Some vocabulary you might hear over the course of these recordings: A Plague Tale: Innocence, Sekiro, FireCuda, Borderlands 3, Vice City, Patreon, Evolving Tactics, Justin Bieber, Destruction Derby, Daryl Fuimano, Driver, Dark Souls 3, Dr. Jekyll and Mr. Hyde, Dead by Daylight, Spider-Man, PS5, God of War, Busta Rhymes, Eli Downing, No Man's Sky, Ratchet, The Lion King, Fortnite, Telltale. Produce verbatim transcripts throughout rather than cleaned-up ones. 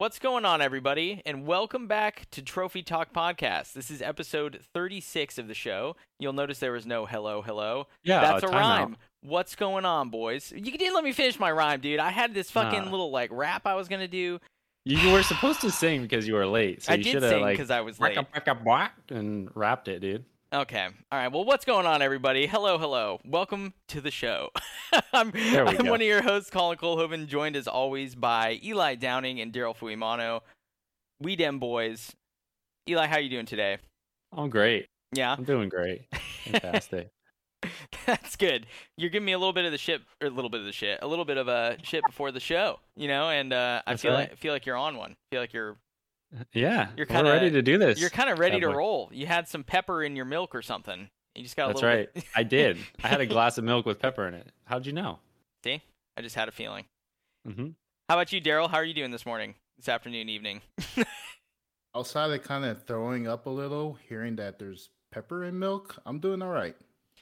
What's going on, everybody, and welcome back to Trophy Talk Podcast. This is episode thirty-six of the show. You'll notice there was no hello, hello. Yeah, that's a rhyme. Out. What's going on, boys? You didn't let me finish my rhyme, dude. I had this fucking nah. little like rap I was gonna do. You were supposed to sing because you were late. So I you did sing because like, I was late. And rapped it, dude. Okay. All right. Well, what's going on, everybody? Hello, hello. Welcome to the show. I'm, I'm one of your hosts, Colin Culhoven, joined as always by Eli Downing and Daryl Fuimano. We dem boys. Eli, how are you doing today? I'm great. Yeah? I'm doing great. Fantastic. That's good. You're giving me a little bit of the shit, or a little bit of the shit, a little bit of a shit before the show, you know, and uh, I feel right. like, feel like you're on one. I feel like you're... Yeah, you're kinda, we're ready to do this. You're kind of ready to roll. You had some pepper in your milk or something. You just got a That's little right. bit... I did. I had a glass of milk with pepper in it. How'd you know? See? I just had a feeling. Mm-hmm. How about you, Daryl? How are you doing this morning, this afternoon, evening? Outside of kind of throwing up a little, hearing that there's pepper in milk, I'm doing all right.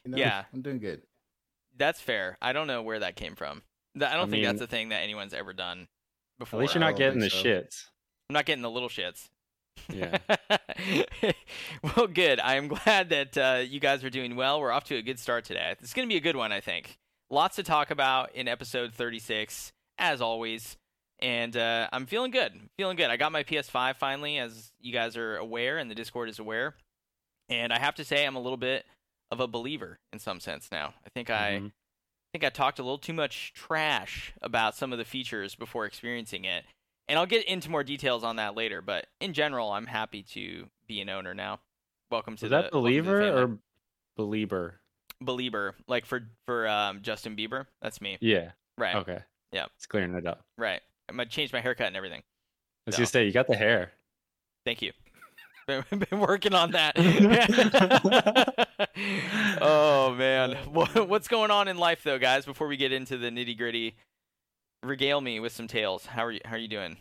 You know, yeah. I'm doing good. That's fair. I don't know where that came from. I don't I think mean, that's a thing that anyone's ever done before. At least you're not getting the so. shits. I'm not getting the little shits. Yeah. Well, good. I am glad that uh, you guys are doing well. We're off to a good start today. It's going to be a good one, I think. Lots to talk about in episode thirty-six, as always. And uh, I'm feeling good. Feeling good. I got my P S five finally, as you guys are aware, and the Discord is aware. And I have to say I'm a little bit of a believer in some sense now. I think mm-hmm. I, I think I talked a little too much trash about some of the features before experiencing it. And I'll get into more details on that later, but in general, I'm happy to be an owner now. Welcome to Is that the, believer to or believer? Believer, like for for um, Justin Bieber. That's me. Yeah. Right. Okay. Yeah. It's clearing it up. Right. I'm gonna change my haircut and everything. I was so. gonna say you got the hair. Thank you. been, been working on that. Oh man, what's going on in life though, guys? Before we get into the nitty gritty. Regale me with some tales. How are you? How are you doing?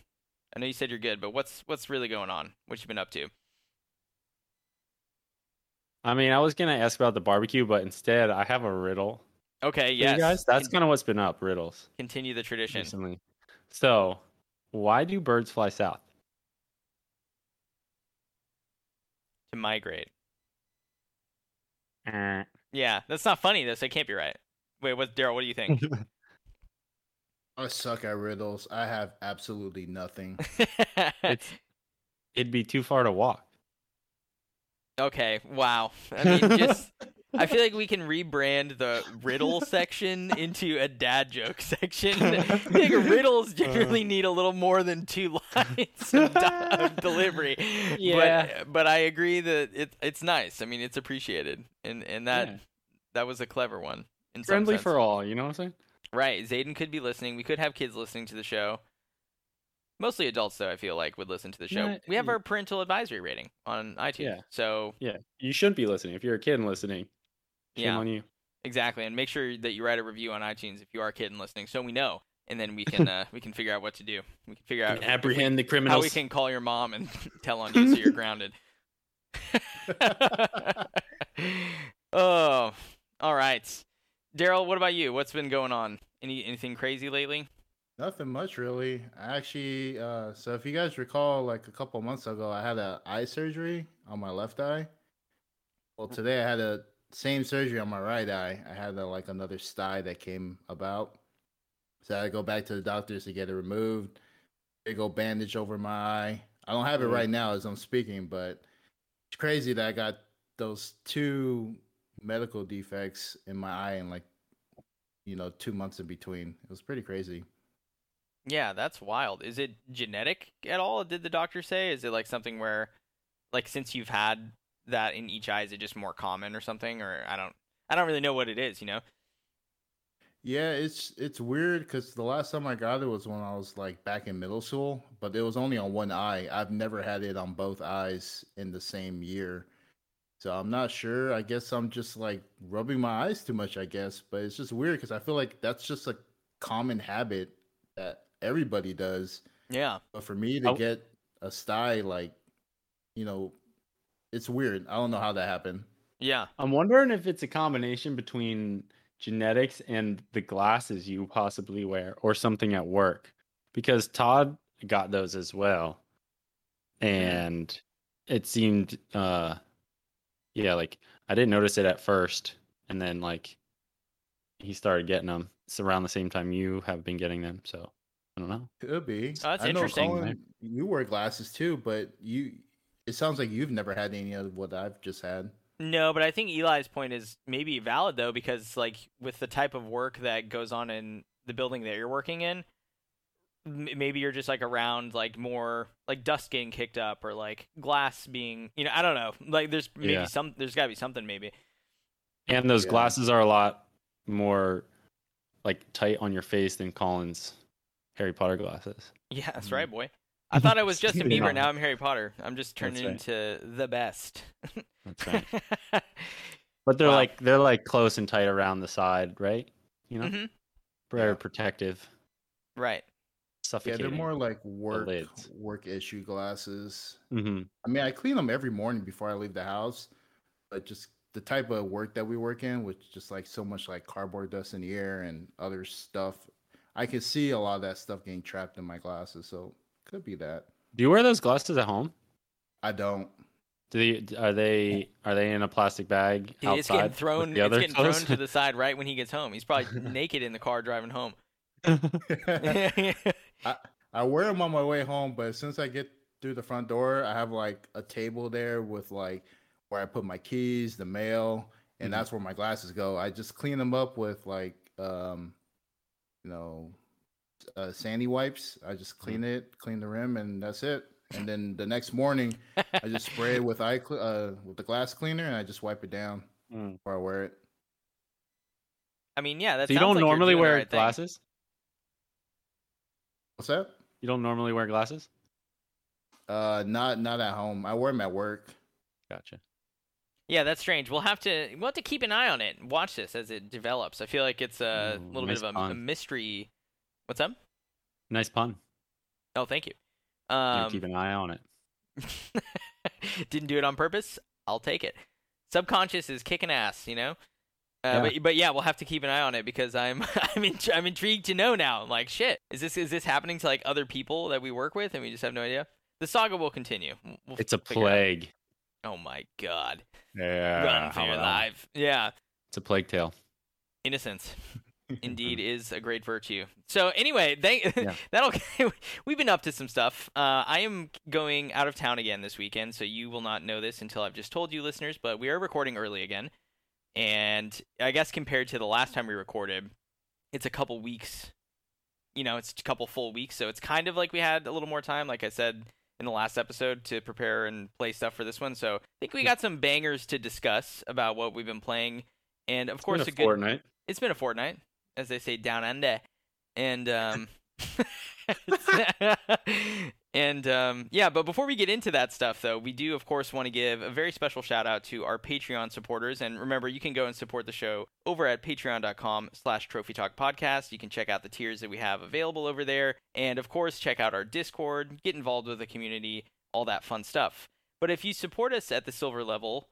I know you said you're good, but what's what's really going on? What you been up to? I mean, I was gonna ask about the barbecue, but instead, I have a riddle. Okay, yes, you guys. That's Con- kind of what's been up. Riddles. Continue the tradition. Recently. So, why do birds fly south? To migrate. Uh. Yeah, that's not funny. This it can't be right. Wait, what, Daryl? What do you think? I suck at riddles. I have absolutely nothing. it's, it'd be too far to walk. Okay. Wow. I mean, just I feel like we can rebrand the riddle section into a dad joke section. I think riddles generally need a little more than two lines of, of delivery. Yeah. But, but I agree that it it's nice. I mean, it's appreciated, and and that yeah. that was a clever one. In Friendly some sense. For all. You know what I'm saying? Right, Zayden could be listening. We could have kids listening to the show. Mostly adults, though, I feel like, would listen to the show. Yeah, we have yeah. our parental advisory rating on iTunes. Yeah. So yeah, you shouldn't be listening. If you're a kid and listening, shame yeah. on you. Exactly, and make sure that you write a review on iTunes if you are a kid and listening, so we know, and then we can uh, we can figure out what to do. We can figure out apprehend we, the criminals. How we can call your mom and tell on you so you're grounded. Oh, all right. Daryl, what about you? What's been going on? Any anything crazy lately? Nothing much, really. I actually, uh, so if you guys recall, like a couple months ago, I had an eye surgery on my left eye. Well, today I had a same surgery on my right eye. I had a, like another sty that came about, so I had to go back to the doctors to get it removed. Big old bandage over my eye. I don't have it right now as I'm speaking, but it's crazy that I got those two medical defects in my eye and like you know two months in between. It was pretty crazy. Yeah, that's wild. Is it genetic at all, did the doctor say? Is it like something where like since you've had that in each eye, is it just more common or something? Or I don't I don't really know what it is, you know? Yeah, it's it's weird because the last time I got it was when I was like back in middle school, but it was only on one eye. I've never had it on both eyes in the same year. So I'm not sure. I guess I'm just like rubbing my eyes too much, I guess. But it's just weird because I feel like that's just a common habit that everybody does. Yeah. But for me to oh. get a sty, like, you know, it's weird. I don't know how that happened. Yeah. I'm wondering if it's a combination between genetics and the glasses you possibly wear or something at work. Because Todd, got those as well. And it seemed, uh, yeah, like I didn't notice it at first. And then like he started getting them. It's around the same time you have been getting them. So I don't know. Could be. Oh, that's I interesting. Know, Colin, you wear glasses too, but you, it sounds like you've never had any of what I've just had. No, but I think Eli's point is maybe valid though, because like with the type of work that goes on in the building that you're working in, maybe you're just like around like more like dust getting kicked up or like glass being, you know, I don't know, like there's maybe yeah. some, there's gotta be something maybe. And those yeah. glasses are a lot more like tight on your face than Colin's Harry Potter glasses. Yeah, that's right, boy. I thought I was Justin Bieber. Now I'm Harry Potter. I'm just turning right. into the best. That's right. But they're wow. like, they're like close and tight around the side, right? You know, mm-hmm. very yeah. protective. Right. Yeah, they're more like work work issue glasses. Mm-hmm. I mean, I clean them every morning before I leave the house, but just the type of work that we work in, which just like so much like cardboard dust in the air and other stuff, I can see a lot of that stuff getting trapped in my glasses. So could be that. Do you wear those glasses at home? I don't. Do you, are they are they in a plastic bag outside? It's getting thrown. It's getting thrown to the side right when he gets home. He's probably naked in the car driving home. I, I wear them on my way home, but as soon as I get through the front door, I have like a table there with like where I put my keys, the mail, and mm-hmm. that's where my glasses go. I just clean them up with like um you know uh, sandy wipes. I just clean mm-hmm. it, clean the rim, and that's it. And then the next morning, I just spray it with eye cl- uh, with the glass cleaner, and I just wipe it down mm. before I wear it. I mean, yeah, that's so you don't like normally wear right glasses. Thing. What's that? You don't normally wear glasses? Uh, not not at home. I wear them at work. Gotcha. Yeah, that's strange. We'll have to we'll have to keep an eye on it and watch this as it develops. I feel like it's a Ooh, little nice bit of a, a mystery. What's up? Nice pun. Oh, thank you. Um, keep an eye on it. Didn't do it on purpose. I'll take it. Subconscious is kicking ass, you know. Uh, yeah. But but yeah, we'll have to keep an eye on it because I'm I'm int- I'm intrigued to know now. I'm like, shit, is this is this happening to like other people that we work with and we just have no idea? The saga will continue. We'll it's a plague. Oh my god. Yeah. Run for your life. Yeah. It's a plague tale. Innocence, indeed, is a great virtue. So anyway, they yeah. that'll we've been up to some stuff. Uh, I am going out of town again this weekend, so you will not know this until I've just told you, listeners. But we are recording early again. And I guess compared to the last time we recorded, it's a couple weeks, you know, it's a couple full weeks. So it's kind of like we had a little more time, like I said in the last episode, to prepare and play stuff for this one. So I think we got some bangers to discuss about what we've been playing. And of it's course, been a, a good Fortnite. It's been a fortnight, as they say, down under. And, um, and, um, yeah, but before we get into that stuff, though, we do, of course, want to give a very special shout out to our Patreon supporters. And remember, you can go and support the show over at patreon.com slash Trophy Talk Podcast. You can check out the tiers that we have available over there. And, of course, check out our Discord, get involved with the community, all that fun stuff. But if you support us at the silver level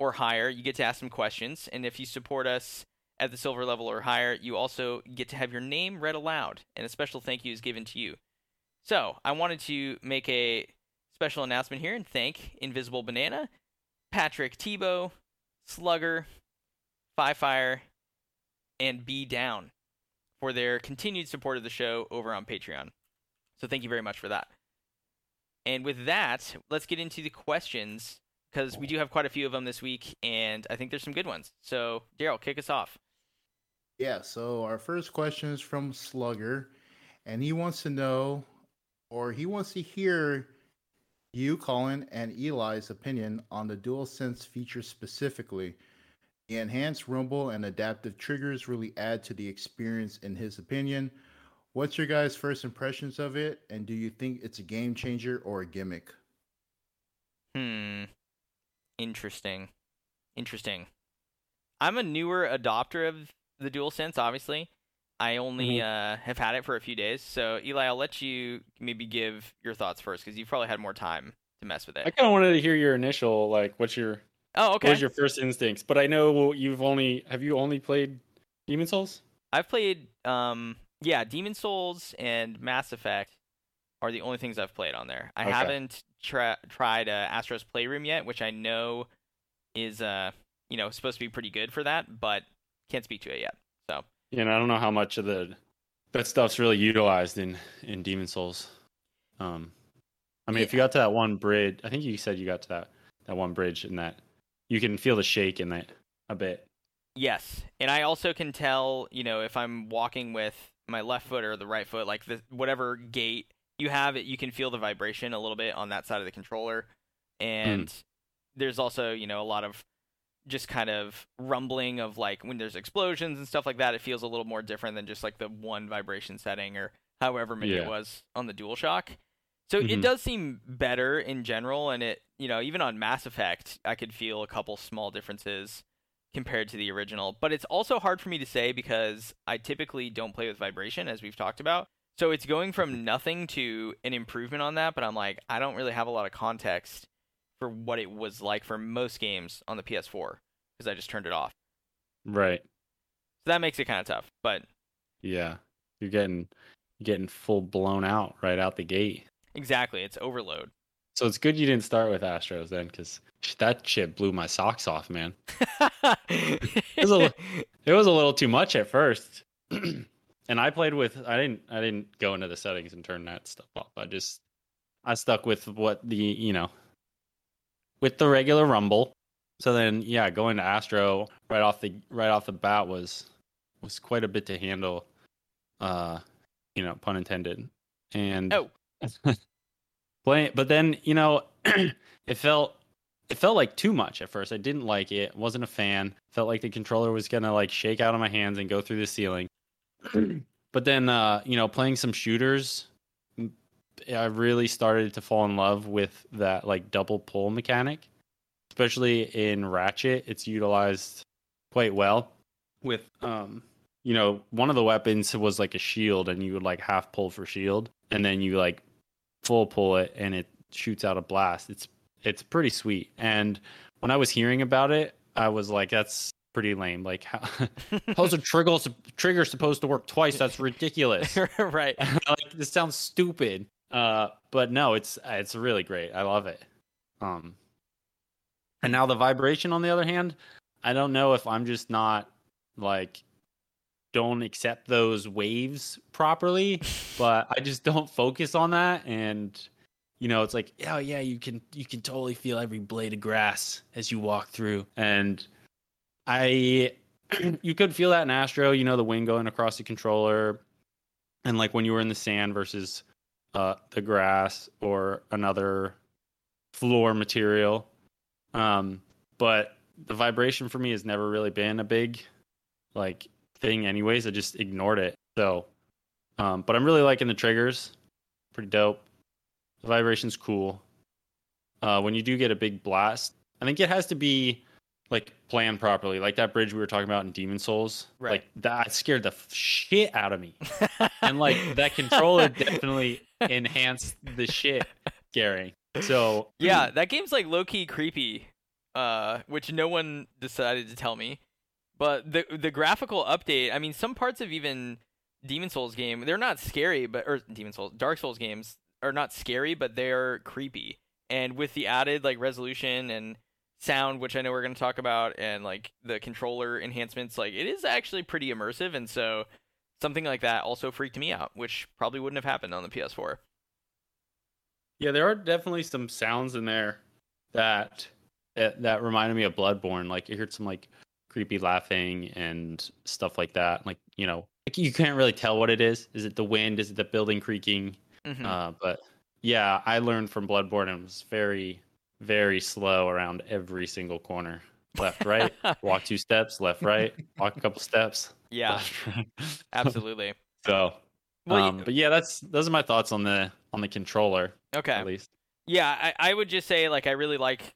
or higher, you get to ask some questions. And if you support us at the silver level or higher, you also get to have your name read aloud, and a special thank you is given to you. So I wanted to make a special announcement here and thank Invisible Banana, Patrick Tebow, Slugger, Firefire, and B Down for their continued support of the show over on Patreon. So thank you very much for that. And with that, let's get into the questions, because we do have quite a few of them this week, and I think there's some good ones. So Daryl, kick us off. Yeah, so our first question is from Slugger, and he wants to know, or he wants to hear you, Colin, and Eli's opinion on the DualSense feature specifically. The enhanced rumble and adaptive triggers really add to the experience, in his opinion. What's your guys' first impressions of it, and do you think it's a game changer or a gimmick? Hmm. Interesting. Interesting. I'm a newer adopter of the DualSense, obviously. I only uh, have had it for a few days. So, Eli, I'll let you maybe give your thoughts first, because you've probably had more time to mess with it. I kind of wanted to hear your initial, like, what's your... Oh, okay. What was your first instincts? But I know you've only... Have you only played Demon's Souls? I've played, um, yeah, Demon's Souls and Mass Effect. are the only things I've played on there. I okay. haven't tra- tried uh, Astro's Playroom yet, which I know is uh you know supposed to be pretty good for that, but can't speak to it yet. So yeah, and I don't know how much of the that stuff's really utilized in in Demon's Souls. Um, I mean, yeah. if you got to that one bridge, I think you said you got to that that one bridge in that. You can feel the shake in that a bit. Yes, and I also can tell, you know, if I'm walking with my left foot or the right foot, like the, whatever gait you have, it you can feel the vibration a little bit on that side of the controller. And mm. there's also, you know, a lot of just kind of rumbling of like when there's explosions and stuff like that. It feels a little more different than just like the one vibration setting or however many yeah. it was on the DualShock. So mm-hmm. it does seem better in general, and it, you know, even on Mass Effect, I could feel a couple small differences compared to the original. But it's also hard for me to say because I typically don't play with vibration, as we've talked about. So it's going from nothing to an improvement on that, but I'm like, I don't really have a lot of context for what it was like for most games on the P S four because I just turned it off. Right. So that makes it kind of tough, but... Yeah, you're getting, you're getting full blown out right out the gate. Exactly, it's overload. So it's good you didn't start with Astros then, because that shit blew my socks off, man. it, was a, it was a little too much at first, and I played with I didn't I didn't go into the settings and turn that stuff off. I just I stuck with what the you know with the regular rumble. So then yeah, going to Astro right off the right off the bat was was quite a bit to handle. Uh, you know, pun intended. And oh. Playing, but then you know, it felt it felt like too much at first. I didn't like it. Wasn't a fan. Felt like the controller was gonna like shake out of my hands and go through the ceiling. But then uh, you know, playing some shooters, I really started to fall in love with that like double pull mechanic, especially in Ratchet. It's utilized quite well with um. You know, one of the weapons was like a shield, and you would like half pull for shield, and then you like full pull it, and it shoots out a blast. It's it's pretty sweet. And when I was hearing about it, I was like, "That's pretty lame. Like, how, how's a trigger trigger supposed to work twice? That's ridiculous." Right? Like, this sounds stupid. Uh, but no, it's it's really great. I love it. Um, and now the vibration, on the other hand, I don't know if I'm just not like. Don't accept those waves properly, but I just don't focus on that. And you know, it's like, oh yeah, you can you can totally feel every blade of grass as you walk through. And I you could feel that in Astro, you know, the wind going across the controller, and like when you were in the sand versus uh the grass or another floor material. Um but the vibration for me has never really been a big like thing anyways. I just ignored it. So um but I'm really liking the triggers. Pretty dope. The vibration's cool. Uh when you do get a big blast, I think it has to be like planned properly, like that bridge we were talking about in Demon's Souls. Right. Like that scared the shit out of me. And like that controller definitely enhanced the shit scaring. So yeah, that game's like low-key creepy, uh which no one decided to tell me. But the the graphical update, I mean, some parts of even Demon's Souls game, they're not scary, but or Demon's Souls, Dark Souls games are not scary, but they're creepy. And with the added like resolution and sound, which I know we're going to talk about, and like the controller enhancements, like it is actually pretty immersive. And so something like that also freaked me out, which probably wouldn't have happened on the P S four. Yeah, there are definitely some sounds in there that that, that reminded me of Bloodborne. Like you heard some like creepy laughing and stuff like that. Like, you know, like you can't really tell what it is. Is it the wind? Is it the building creaking? Mm-hmm. Uh, but yeah, I learned from Bloodborne and was very, very slow around every single corner. Left, right, walk two steps, left, right, walk a couple steps. Yeah, left, right. Absolutely. So, well, um, you... but yeah, that's those are my thoughts on the on the controller. Okay. At least. Yeah, I, I would just say like I really like.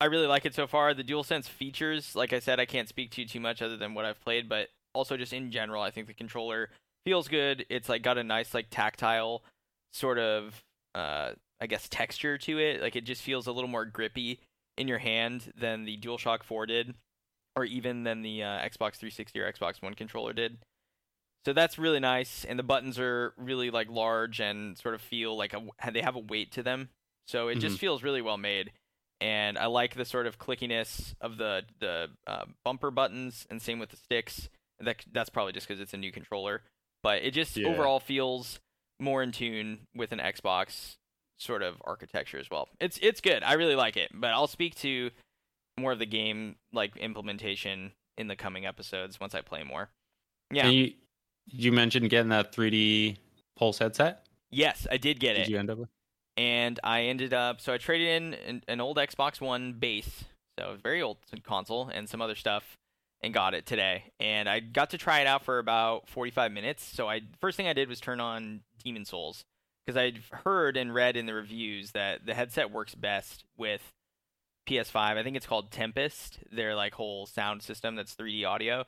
I really like it so far. The DualSense features, like I said, I can't speak to too much other than what I've played, but also just in general, I think the controller feels good. It's like got a nice like tactile sort of, uh, I guess, texture to it. Like it just feels a little more grippy in your hand than the DualShock four did, or even than the uh, Xbox three sixty or Xbox One controller did. So that's really nice, and the buttons are really like large and sort of feel like a, they have a weight to them. So it mm-hmm. just feels really well made, and I like the sort of clickiness of the the uh, bumper buttons, and same with the sticks. That that's probably just because it's a new controller, but it just yeah. overall feels more in tune with an Xbox sort of architecture as well. It's it's good. I really like it, but I'll speak to more of the game like implementation in the coming episodes once I play more. Yeah. You, you mentioned getting that three D Pulse headset? Yes, I did get did it. Did you end up with? And I ended up, so I traded in an, an old Xbox One base, so a very old console and some other stuff, and got it today. And I got to try it out for about forty-five minutes. So I first thing I did was turn on Demon's Souls, because I'd heard and read in the reviews that the headset works best with P S five. I think it's called Tempest, their like whole sound system that's three D audio.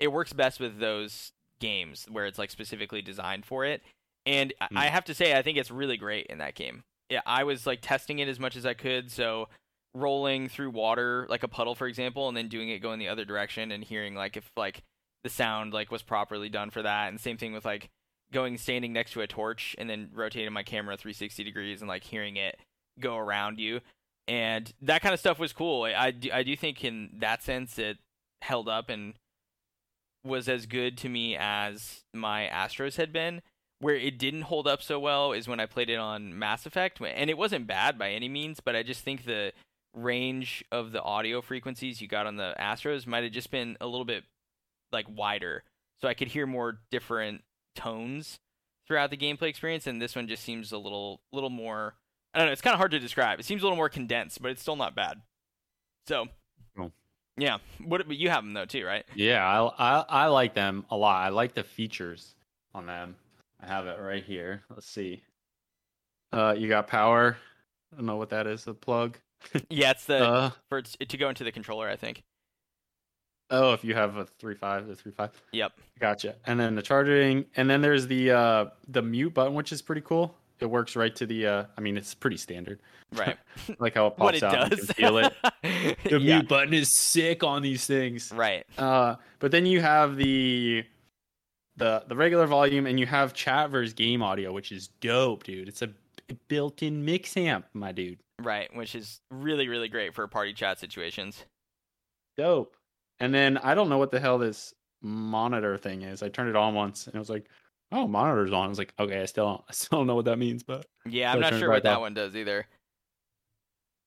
It works best with those games where it's like specifically designed for it. And mm. I have to say, I think it's really great in that game. Yeah, I was like testing it as much as I could. So rolling through water, like a puddle, for example, and then doing it going the other direction and hearing like if like the sound like was properly done for that. And same thing with like going standing next to a torch and then rotating my camera three sixty degrees and like hearing it go around you. And that kind of stuff was cool. I do, I do think in that sense it held up and was as good to me as my Astros had been. Where it didn't hold up so well is when I played it on Mass Effect. And it wasn't bad by any means, but I just think the range of the audio frequencies you got on the Astros might have just been a little bit like wider. So I could hear more different tones throughout the gameplay experience, and this one just seems a little little more, I don't know, it's kind of hard to describe. It seems a little more condensed, but it's still not bad. So, oh. yeah. What, but you have them, though, too, right? Yeah, I, I, I like them a lot. I like the features on them. I have it right here. Let's see. Uh, you got power. I don't know what that is, the plug. Yeah, it's the uh, for it to go into the controller, I think. Oh, if you have a three point five, the three point five. Yep. Gotcha. And then the charging. And then there's the uh, the mute button, which is pretty cool. It works right to the, uh, I mean, it's pretty standard. Right. Like how it pops it out. Does. You can feel it. The yeah. mute button is sick on these things. Right. Uh, but then you have the, the the regular volume, and you have chat versus game audio, which is dope, dude. It's a built-in mix amp, my dude. Right, which is really, really great for party chat situations. Dope. And then I don't know what the hell this monitor thing is. I turned it on once, and it was like, oh, monitor's on. I was like, okay, I still don't, I still don't know what that means, but yeah, I'm not sure what that one does either.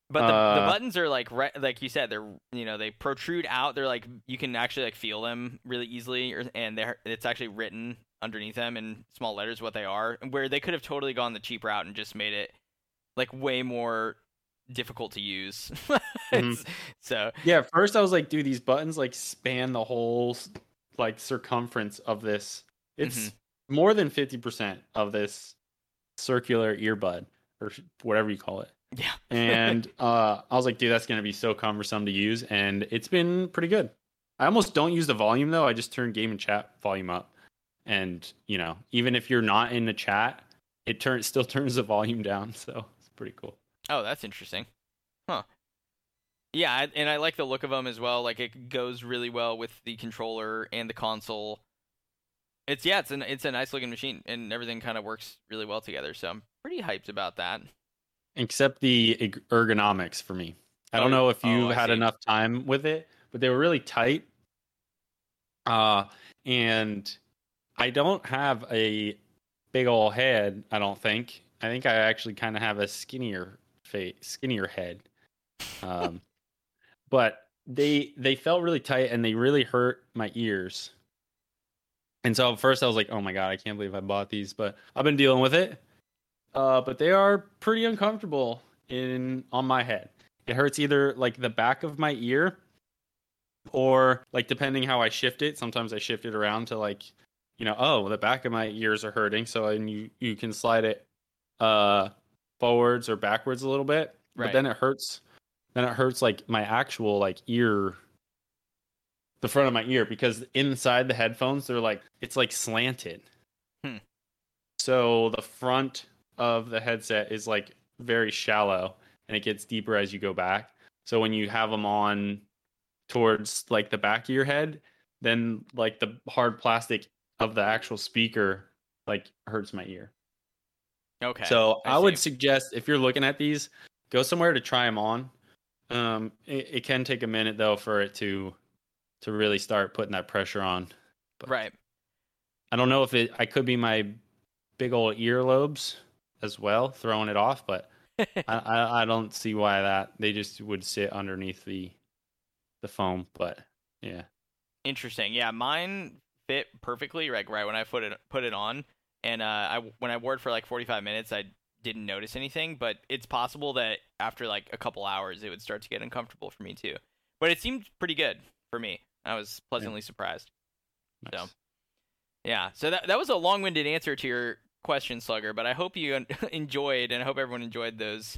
But the, uh, the buttons are like, right, like you said, they're, you know, they protrude out. They're like, you can actually like feel them really easily, or, and they're it's actually written underneath them in small letters what they are. Where they could have totally gone the cheap route and just made it like way more difficult to use. mm-hmm. So yeah, at first I was like, dude, these buttons like span the whole like circumference of this. It's mm-hmm. more than fifty percent of this circular earbud or whatever you call it. Yeah. And uh, I was like, dude, that's going to be so cumbersome to use. And it's been pretty good. I almost don't use the volume, though. I just turn game and chat volume up. And, you know, even if you're not in the chat, it turns still turns the volume down. So it's pretty cool. Oh, that's interesting. Huh. Yeah. And I like the look of them as well. Like it goes really well with the controller and the console. It's yeah, it's an it's a nice looking machine, and everything kind of works really well together. So I'm pretty hyped about that. Except the ergonomics for me. I don't oh, know if you oh, had enough time with it, but they were really tight. Uh, and I don't have a big old head. I don't think. I think I actually kind of have a skinnier face, skinnier head. Um, but they they felt really tight, and they really hurt my ears. And so at first I was like, oh my God, I can't believe I bought these, but I've been dealing with it. Uh, but they are pretty uncomfortable in on my head. It hurts either like the back of my ear or like depending how I shift it. Sometimes I shift it around to like, you know, oh, the back of my ears are hurting. So and you, you can slide it uh, forwards or backwards a little bit. Right. But then it hurts. Then it hurts like my actual like ear. The front of my ear, because inside the headphones they're like it's like slanted. Hmm. So the front of the headset is like very shallow, and it gets deeper as you go back. So when you have them on towards like the back of your head, then like the hard plastic of the actual speaker like hurts my ear. Okay. So I, I would suggest if you're looking at these, go somewhere to try them on. Um, it, it can take a minute though for it to to really start putting that pressure on. But right. I don't know if it. I could be my big old earlobes as well, throwing it off, but I, I, I don't see why that they just would sit underneath the the foam. But yeah, interesting. Yeah, mine fit perfectly. Like right when I put it put it on, and uh, I when I wore it for like forty-five minutes, I didn't notice anything. But it's possible that after like a couple hours, it would start to get uncomfortable for me too. But it seemed pretty good for me. I was pleasantly yeah. surprised. Nice. So yeah, so that that was a long-winded answer to your question, Slugger, but I hope you enjoyed, and I hope everyone enjoyed those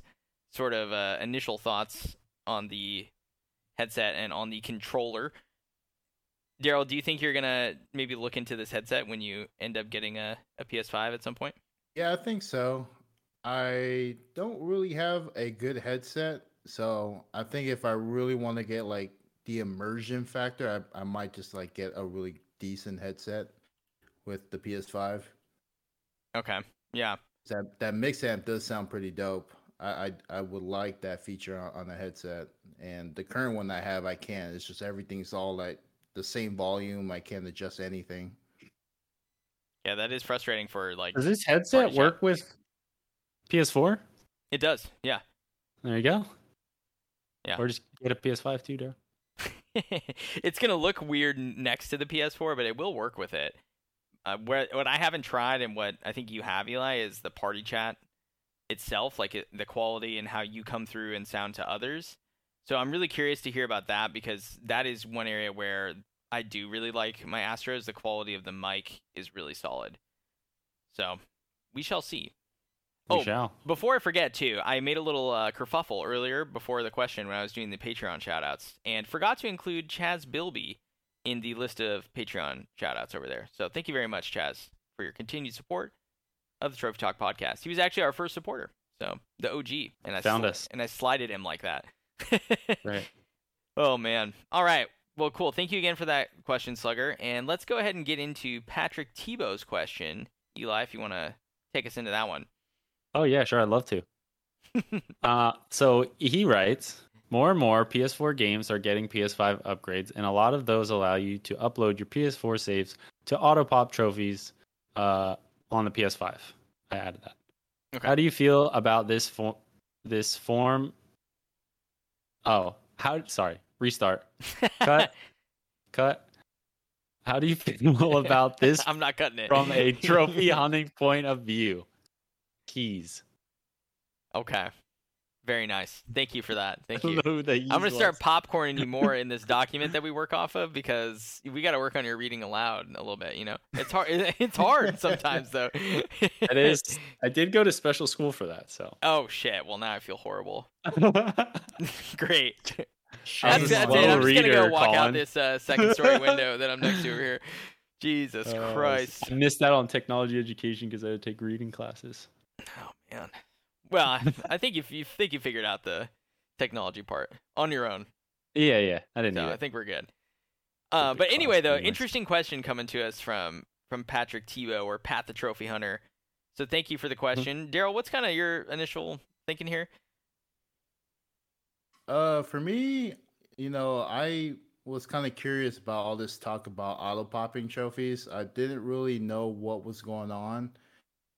sort of uh, initial thoughts on the headset and on the controller. Daryl, do you think you're gonna maybe look into this headset when you end up getting a, a P S five at some point? Yeah, I think so. I don't really have a good headset, so I think if I really want to get like the immersion factor, I, I might just like get a really decent headset with the P S five. Okay. Yeah. That that mix amp does sound pretty dope. I I, I would like that feature on, on the headset. And the current one I have, I can't. It's just everything's all like the same volume. I can't adjust anything. Yeah, that is frustrating for like. Does this headset work with P S four? It does. Yeah. There you go. Yeah. Or just get a P S five too, Daryl. It's gonna look weird next to the P S four, but it will work with it. Uh, where, what I haven't tried and what I think you have, Eli, is the party chat itself, like it, the quality and how you come through and sound to others. So I'm really curious to hear about that, because that is one area where I do really like my Astros. The quality of the mic is really solid. So we shall see. We oh, shall. Before I forget, too, I made a little uh, kerfuffle earlier before the question when I was doing the Patreon shoutouts and forgot to include Chaz Bilby in the list of Patreon shoutouts over there. So thank you very much, Chaz, for your continued support of the Trophy Talk podcast. He was actually our first supporter, so the O G. And I found sli- us, and I slided him like that. Right. Oh man. All right. Well, cool. Thank you again for that question, Slugger. And let's go ahead and get into Patrick Tebow's question, Eli. If you want to take us into that one. Oh yeah, sure. I'd love to. uh, so he writes. More and more P S four games are getting P S five upgrades, and a lot of those allow you to upload your P S four saves to autopop trophies uh, on the P S five. I added that. Okay. How do you feel about this form? This form? Oh, how? Sorry, restart. Cut. Cut. How do you feel about this? I'm not cutting it. From a trophy hunting point of view. Keys. Okay. Very nice. Thank you for that. Thank you. I'm going to start popcorning you more in this document that we work off of, because we got to work on your reading aloud a little bit. You know, it's hard. It's hard sometimes, though. It is. I did go to special school for that. So. Oh, shit. Well, now I feel horrible. Great. That's, that's it. I'm just going to go walk Colin. out this uh, second story window that I'm next to over here. Jesus uh, Christ. I missed out on technology education because I would take reading classes. Oh, man. Well, I think you, you think you figured out the technology part on your own. Yeah, yeah, I didn't. So I think we're good. Uh, but anyway, though, interesting question coming to us from from Patrick Tebow, or Pat the Trophy Hunter. So thank you for the question, Daryl. What's kind of your initial thinking here? Uh, for me, you know, I was kind of curious about all this talk about auto popping trophies. I didn't really know what was going on,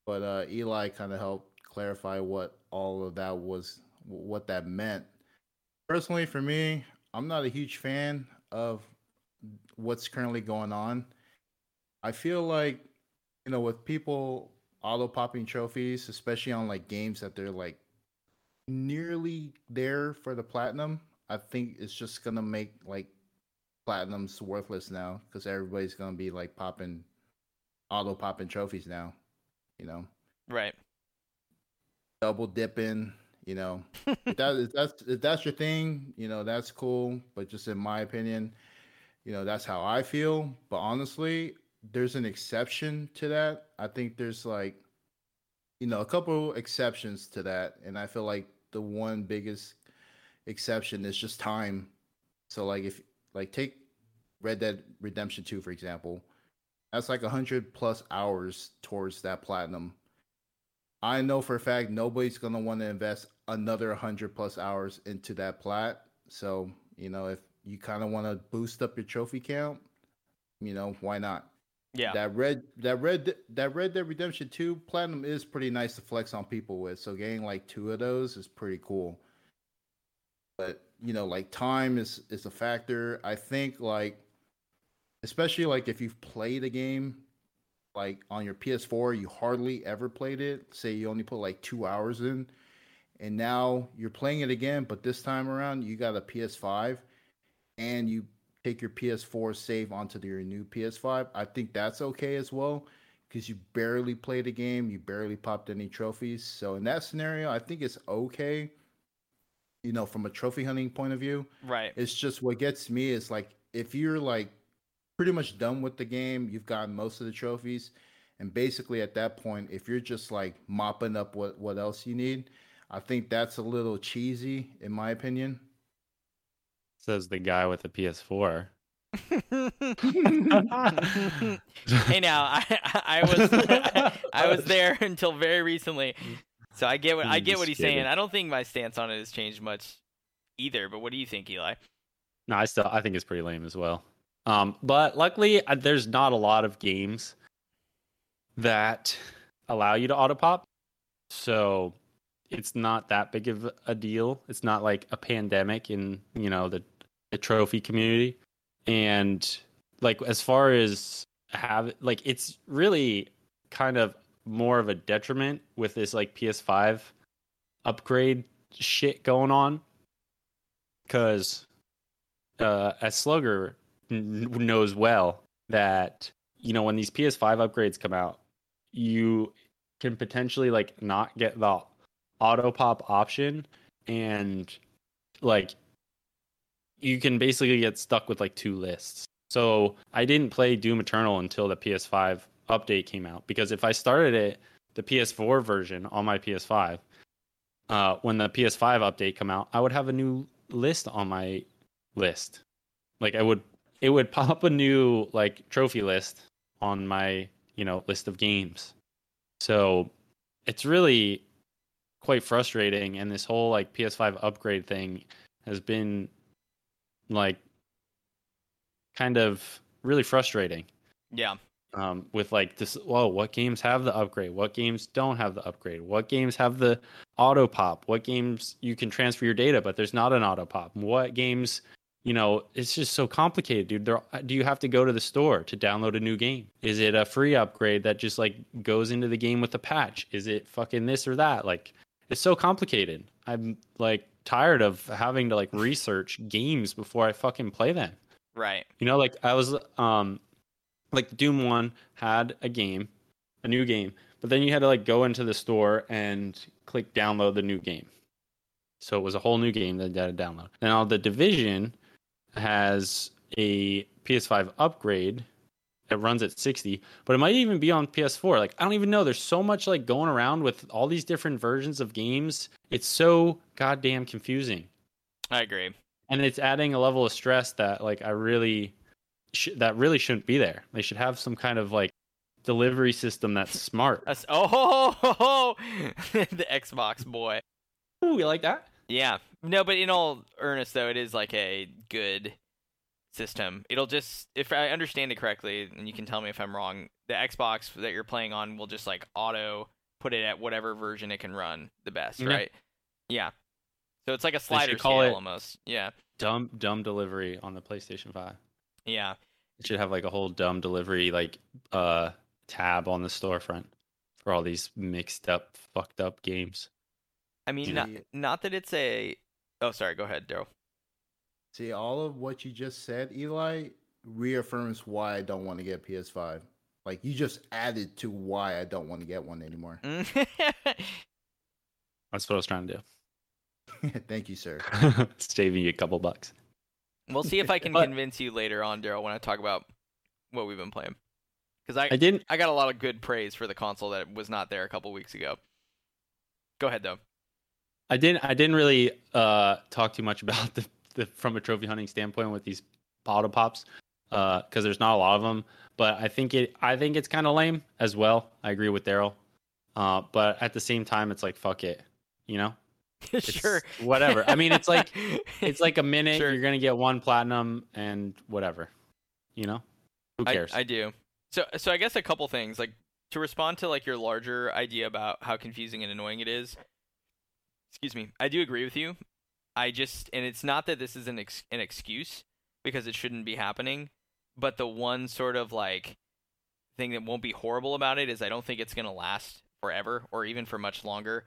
but uh, Eli kind of helped clarify what all of that was, what that meant. Personally, for me, I'm not a huge fan of what's currently going on. I feel like, you know, with people auto popping trophies, especially on like games that they're like nearly there for the platinum, I think it's just gonna make like platinums worthless now, because everybody's gonna be like popping auto popping trophies now, you know? Right. Double dipping, you know. If, that, if that's if that's your thing, you know, that's cool. But just in my opinion, you know, that's how I feel. But honestly, there's an exception to that. I think there's like, you know, a couple exceptions to that, and I feel like the one biggest exception is just time. So like if like take Red Dead Redemption two, for example. That's like one hundred plus hours towards that platinum. I know for a fact nobody's going to want to invest another one hundred plus hours into that plat. So, you know, if you kind of want to boost up your trophy count, you know, why not? Yeah. That red that red that Red Dead Redemption two platinum is pretty nice to flex on people with. So getting like two of those is pretty cool. But, you know, like time is is a factor. I think like especially like if you've played a game like on your P S four, you hardly ever played it. Say you only put like two hours in and now you're playing it again, but this time around you got a P S five and you take your P S four save onto your new P S five. I think that's okay as well because you barely played a game, you barely popped any trophies. So in that scenario, I think it's okay, you know, from a trophy hunting point of view. Right. It's just what gets me is like if you're like pretty much done with the game, you've gotten most of the trophies, and basically at that point, if you're just like mopping up what, what else you need, I think that's a little cheesy in my opinion. Says the guy with the P S four. Hey, now I, I was I, I was there until very recently, so I get what I get what he's saying. I don't think my stance on it has changed much either. But what do you think, Eli? No, I still I think it's pretty lame as well. Um, but luckily, there's not a lot of games that allow you to auto pop, so it's not that big of a deal. It's not like a pandemic in, you know, the, the trophy community. And like, as far as have like, it's really kind of more of a detriment with this like P S five upgrade shit going on. Cause, uh, as Slugger n- knows well that, you know, when these P S five upgrades come out, you can potentially like not get the auto pop option, and like you can basically get stuck with like two lists. So I didn't play Doom Eternal until the P S five update came out, because if I started it the P S four version on my P S five, uh when the P S five update come out, I would have a new list on my list. Like I would it would pop a new like trophy list on my, you know, list of games. So it's really quite frustrating, and this whole like P S five upgrade thing has been like kind of really frustrating. Yeah. Um, with like this, whoa, what games have the upgrade? What games don't have the upgrade? What games have the auto pop? What games you can transfer your data, but there's not an auto pop? What games, you know, it's just so complicated, dude. There, do you have to go to the store to download a new game? Is it a free upgrade that just like goes into the game with a patch? Is it fucking this or that? Like, it's so complicated. I'm like tired of having to like research games before I fucking play them. Right. You know, like I was um like Doom one had a game, a new game, but then you had to like go into the store and click download the new game. So it was a whole new game that you had to download. Now the Division has a P S five upgrade. It runs at sixty, but it might even be on P S four. Like, I don't even know. There's so much like going around with all these different versions of games. It's so goddamn confusing. I agree. And it's adding a level of stress that like I really sh- that really shouldn't be there. They should have some kind of like delivery system that's smart. That's, oh, ho, ho, ho. The Xbox boy. Ooh, you like that? Yeah. No, but in all earnest though, it is like a good system. It'll just, if I understand it correctly, and you can tell me if I'm wrong, the Xbox that you're playing on will just like auto put it at whatever version it can run the best, mm-hmm. right? Yeah. So it's like a slider scale almost. Yeah. Dumb, dumb delivery on the PlayStation five. Yeah. It should have like a whole dumb delivery like uh tab on the storefront for all these mixed up, fucked up games. I mean, not, not that it's a. Oh, sorry. Go ahead, Daryl. See, all of what you just said, Eli, reaffirms why I don't want to get a P S five. Like, you just added to why I don't want to get one anymore. That's what I was trying to do. Thank you, sir. Saving you a couple bucks. We'll see if I can but, convince you later on, Daryl, when I talk about what we've been playing. Because I, I didn't. I got a lot of good praise for the console that was not there a couple weeks ago. Go ahead, though. I didn't. I didn't really uh, talk too much about the. The, from a trophy hunting standpoint with these auto pops, because uh, there's not a lot of them. But I think it, I think it's kind of lame as well. I agree with Daryl. Uh, but at the same time, it's like, fuck it, you know? Sure. Whatever. I mean, it's like, it's like a minute. Sure. You're going to get one platinum and whatever, you know? Who cares? I, I do. So, so I guess a couple things, like to respond to like your larger idea about how confusing and annoying it is. Excuse me. I do agree with you. I just, and it's not that this is an ex- an excuse because it shouldn't be happening. But the one sort of like thing that won't be horrible about it is I don't think it's going to last forever or even for much longer.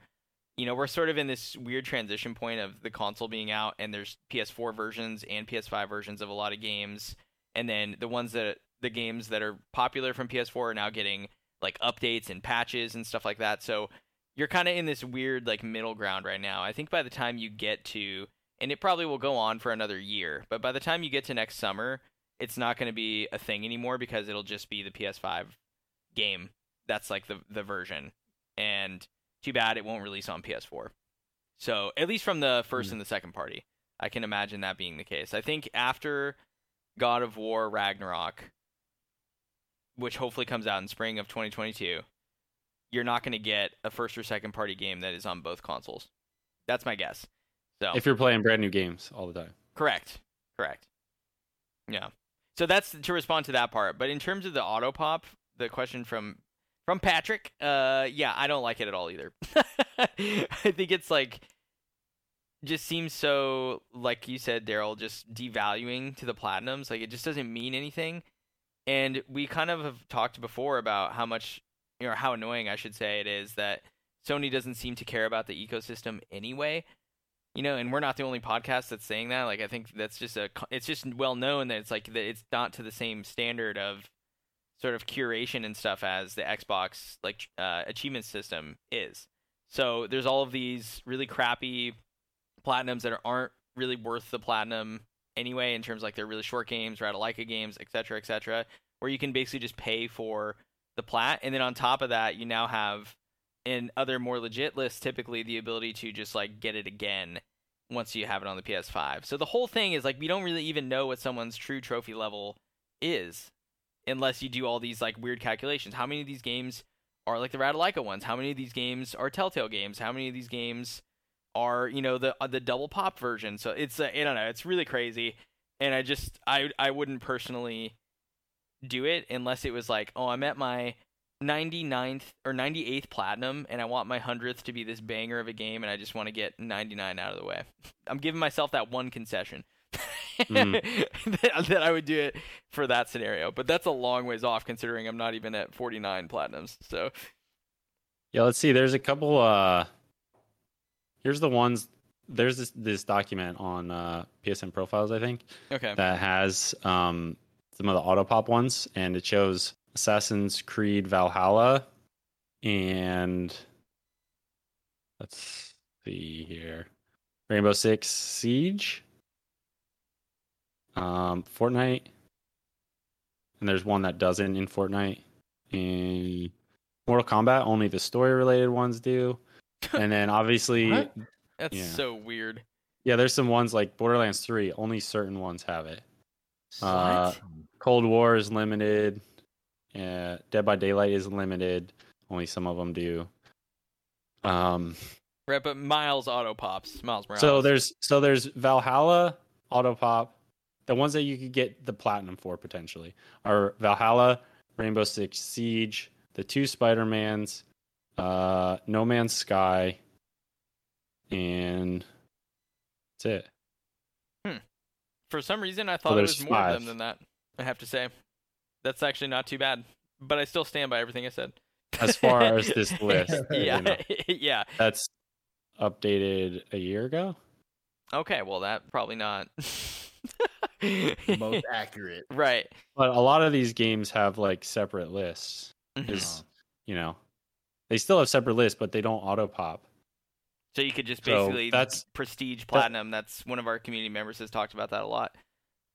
You know, we're sort of in this weird transition point of the console being out, and there's P S four versions and P S five versions of a lot of games. And then the ones that the games that are popular from P S four are now getting like updates and patches and stuff like that. So you're kind of in this weird like middle ground right now. I think by the time you get to, and it probably will go on for another year, but by the time you get to next summer, it's not going to be a thing anymore because it'll just be the P S five game. That's like the the version. And too bad it won't release on P S four. So at least from the first mm. and the second party, I can imagine that being the case. I think after God of War Ragnarok, which hopefully comes out in spring of twenty twenty-two, you're not going to get a first or second party game that is on both consoles. That's my guess. So if you're playing brand new games all the time. Correct. Correct. Yeah. So that's to respond to that part. But in terms of the auto pop, the question from from Patrick, uh, yeah, I don't like it at all either. I think it's like just seems so, like you said, Daryl, just devaluing to the platinums. Like it just doesn't mean anything. And we kind of have talked before about how much, you know, how annoying I should say it is that Sony doesn't seem to care about the ecosystem anyway. You know, and we're not the only podcast that's saying that. Like, I think that's just a, it's just well known that it's like, that it's not to the same standard of sort of curation and stuff as the Xbox, like, uh, achievement system is. So there's all of these really crappy platinums that aren't really worth the platinum anyway, in terms of like they're really short games or out of Leica games, et cetera, et cetera, where you can basically just pay for the plat. And then on top of that, you now have, in other more legit lists, typically the ability to just like get it again once you have it on the P S five. So the whole thing is like, we don't really even know what someone's true trophy level is unless you do all these like weird calculations. How many of these games are like the Radalaika ones? How many of these games are Telltale games? How many of these games are, you know, the the double pop version? So it's, uh, I don't know, it's really crazy. And I just, I I wouldn't personally do it unless it was like, oh, I'm at my ninety-ninth or ninety-eighth platinum and I want my hundredth to be this banger of a game and I just want to get ninety-nine out of the way. I'm giving myself that one concession mm. that, that I would do it for that scenario, but that's a long ways off considering I'm not even at forty-nine platinums. So yeah, let's see, there's a couple uh here's the ones, there's this this document on uh P S N Profiles, I think, okay, that has um some of the auto pop ones, and it shows Assassin's Creed Valhalla, and let's see here, Rainbow Six Siege, um, Fortnite, and there's one that doesn't in Fortnite, and Mortal Kombat, only the story-related ones do, and then obviously... That's yeah. so weird. Yeah, there's some ones like Borderlands three, only certain ones have it. What? Uh, Cold War is limited... Yeah, Dead by Daylight is limited. Only some of them do. Um, right, but Miles auto pops. Miles Morales. So there's so there's Valhalla auto pop. The ones that you could get the platinum for potentially are Valhalla, Rainbow Six Siege, the two Spider-Mans, uh, No Man's Sky, and that's it. Hmm. For some reason, I thought so there was more five. of them than that. I have to say. That's actually not too bad, but I still stand by everything I said. As far as this list, yeah, you know, yeah, that's updated a year ago. Okay, well, that probably not most accurate, right? But a lot of these games have like separate lists. Is you know, they still have separate lists, but they don't auto pop. So you could just basically so that's prestige platinum. That, that's one of our community members has talked about that a lot.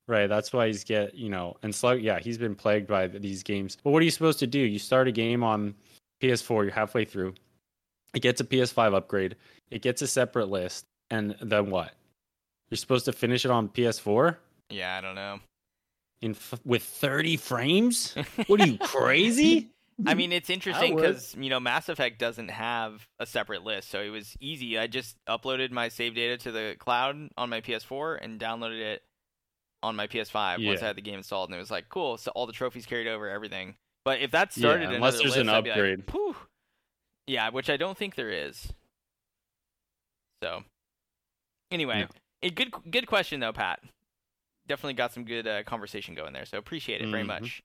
Right, that's why he's get, you know, and Slug, yeah, he's been plagued by these games. But what are you supposed to do? You start a game on P S four, you're halfway through. It gets a P S five upgrade. It gets a separate list. And then what? You're supposed to finish it on P S four? Yeah, I don't know. in f- with thirty frames? What are you, crazy? I mean, it's interesting because, you know, Mass Effect doesn't have a separate list, so it was easy. I just uploaded my save data to the cloud on my P S four and downloaded it on my P S five yeah. once I had the game installed, and it was like, cool, so all the trophies carried over, everything. But if that started yeah, unless there's list, an upgrade. I'd be like, yeah, which I don't think there is. So, anyway, no. it, good good question, though, Pat. Definitely got some good uh, conversation going there, so appreciate it mm-hmm. very much.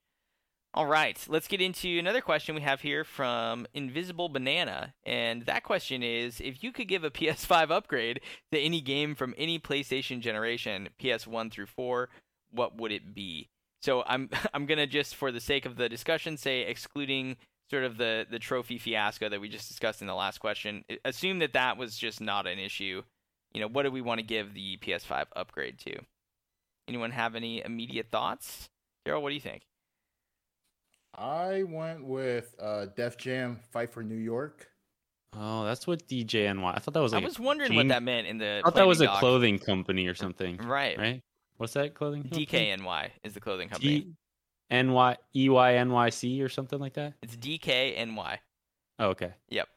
All right, let's get into another question we have here from Invisible Banana. And that question is, if you could give a P S five upgrade to any game from any PlayStation generation, P S one through four, what would it be? So I'm I'm going to just, for the sake of the discussion, say excluding sort of the, the trophy fiasco that we just discussed in the last question. Assume that that was just not an issue. You know, what do we want to give the P S five upgrade to? Anyone have any immediate thoughts? Daryl, what do you think? I went with uh, Def Jam Fight for New York. Oh, that's what D J N Y. I thought that was. Like I was wondering game... what that meant in the. I thought that was doc. a clothing company or something. Right. Right. What's that clothing? Company? D K N Y is the clothing company. D N Y E Y N Y C or something like that. It's D K N Y. Oh, okay. Yep.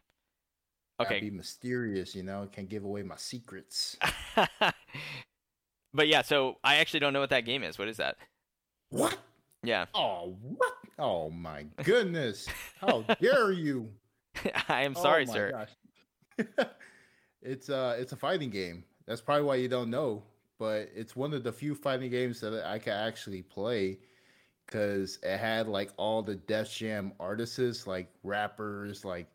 Okay. That'd be mysterious, you know. Can't give away my secrets. But yeah, so I actually don't know what that game is. What is that? What? Yeah. Oh, what? Oh, my goodness. How dare you? I am sorry, oh sir. Gosh. it's, uh, it's a fighting game. That's probably why you don't know. But it's one of the few fighting games that I can actually play because it had, like, all the Def Jam artists, like rappers, like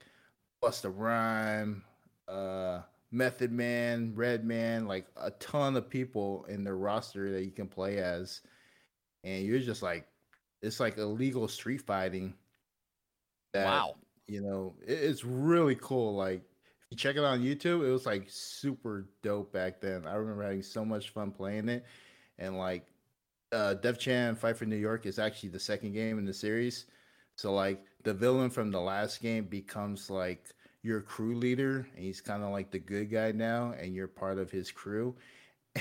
Busta Rhymes, uh, Method Man, Redman, like a ton of people in their roster that you can play as. And you're just like, it's like illegal street fighting. That, wow. You know, it, it's really cool. Like, if you check it on YouTube, it was like super dope back then. I remember having so much fun playing it. And like, uh, Def Jam Fight for New York is actually the second game in the series. So, like, the villain from the last game becomes like your crew leader. And he's kind of like the good guy now. And you're part of his crew.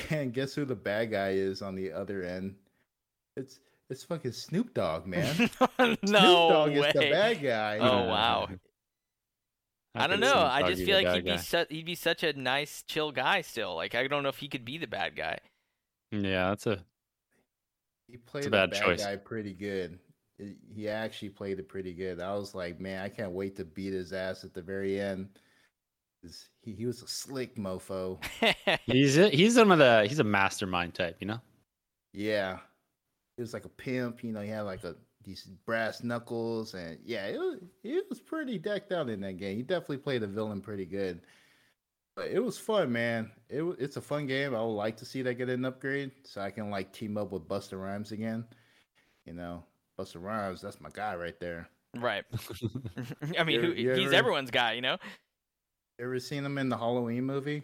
And guess who the bad guy is on the other end? It's. It's fucking Snoop Dogg, man. no Snoop Dogg way. is the bad guy. Oh, wow. I, I don't know. I just feel like he'd guy. be su- he'd be such a nice, chill guy still. Like, I don't know if he could be the bad guy. Yeah, that's a He played the bad, bad choice. guy pretty good. He actually played it pretty good. I was like, man, I can't wait to beat his ass at the very end. He, he was a slick mofo. he's a, he's some of the he's a mastermind type, you know? Yeah. It was like a pimp, you know, he had like a these brass knuckles, and yeah, it was, it was pretty decked out in that game. He definitely played the villain pretty good. But it was fun, man. It It's a fun game. I would like to see that get an upgrade so I can like team up with Busta Rhymes again. You know, Busta Rhymes, that's my guy right there. Right. I mean, you, you he's ever, everyone's guy, you know? Ever seen him in the Halloween movie?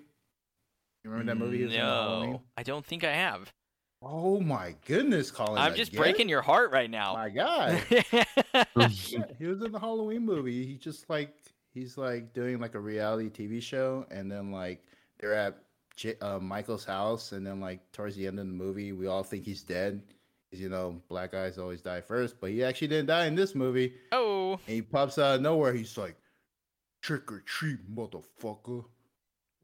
You remember that movie? No, I don't think I have. Oh my goodness, Colin! I'm just breaking your heart right now. My God, yeah, he was in the Halloween movie. He just like he's like doing like a reality T V show, and then like they're at J- uh, Michael's house, and then like towards the end of the movie, we all think he's dead. Because, you know, black guys always die first, but he actually didn't die in this movie. Oh, and he pops out of nowhere. He's like, "Trick or treat, motherfucker!"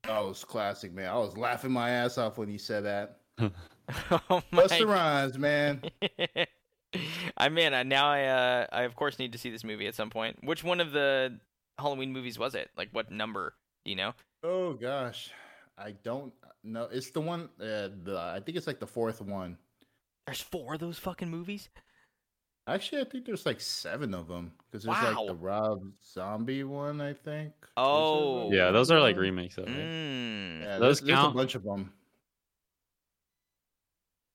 That was classic, man. I was laughing my ass off when he said that. Oh my Busta Rhymes, man. I mean, I now I uh, I of course need to see this movie at some point. Which one of the Halloween movies was it? Like what number? Do you know? Oh gosh, I don't know. It's the one. Uh, the, I think it's like the fourth one. There's four of those fucking movies. Actually, I think there's like seven of them because there's wow. like the Rob Zombie one. I think. Oh those yeah, those are like remakes of it. Mm. Yeah, those there's, count. There's a bunch of them.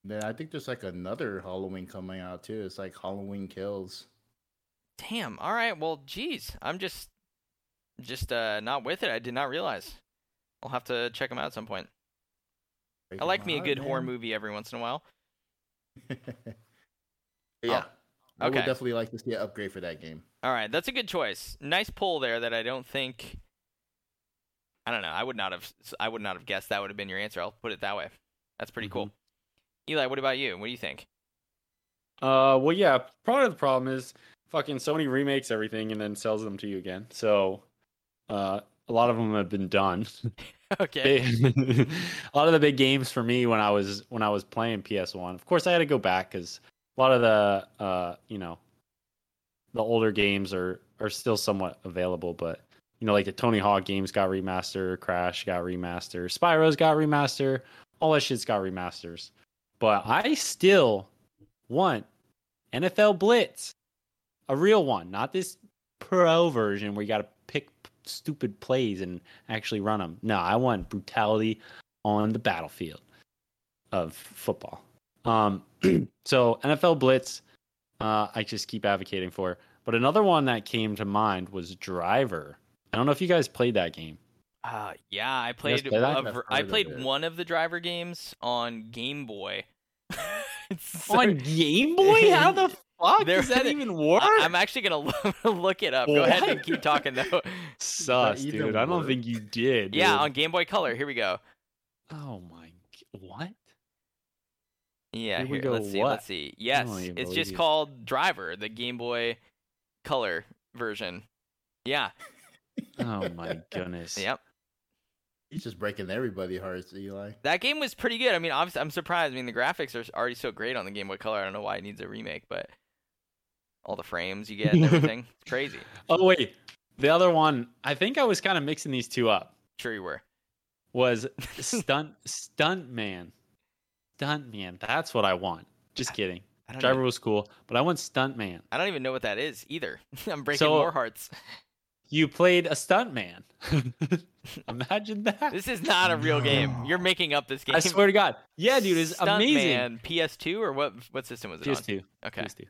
Then I think there's like another Halloween coming out too. It's like Halloween Kills. Damn. All right. Well, geez. I'm just, just uh, not with it. I did not realize. I'll have to check them out at some point. Break I like me out, a good man. horror movie every once in a while. yeah. Oh, okay. I would definitely like to see an upgrade for that game. All right. That's a good choice. Nice pull there that I don't think. I don't know. I would not have. I would not have guessed that would have been your answer. I'll put it that way. That's pretty mm-hmm. cool. Eli, what about you? What do you think? Uh, well, yeah, part of the problem is fucking Sony remakes everything and then sells them to you again. So, uh, a lot of them have been done. Okay. They, a lot of the big games for me when I was when I was playing P S one, of course, I had to go back because a lot of the uh, you know, the older games are are still somewhat available, but you know, like the Tony Hawk games got remastered, Crash got remastered, Spyro's got remastered, all that shit's got remasters. But I still want N F L Blitz, a real one, not this pro version where you got to pick stupid plays and actually run them. No, I want brutality on the battlefield of football. Um, so N F L Blitz, uh, I just keep advocating for. But another one that came to mind was Driver. I don't know if you guys played that game. Uh, yeah, I played play of, I played of one of the Driver games on Game Boy. So, on Game Boy? How the fuck does that even work? I, I'm actually going to look it up. What? Go ahead and keep talking, though. Sus, dude. Work. I don't think you did. Yeah, dude. On Game Boy Color. Here we go. Oh, my. What? Yeah, here, we go. Let's see. What? Let's see. Yes, it's just you. Called Driver, the Game Boy Color version. Yeah. Oh, my goodness. Yep. He's just breaking everybody's hearts, Eli. That game was pretty good. I mean, obviously, I'm surprised. I mean, the graphics are already so great on the Game Boy Color. I don't know why it needs a remake, but all the frames you get and everything. It's crazy. Oh, wait. The other one, I think I was kind of mixing these two up. Sure you were. Was Stunt Stunt Man. Stunt Man. That's what I want. Just kidding. I, I Driver know. Was cool, but I want Stunt Man. I don't even know what that is either. I'm breaking so, more hearts. You played a stuntman. Imagine that. This is not a real game. You're making up this game. I swear to God. Yeah, dude, it's stunt amazing. Man, P S two or what? What system was it P S two. On? Okay. P S two.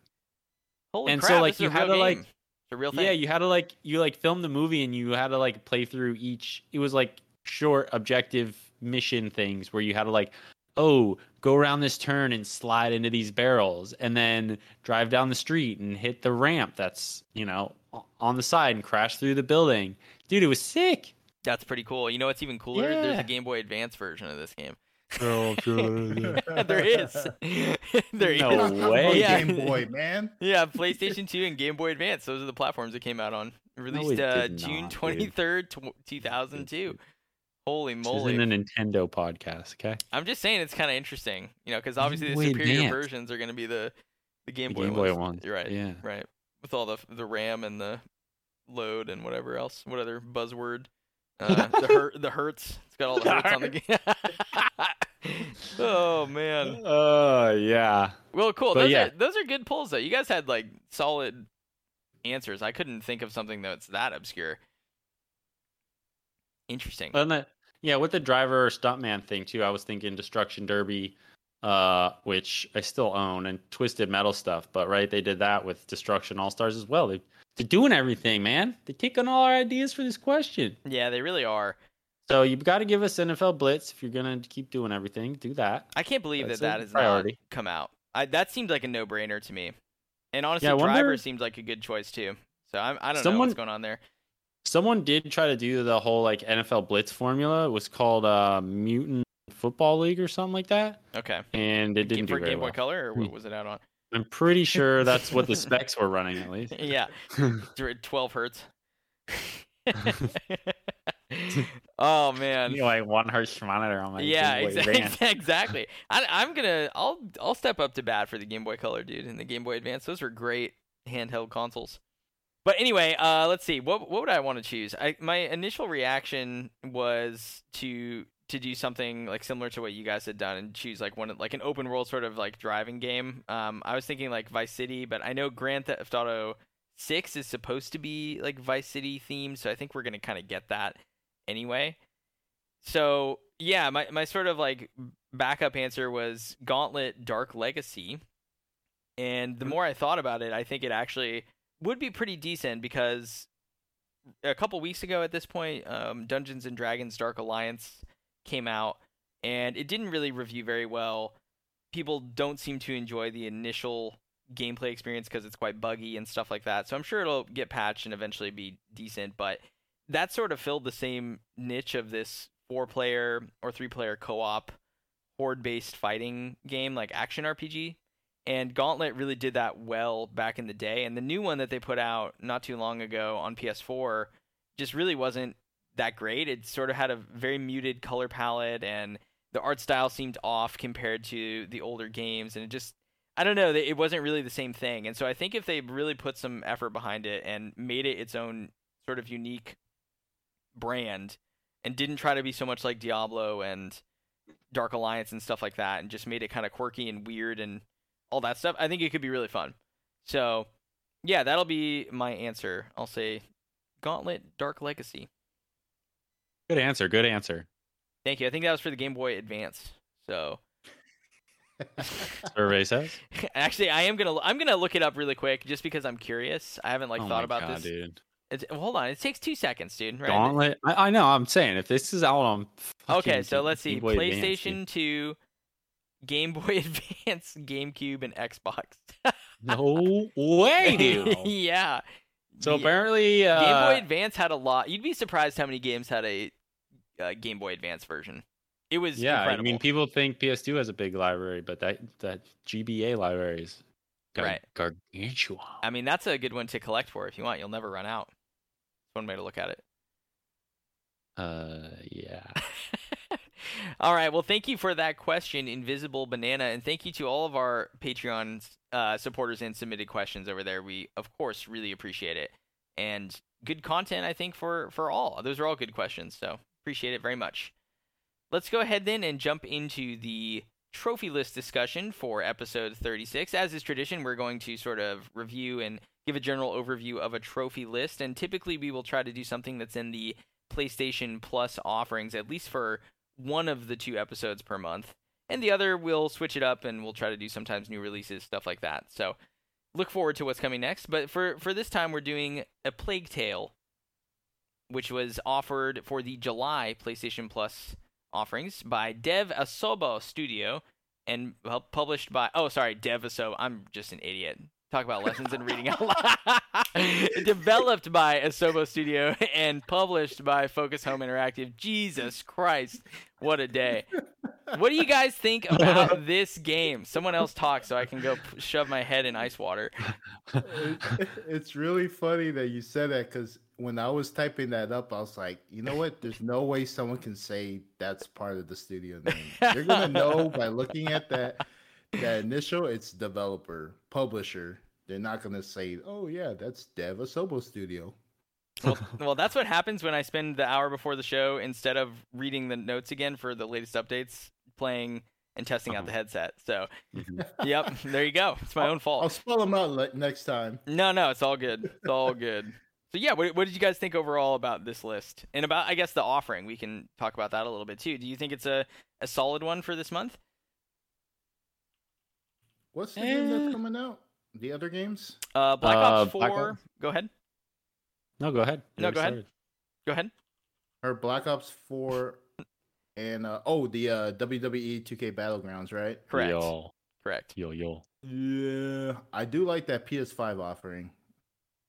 Holy and crap! And so, like, this is you a had to game. Like, it's a real thing. Yeah, you had to like, you like film the movie, and you had to like play through each. It was like short objective mission things where you had to like, oh, go around this turn and slide into these barrels, and then drive down the street and hit the ramp. That's you know. On the side and crash through the building. Dude, it was sick. That's pretty cool. You know what's even cooler? Yeah. There's a Game Boy Advance version of this game. Oh, there is. There no is. Way. Yeah. Game Boy, man. Yeah, PlayStation two and Game Boy Advance. Those are the platforms it came out on. Released no, uh, not, June twenty-third, dude. two thousand two. Holy moly. This isn't a Nintendo podcast, okay? I'm just saying it's kind of interesting, you know, because obviously Game the Boy superior Advance. Versions are going to be the, the Game Boy, the Game Boy ones. ones. You're right. Yeah. Right. With all the the RAM and the load and whatever else, what other buzzword? Uh, the hurt, the hertz. It's got all the hertz on the game. Oh man. Oh uh, yeah. Well, cool. But those yeah. are those are good pulls though. You guys had like solid answers. I couldn't think of something that's that obscure. Interesting. And the, yeah, with the Driver or Stuntman thing too, I was thinking Destruction Derby. Uh, which I still own, and Twisted Metal stuff. But right, they did that with Destruction All Stars as well. They, they're doing everything, man. They're taking all our ideas for this question. Yeah, they really are. So you've got to give us N F L Blitz if you're gonna keep doing everything. Do that. I can't believe that's that that has not come out. I, that seemed like a no-brainer to me. And honestly, yeah, wonder, Driver seems like a good choice too. So I'm, I don't someone, know what's going on there. Someone did try to do the whole like N F L Blitz formula. It was called uh, Mutant Football League or something like that. Okay. And it didn't do very well. For Game Boy Color, or what was it out on? I'm pretty sure that's what the specs were running at least. Yeah, twelve hertz. Oh man. You know, like one hertz monitor on my yeah, Game Boy exa- Advance. Yeah, exactly. I, I'm gonna, I'll, I'll step up to bat for the Game Boy Color, dude, and the Game Boy Advance. Those were great handheld consoles. But anyway, uh, let's see. What, what would I want to choose? I, my initial reaction was to. to do something like similar to what you guys had done and choose like one like an open world sort of like driving game. Um, I was thinking like Vice City, but I know Grand Theft Auto six is supposed to be like Vice City themed. So I think we're going to kind of get that anyway. So yeah, my, my sort of like backup answer was Gauntlet: Dark Legacy. And the more I thought about it, I think it actually would be pretty decent because a couple weeks ago at this point, um, Dungeons and Dragons: Dark Alliance came out, and it didn't really review very well. People don't seem to enjoy the initial gameplay experience because it's quite buggy and stuff like that. So I'm sure it'll get patched and eventually be decent, but that sort of filled the same niche of this four-player or three-player co-op horde-based fighting game, like action R P G. And Gauntlet really did that well back in the day. And the new one that they put out not too long ago on P S four just really wasn't that great. It sort of had a very muted color palette, and the art style seemed off compared to the older games. And it just, I don't know, it wasn't really the same thing. And so I think if they really put some effort behind it and made it its own sort of unique brand and didn't try to be so much like Diablo and Dark Alliance and stuff like that, and just made it kind of quirky and weird and all that stuff, I think it could be really fun. So, yeah, that'll be my answer. I'll say Gauntlet: Dark Legacy. Good answer. Good answer. Thank you. I think that was for the Game Boy Advance. So, survey says. Actually, I am gonna I'm gonna look it up really quick just because I'm curious. I haven't like oh thought about God, this. Dude. It's, well, hold on. It takes two seconds, dude. Right? Gauntlet. I, I know. I'm saying if this is out on. Okay, so let's see. PlayStation Advance, Two. Game Boy Advance, GameCube, and Xbox. No way, dude. Yeah. So yeah. apparently, uh, Game Boy Advance had a lot. You'd be surprised how many games had a uh, Game Boy Advance version. It was yeah. Incredible. I mean, people think P S two has a big library, but that that G B A library is gar- right. gargantuan. I mean, that's a good one to collect for if you want. You'll never run out. One way to look at it. Uh, yeah. All right. Well, thank you for that question, Invisible Banana. And thank you to all of our Patreon uh, supporters and submitted questions over there. We, of course, really appreciate it. And good content, I think, for, for all. Those are all good questions. So appreciate it very much. Let's go ahead then and jump into the trophy list discussion for episode thirty-six. As is tradition, we're going to sort of review and give a general overview of a trophy list. And typically we will try to do something that's in the PlayStation Plus offerings, at least for one of the two episodes per month, and the other we'll switch it up and we'll try to do sometimes new releases, stuff like that. So look forward to what's coming next. But for, for this time, we're doing A Plague Tale, which was offered for the July PlayStation Plus offerings by Dev Asobo Studio and published by, oh, sorry, Dev Asobo. I'm just an idiot. Talk about lessons in reading out loud. Developed by Asobo Studio and published by Focus Home Interactive. Jesus Christ, what a day. What do you guys think about this game? Someone else talk so I can go p- shove my head in ice water. It, it's really funny that you said that, because when I was typing that up, I was like, you know what? There's no way someone can say that's part of the studio name. You're going to know by looking at that. That initial, it's developer, publisher. They're not going to say, oh, yeah, that's Dev Asobo Studio. Well, well, that's what happens when I spend the hour before the show, instead of reading the notes again for the latest updates, playing and testing out the headset. So, mm-hmm. Yep, there you go. It's my I'll, own fault. I'll spell them out le- next time. No, no, it's all good. It's all good. So, yeah, what, what did you guys think overall about this list? And about, I guess, the offering. We can talk about that a little bit, too. Do you think it's a, a solid one for this month? What's the eh. game that's coming out? The other games? Uh, Black Ops uh, Four. Black Ops? Go ahead. No, go ahead. No, go started. ahead. Go ahead. Or Black Ops Four, and uh, oh, the uh, W W E two K Battlegrounds, right? Correct. Yo. Correct. Yo yo. Yeah, I do like that P S five offering.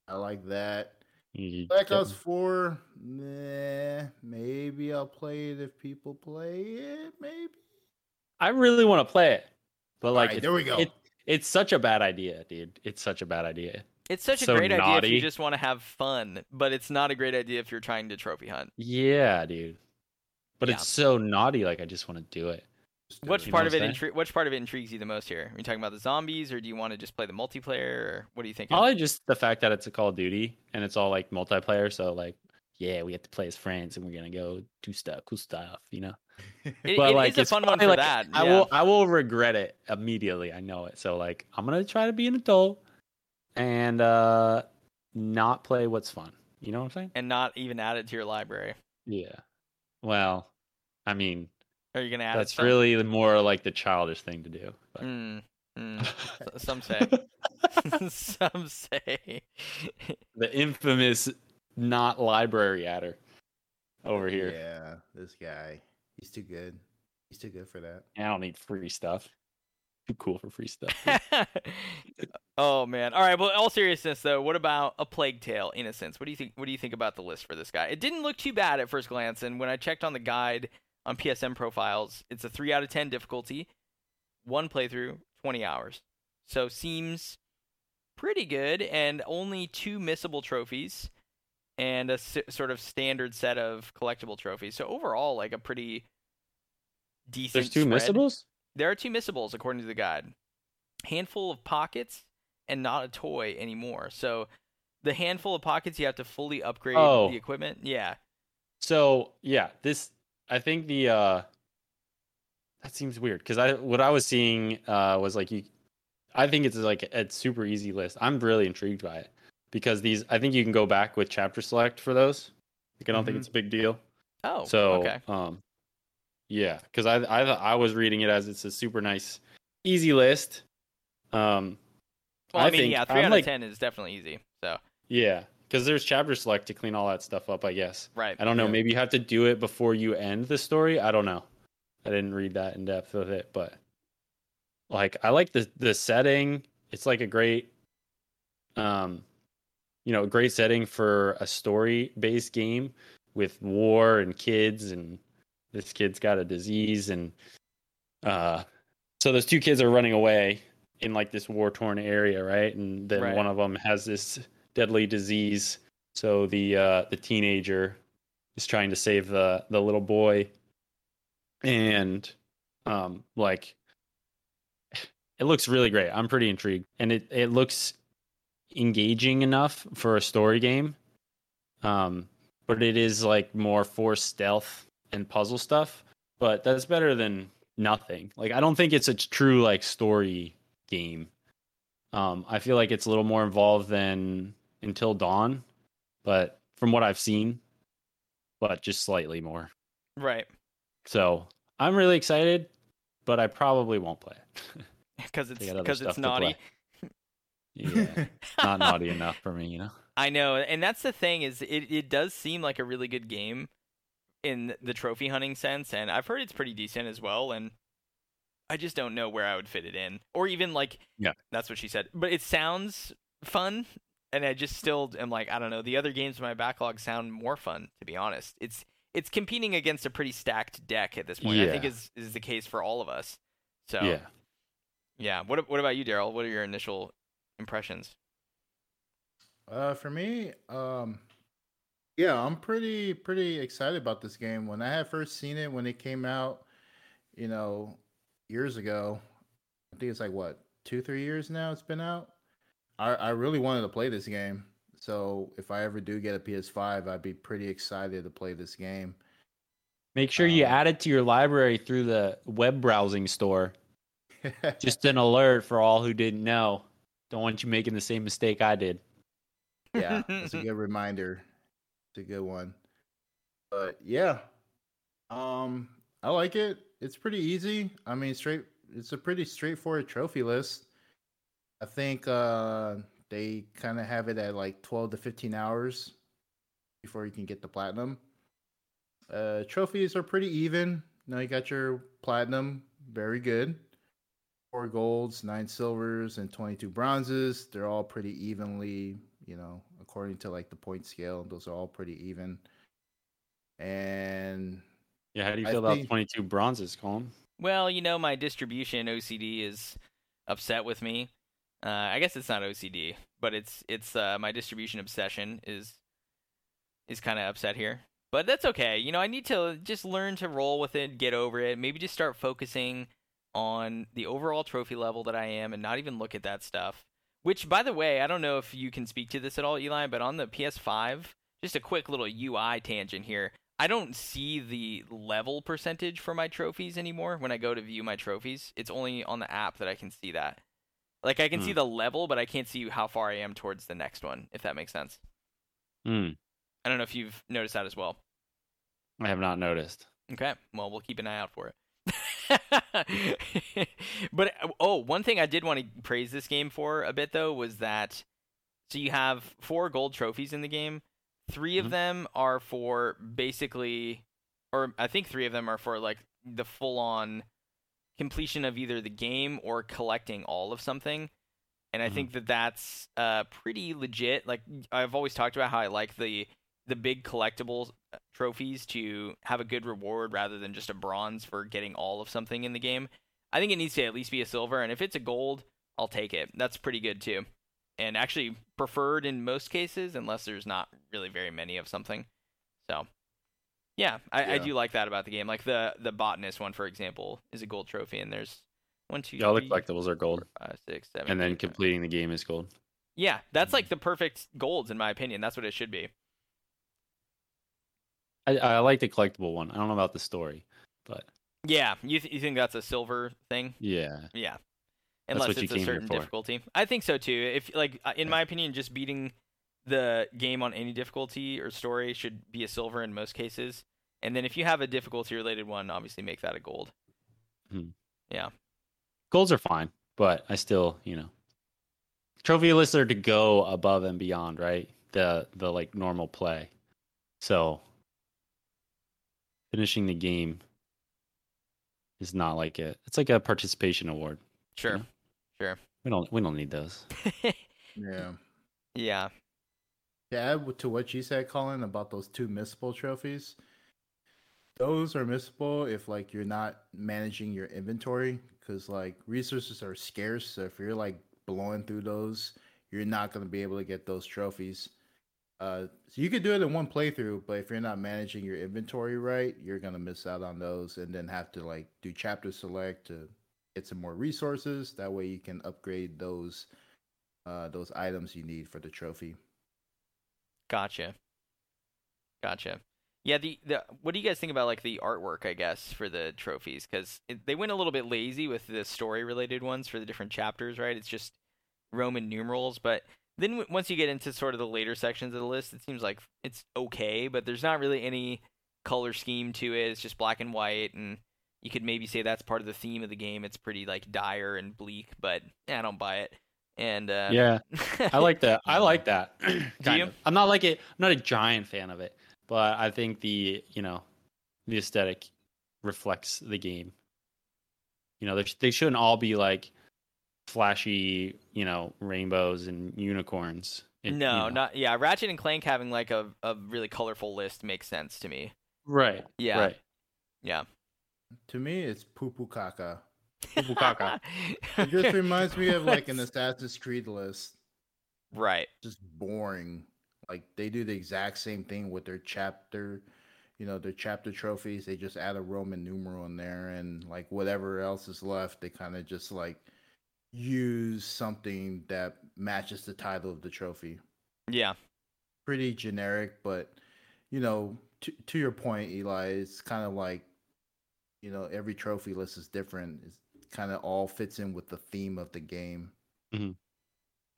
I like that. You Black Ops Four. Nah, maybe I'll play it if people play it. Maybe. I really want to play it. But like, right, there we go. It, it's such a bad idea, dude. It's such a bad idea. It's such so a great naughty. idea if you just want to have fun, but it's not a great idea if you're trying to trophy hunt. Yeah, dude. But yeah. It's so naughty. Like, I just want to do it. Which do part of it? Intri- which part of it intrigues you the most here? Are you talking about the zombies, or do you want to just play the multiplayer? Or what do you think? Probably just the fact that it's a Call of Duty and it's all like multiplayer. So like, yeah, we have to play as friends, and we're gonna go do stuff, cool stuff, you know. It, but it like, is a it's fun one for like, that. I yeah. will, I will regret it immediately. I know it. So like, I'm gonna try to be an adult and uh, not play what's fun. You know what I'm saying? And not even add it to your library. Yeah. Well, I mean, are you gonna add? That's it really more like the childish thing to do. But... Mm, mm, some say. Some say. The infamous. Not library adder over here. Yeah, this guy. He's too good. He's too good for that. I don't need free stuff. Too cool for free stuff. Oh man. All right. Well, all seriousness though, what about A Plague Tale: Innocence? What do you think? What do you think about the list for this guy? It didn't look too bad at first glance, and when I checked on the guide on P S M profiles, it's a three out of ten difficulty, one playthrough, twenty hours. So seems pretty good, and only two missable trophies and a s- sort of standard set of collectible trophies. So overall, like a pretty decent There's two spread. missables? There are two missables, according to the guide. Handful of pockets and not a toy anymore. So the handful of pockets, you have to fully upgrade oh. the equipment. Yeah. So, yeah, this, I think the, uh, that seems weird. Cause I, what I was seeing, uh, was like, you, I think it's like a super easy list. I'm really intrigued by it because these, I think you can go back with chapter select for those. Like, I don't mm-hmm. think it's a big deal. Oh, so, okay. um, yeah. Cause I, I, I was reading it as it's a super nice, easy list. Um, well, I, I mean, think, yeah, three I'm out like, of ten is definitely easy. So, yeah. Because there's chapter select to clean all that stuff up, I guess. Right. I don't know. Yeah. Maybe you have to do it before you end the story. I don't know. I didn't read that in depth with it, but like I like the the setting. It's like a great, um, you know, a great setting for a story based game with war and kids, and this kid's got a disease, and uh, so those two kids are running away in like this war torn area, right? And then right. one of them has this deadly disease, so the uh the teenager is trying to save the the little boy, and um like it looks really great. I'm pretty intrigued, and it it looks engaging enough for a story game, um but it is like more for stealth and puzzle stuff, but that's better than nothing. Like, I don't think it's a true like story game. um I feel like it's a little more involved than Until Dawn, but from what I've seen, but just slightly more. Right. So I'm really excited, but I probably won't play it because it's because it's naughty. Yeah, not naughty enough for me, you know. I know, and that's the thing is, it it does seem like a really good game in the trophy hunting sense, and I've heard it's pretty decent as well, and I just don't know where I would fit it in, or even like yeah. That's what she said. But it sounds fun. And I just still am like, I don't know. The other games in my backlog sound more fun, to be honest. It's it's competing against a pretty stacked deck at this point. Yeah. I think is is the case for all of us. So yeah, yeah. What what about you, Daryl? What are your initial impressions? Uh, for me, um, yeah, I'm pretty pretty excited about this game. When I had first seen it when it came out, you know, years ago, I think it's like what two three years now it's been out. I, I really wanted to play this game, so if I ever do get a P S five, I'd be pretty excited to play this game. Make sure um, you add it to your library through the web browsing store. Just an alert for all who didn't know. Don't want you making the same mistake I did. Yeah, it's a good reminder. It's a good one. But yeah, um, I like it. It's pretty easy. I mean, straight. It's a pretty straightforward trophy list. I think uh, they kind of have it at like twelve to fifteen hours before you can get the platinum. Uh, trophies are pretty even. Now you got your platinum, very good. Four golds, nine silvers, and twenty-two bronzes. They're all pretty evenly, you know, according to like the point scale. Those are all pretty even. And yeah, how do you feel I about think... twenty-two bronzes, Colin? Well, you know, my distribution O C D is upset with me. Uh, I guess it's not O C D, but it's it's uh, my distribution obsession is is kind of upset here. But that's okay. You know, I need to just learn to roll with it, get over it, maybe just start focusing on the overall trophy level that I am and not even look at that stuff. Which, by the way, I don't know if you can speak to this at all, Eli, but on the P S five, just a quick little U I tangent here. I don't see the level percentage for my trophies anymore when I go to view my trophies. It's only on the app that I can see that. Like, I can mm. see the level, but I can't see how far I am towards the next one, if that makes sense. Mm. I don't know if you've noticed that as well. I have not noticed. Okay. Well, we'll keep an eye out for it. But, oh, one thing I did want to praise this game for a bit, though, was that... So you have four gold trophies in the game. Three of mm-hmm. them are for basically... Or I think three of them are for, like, the full-on... completion of either the game or collecting all of something. And I mm-hmm. think that that's uh, pretty legit. Like, I've always talked about how I like the the big collectible trophies to have a good reward rather than just a bronze for getting all of something in the game. I think it needs to at least be a silver. And if it's a gold, I'll take it. That's pretty good too. And actually preferred in most cases, unless there's not really very many of something. So yeah, I, yeah. I do like that about the game. Like the, the botanist one, for example, is a gold trophy, and there's one, two, yeah, all the collectibles are gold. Four, five, six, seven, and then eight, completing nine. The game is gold. Yeah, that's like the perfect golds in my opinion. That's what it should be. I, I like the collectible one. I don't know about the story, but yeah, you th- you think that's a silver thing? Yeah, yeah. Unless it's a certain difficulty. I think so too. If like in my opinion, just beating the game on any difficulty or story should be a silver in most cases. And then if you have a difficulty related one, obviously make that a gold. Hmm. Yeah. Golds are fine, but I still, you know, trophy lists are to go above and beyond, right? The the like normal play. So finishing the game is not like it. It's like a participation award. Sure, you know? Sure. We don't we don't need those. Yeah. Yeah. To add to what you said, Colin, about those two missable trophies, those are missable if like you're not managing your inventory, because like resources are scarce. So if you're like blowing through those, you're not going to be able to get those trophies. Uh, so you could do it in one playthrough, but if you're not managing your inventory right, you're going to miss out on those, and then have to like do chapter select to get some more resources. That way you can upgrade those uh, those items you need for the trophy. Gotcha. Gotcha. Yeah, the, the what do you guys think about like the artwork, I guess, for the trophies? Because they went a little bit lazy with the story-related ones for the different chapters, right? It's just Roman numerals. But then w- once you get into sort of the later sections of the list, it seems like it's okay, but there's not really any color scheme to it. It's just black and white, and you could maybe say that's part of the theme of the game. It's pretty like dire and bleak, but I don't buy it. And uh, yeah, I like that. I like that. Do you? Of. I'm not like it. I'm not a giant fan of it. But I think the, you know, the aesthetic reflects the game. You know, they shouldn't all be like flashy, you know, rainbows and unicorns. It, no, you know. not yeah. Ratchet and Clank having like a, a really colorful list makes sense to me. Right. Yeah. Right. Yeah. To me, it's poo poo caca. Poo poo caca. It just reminds me of like an Assassin's Creed list. Right. Just boring. Like, they do the exact same thing with their chapter, you know, their chapter trophies. They just add a Roman numeral in there, and like whatever else is left, they kind of just like use something that matches the title of the trophy. Yeah. Pretty generic, but, you know, to, to your point, Eli, it's kind of like, you know, every trophy list is different. It's kind of all fits in with the theme of the game. Mm-hmm.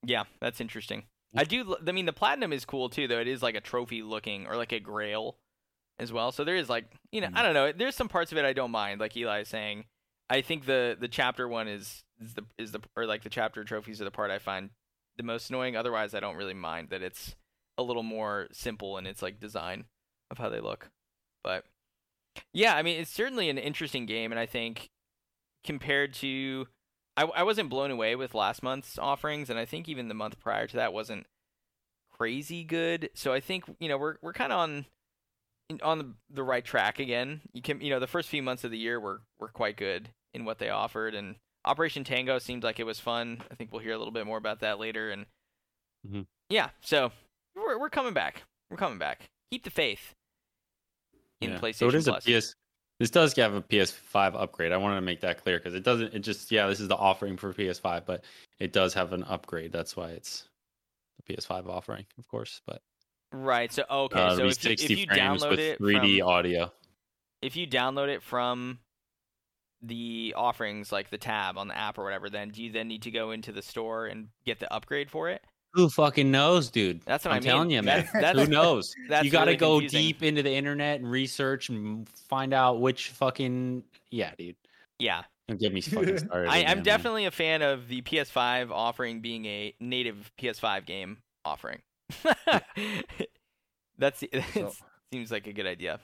Yeah, that's interesting. I do. I mean, the platinum is cool too, though. It is like a trophy looking, or like a grail, as well. So there is like, you know, mm-hmm. I don't know. There's some parts of it I don't mind. Like Eli is saying, I think the, the chapter one is is the is the or like the chapter trophies are the part I find the most annoying. Otherwise, I don't really mind that it's a little more simple in its like design of how they look. But yeah, I mean, it's certainly an interesting game, and I think compared to. I, I wasn't blown away with last month's offerings, and I think even the month prior to that wasn't crazy good. So I think, you know, we're we're kind of on on the, the right track again. You can, you know, the first few months of the year were were quite good in what they offered, and Operation Tango seemed like it was fun. I think we'll hear a little bit more about that later, and mm-hmm. yeah, so we're we're coming back. We're coming back. Keep the faith in yeah. PlayStation so it is Plus. A P S- This does have a P S five upgrade. I wanted to make that clear, because it doesn't. It just yeah, this is the offering for P S five, but it does have an upgrade. That's why it's the P S five offering, of course. But right. So okay. Uh, so if you, if you download it three D from, audio, if you download it from the offerings, like the tab on the app or whatever, then do you then need to go into the store and get the upgrade for it? Who fucking knows, dude? That's what I'm I mean. telling you, man. That's, that's, Who knows? That's you got to really go confusing. deep into the internet and research and find out which fucking yeah, dude. Yeah, don't get me fucking started. I, I'm now, definitely man. a fan of the P S five offering being a native P S five game offering. That's it. So, seems like a good idea.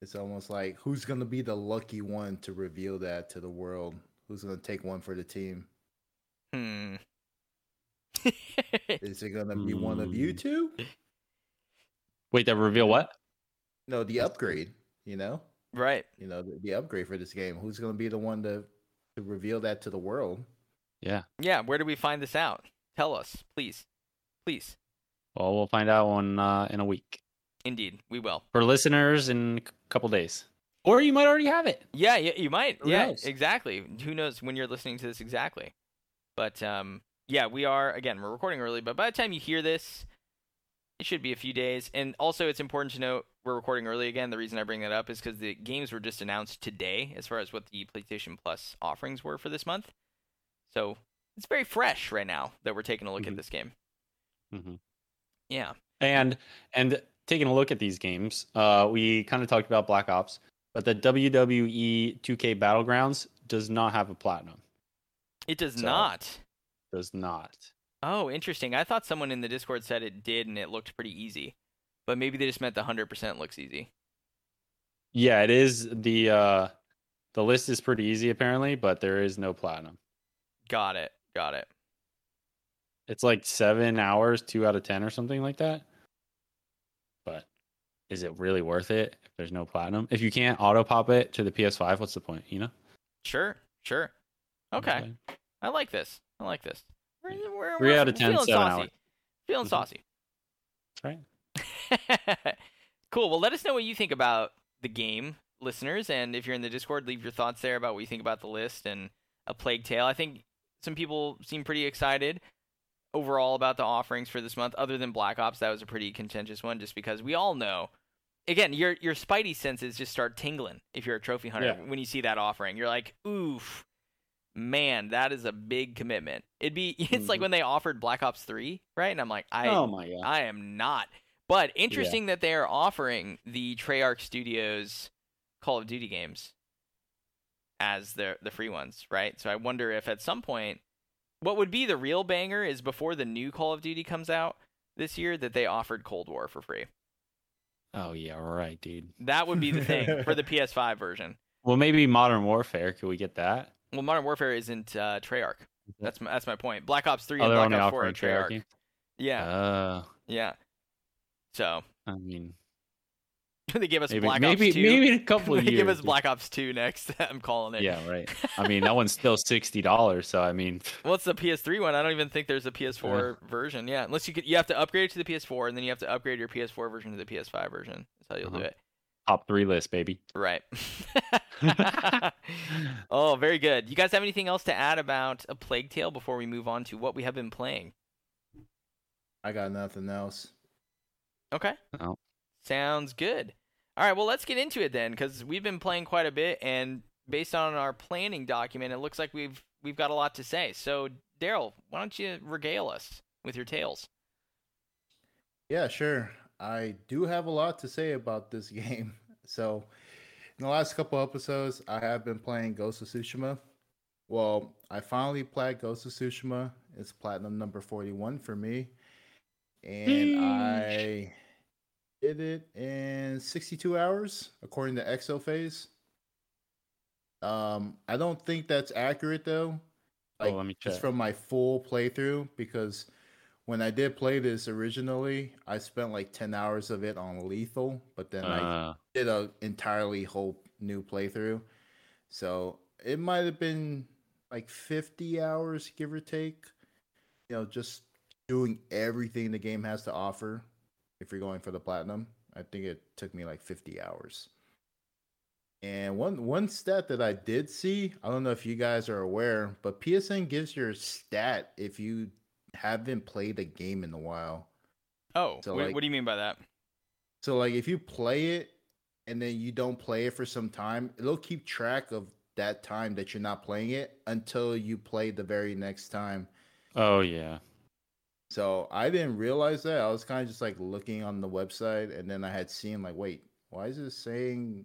It's almost like who's gonna be the lucky one to reveal that to the world? Who's gonna take one for the team? Hmm. Is it gonna be one of you two? Wait, that reveal what? No, the upgrade. You know, right? You know, the, the upgrade for this game. Who's gonna be the one to, to reveal that to the world? Yeah. Yeah. Where do we find this out? Tell us, please. Please. Well, we'll find out on, uh, in a week. Indeed, we will. For listeners, in a couple days. Or you might already have it. Yeah, yeah you might. Who yeah, knows? Exactly. Who knows when you're listening to this exactly. But, um, yeah, we are, again, we're recording early, but by the time you hear this, it should be a few days. And also, it's important to note we're recording early again. The reason I bring that up is because the games were just announced today as far as what the PlayStation Plus offerings were for this month. So it's very fresh right now that we're taking a look mm-hmm. at this game. Mm-hmm. Yeah. And and taking a look at these games, uh, we kind of talked about Black Ops, but the W W E two K Battlegrounds does not have a platinum. It does so, not. Does not. Oh, interesting. I thought someone in the Discord said it did and it looked pretty easy, but maybe they just meant the one hundred percent looks easy. Yeah, it is. The uh, the list is pretty easy apparently, but there is no platinum. Got it. Got it. It's like seven hours, two out of ten or something like that. But is it really worth it if there's no platinum? If you can't auto pop it to the P S five, what's the point, you know? Sure, sure. Okay. okay. I like this. I like this. We're, we're, Three we're, out of ten, seven saucy. hours. Feeling saucy. That's right. Cool. Well, let us know what you think about the game, listeners. And if you're in the Discord, leave your thoughts there about what you think about the list and A Plague Tale. I think some people seem pretty excited overall about the offerings for this month, other than Black Ops. That was a pretty contentious one, just because we all know, again, your your spidey senses just start tingling if you're a trophy hunter. Yeah. When you see that offering, you're like, oof, man, that is a big commitment. It'd be it's mm-hmm. like when they offered Black Ops three, right? And I'm like, I oh my God. I am not. But interesting yeah. that they are offering the Treyarch Studios Call of Duty games as the the free ones, right? So I wonder if at some point, what would be the real banger is before the new Call of Duty comes out this year, that they offered Cold War for free. Oh, yeah, right, dude. That would be the thing for the P S five version. Well, maybe Modern Warfare. Could we get that? Well, Modern Warfare isn't uh, Treyarch. That's my, that's my point. Black Ops three oh, and Black Ops four are Treyarch. Treyarch. Yeah. Uh, yeah. So. I mean. They give us maybe, Black maybe, Ops two. Maybe in a couple of they years. They give us Black Ops two next. I'm calling it. Yeah, right. I mean, that one's still sixty dollars, so I mean... Well, it's the P S three one. I don't even think there's a P S four yeah. version. Yeah, unless you could, you have to upgrade it to the P S four, and then you have to upgrade your P S four version to the P S five version. That's how you'll uh-huh. do it. Top three list, baby. Right. Oh, very good. You guys have anything else to add about A Plague Tale before we move on to what we have been playing? I got nothing else. Okay. No. Sounds good. All right, well, let's get into it then, because we've been playing quite a bit, and based on our planning document, it looks like we've we've got a lot to say. So, Daryl, why don't you regale us with your tales? Yeah, sure. I do have a lot to say about this game. So, in the last couple episodes, I have been playing Ghost of Tsushima. Well, I finally played Ghost of Tsushima. It's platinum number forty-one for me, and mm. I... did it in sixty-two hours according to Exophase. Um, I don't think that's accurate though. Like, oh, let me check. Just from my full playthrough, because when I did play this originally, I spent like ten hours of it on lethal, but then uh. I did a entirely whole new playthrough. So it might have been like fifty hours, give or take. You know, just doing everything the game has to offer. If you're going for the platinum, I think it took me like fifty hours. And one one stat that I did see, I don't know if you guys are aware, but P S N gives your stat if you haven't played a game in a while. Oh, so wait, like, what do you mean by that? So like if you play it and then you don't play it for some time, it'll keep track of that time that you're not playing it until you play the very next time. Oh, yeah. So I didn't realize that. I was kind of just like looking on the website, and then I had seen like, wait, why is it saying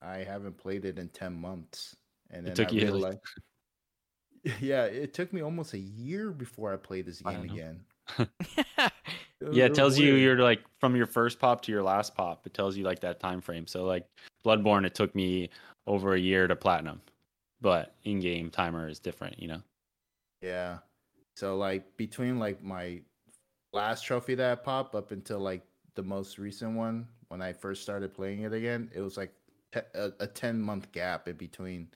I haven't played it in ten months? And then it took I you realized, yeah, it took me almost a year before I played this game again. Yeah, it tells you you're like from your first pop to your last pop. It tells you like that time frame. So like Bloodborne, it took me over a year to platinum, but in-game timer is different, you know? Yeah. So like between like my last trophy that I popped up until like the most recent one, when I first started playing it again, it was like a ten month gap in between.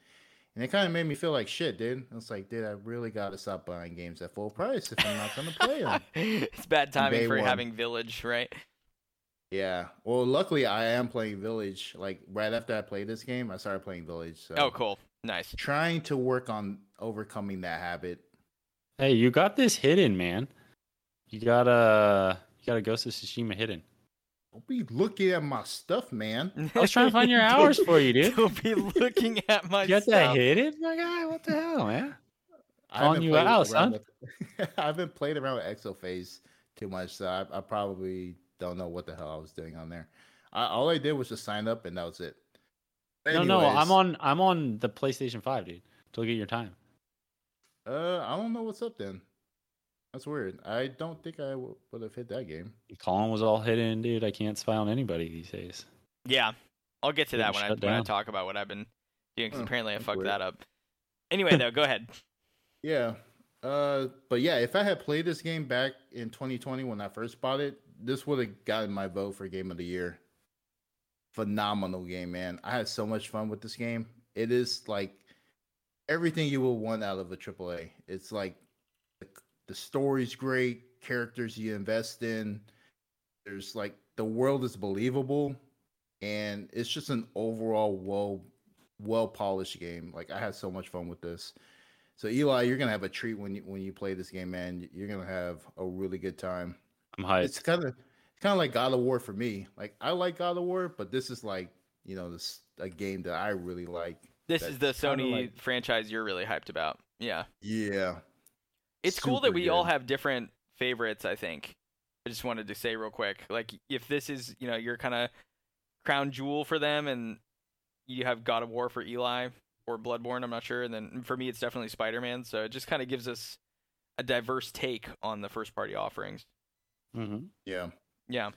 And it kind of made me feel like shit, dude. I was like, dude, I really got to stop buying games at full price if I'm not going to play them. It's bad timing for one. Having Village, right? Yeah. Well, luckily, I am playing Village. Like, right after I played this game, I started playing Village. So. Oh, cool. Nice. Trying to work on overcoming that habit. Hey, you got this hidden, man. You got a, you got a Ghost of Tsushima hidden. Don't be looking at my stuff, man. I was trying to find your hours for you, dude. Don't be looking at my stuff. You got that hidden, my guy? What the hell, man? On you out, son. With, I haven't played around with Exophase too much, so I, I probably don't know what the hell I was doing on there. I, all I did was just sign up, and that was it. Anyways, no, no, I'm on I'm on the PlayStation five, dude. To get your time. Uh, I don't know what's up then. That's weird. I don't think I w- would have hit that game. Colin was all hidden, dude. I can't spy on anybody these days. Yeah. I'll get to that when I, when I talk about what I've been doing, because oh, apparently I fucked weird. that up. Anyway, though, go ahead. Yeah. Uh, but yeah, if I had played this game back in twenty twenty when I first bought it, this would have gotten my vote for Game of the Year. Phenomenal game, man. I had so much fun with this game. It is like everything you will want out of a triple A. It's like the story's great, characters you invest in. There's like the world is believable, and it's just an overall well, well polished game. Like I had so much fun with this. So Eli, you're gonna have a treat when you when you play this game, man. You're gonna have a really good time. I'm hyped. It's kind of it's kind of like God of War for me. Like I like God of War, but this is like you know this a game that I really like. This is the Sony like, franchise you're really hyped about. Yeah. Yeah. It's Super cool that we good. all have different favorites, I think. I just wanted to say real quick, like, if this is, you know, your kind of crown jewel for them, and you have God of War for Eli, or Bloodborne, I'm not sure, and then for me, it's definitely Spider-Man, so it just kind of gives us a diverse take on the first-party offerings. Mm-hmm. Yeah. Yeah.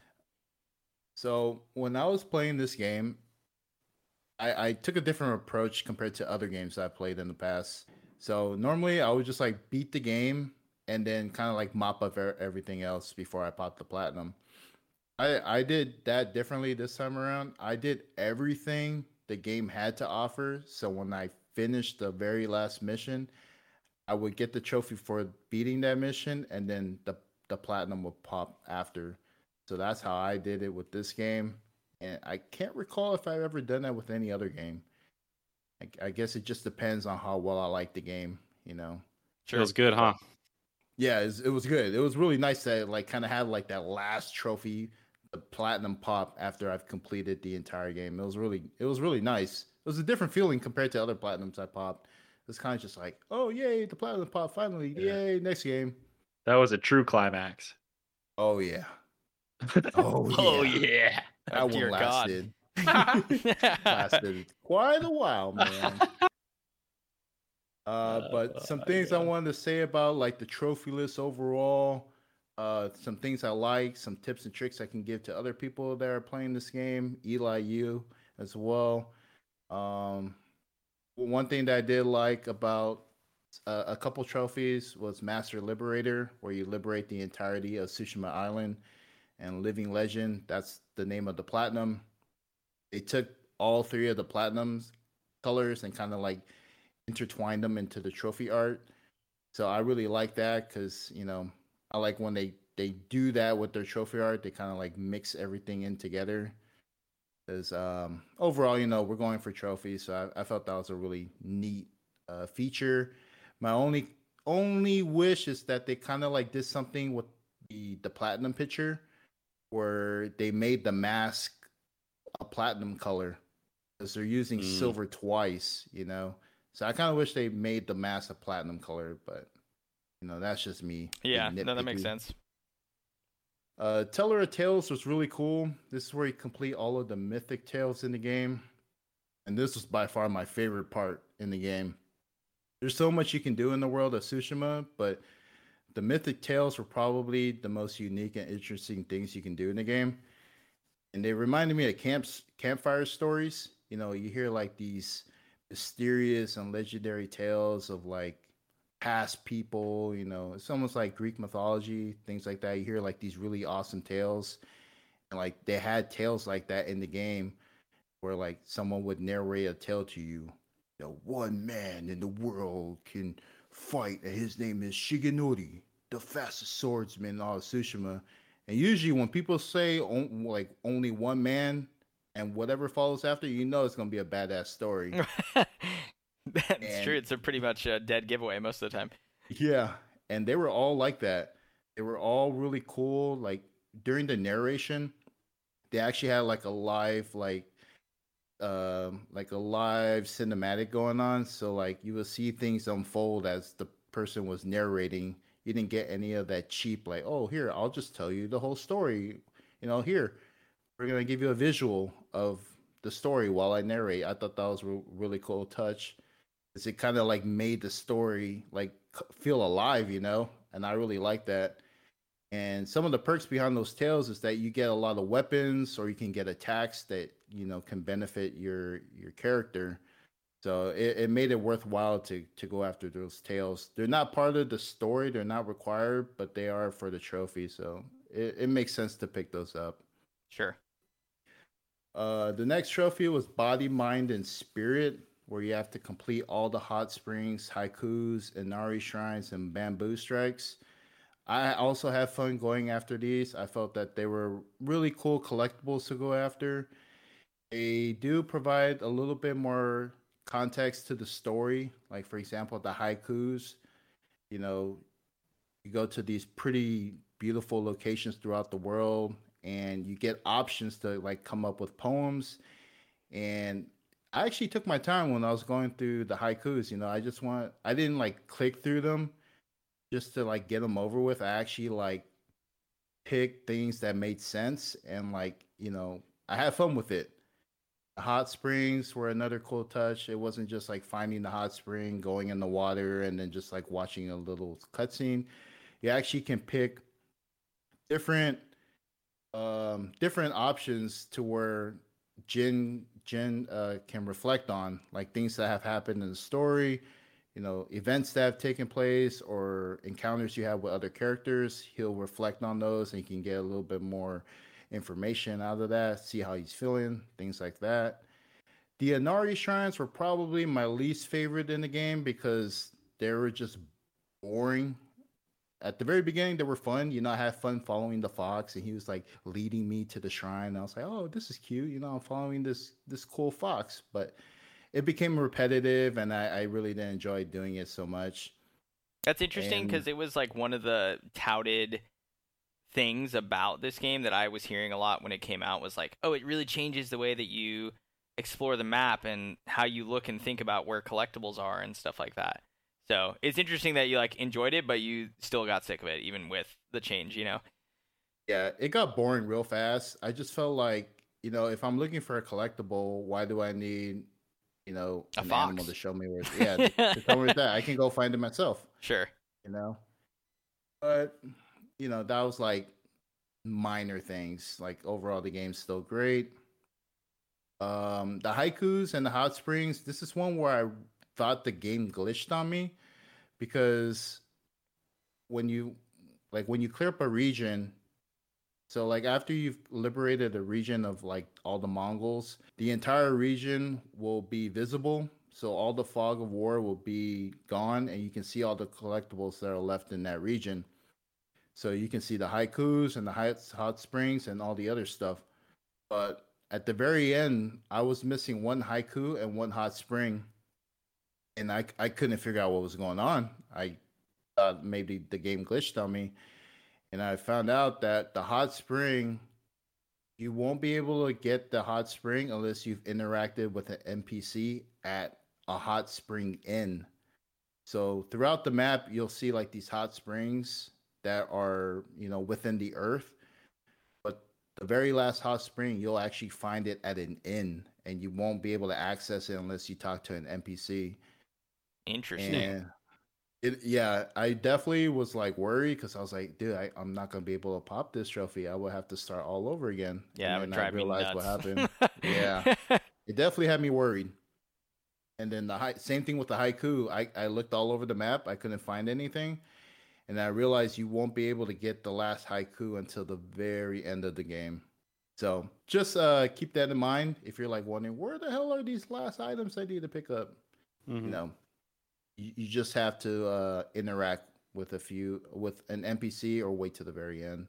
So, when I was playing this game, I, I took a different approach compared to other games I've played in the past. So normally I would just like beat the game and then kind of like mop up er- everything else before I popped the platinum. I I did that differently this time around. I did everything the game had to offer. So when I finished the very last mission, I would get the trophy for beating that mission, and then the, the platinum would pop after. So that's how I did it with this game. And I can't recall if I've ever done that with any other game. I guess it just depends on how well I like the game, you know. Sure, it was good, huh? Yeah, it was, it was good. It was really nice to like kind of have like that last trophy, the platinum pop after I've completed the entire game. It was really, it was really nice. It was a different feeling compared to other platinums I popped. It was kind of just like, oh yay, the platinum pop finally, yeah. Yay, next game. That was a true climax. Oh yeah. Oh yeah. Oh yeah. That oh, dear one lasted. God. Lasted quite a while, man. Uh, but some things I wanted to say about like the trophy list overall, uh, some things I like, some tips and tricks I can give to other people that are playing this game, Eli, you as well. Um, one thing that I did like about uh, a couple trophies was Master Liberator, where you liberate the entirety of Tsushima Island, and Living Legend, that's the name of the platinum. They took all three of the platinums colors and kind of like intertwined them into the trophy art. So I really like that because, you know, I like when they, they do that with their trophy art. They kind of like mix everything in together. Because um, overall, you know, we're going for trophies. So I, I felt that was a really neat uh, feature. My only only wish is that they kind of like did something with the, the platinum picture where they made the mask a platinum color, because they're using mm. silver twice, you know. So I kind of wish they made the mask a platinum color, but you know, that's just me. Yeah, no, that makes sense. Uh, Teller of Tales was really cool. This is where you complete all of the mythic tales in the game, and this was by far my favorite part in the game. There's so much you can do in the world of Tsushima, but the mythic tales were probably the most unique and interesting things you can do in the game. And they reminded me of camps, campfire stories. You know, you hear like these mysterious and legendary tales of like past people, you know, it's almost like Greek mythology, things like that. You hear like these really awesome tales. And like they had tales like that in the game where like someone would narrate a tale to you The one man in the world can fight, and his name is Shigenori, the fastest swordsman in all of Tsushima. And usually when people say on, like only one man and whatever follows after, you know it's going to be a badass story. That's and, true. It's a pretty much a dead giveaway most of the time. Yeah. And they were all like that. They were all really cool. Like during the narration, they actually had like a live, like, um, like a live cinematic going on. So like you will see things unfold as the person was narrating. You didn't get any of that cheap, like, oh, here, I'll just tell you the whole story. You know, here, we're going to give you a visual of the story while I narrate. I thought that was a really cool touch. Because it kind of like made the story like feel alive, you know? And I really like that. And some of the perks behind those tales is that you get a lot of weapons, or you can get attacks that, you know, can benefit your, your character. So it, it made it worthwhile to, to go after those tales. They're not part of the story. They're not required, but they are for the trophy. So it, it makes sense to pick those up. Sure. Uh, the next trophy was Body, Mind, and Spirit, where you have to complete all the hot springs, haikus, Inari shrines, and bamboo strikes. I also had fun going after these. I felt that they were really cool collectibles to go after. They do provide a little bit more context to the story. Like, for example, the haikus, you know, you go to these pretty beautiful locations throughout the world, and you get options to like come up with poems. And I actually took my time when I was going through the haikus. You know, I just want I didn't like click through them just to like get them over with. I actually like picked things that made sense, and like, you know, I had fun with it. Hot springs were another cool touch. It wasn't just like finding the hot spring, going in the water, and then just like watching a little cutscene. You actually can pick different um, different options to where Jin Jin uh, can reflect on, like things that have happened in the story, you know, events that have taken place, or encounters you have with other characters. He'll reflect on those, and you can get a little bit more information out of that, see how he's feeling, things like that. The Inari shrines were probably my least favorite in the game because they were just boring. At the very beginning, they were fun. You know, I had fun following the fox, and he was like leading me to the shrine. I was like, oh, this is cute. You know, I'm following this this cool fox. But it became repetitive, and I, I really didn't enjoy doing it so much. That's interesting because it was like one of the touted things about this game that I was hearing a lot when it came out was like, oh, it really changes the way that you explore the map and how you look and think about where collectibles are and stuff like that. So it's interesting that you like enjoyed it, but you still got sick of it, even with the change, you know? Yeah, it got boring real fast. I just felt like, you know, if I'm looking for a collectible, why do I need, you know, a an fox. animal to show me where it's yeah, to, to tell me that. I can go find it myself. Sure. You know? But you know, that was like minor things. Like overall, the game's still great. Um, the haikus and the hot springs. This is one where I thought the game glitched on me, because when you like when you clear up a region, so like after you've liberated a region of like all the Mongols, the entire region will be visible. So all the fog of war will be gone, and you can see all the collectibles that are left in that region. So you can see the haikus and the hot springs and all the other stuff. But at the very end, I was missing one haiku and one hot spring. And I, I couldn't figure out what was going on. I thought maybe the game glitched on me. And I found out that the hot spring, you won't be able to get the hot spring unless you've interacted with an N P C at a hot spring inn. So throughout the map, you'll see like these hot springs that are, you know, within the earth, but the very last hot spring, you'll actually find it at an inn, and you won't be able to access it unless you talk to an N P C. Interesting. It, yeah, I definitely was like worried because I was like, dude, I, I'm not gonna be able to pop this trophy. I will have to start all over again. Yeah, and it would drive me nuts. What happened. Yeah, it definitely had me worried. And then the same thing with the haiku. I, I looked all over the map. I couldn't find anything. And I realized you won't be able to get the last haiku until the very end of the game. So just uh, keep that in mind if you're like wondering, where the hell are these last items I need to pick up? Mm-hmm. You know, you, you just have to uh, interact with a few with an N P C or wait to the very end.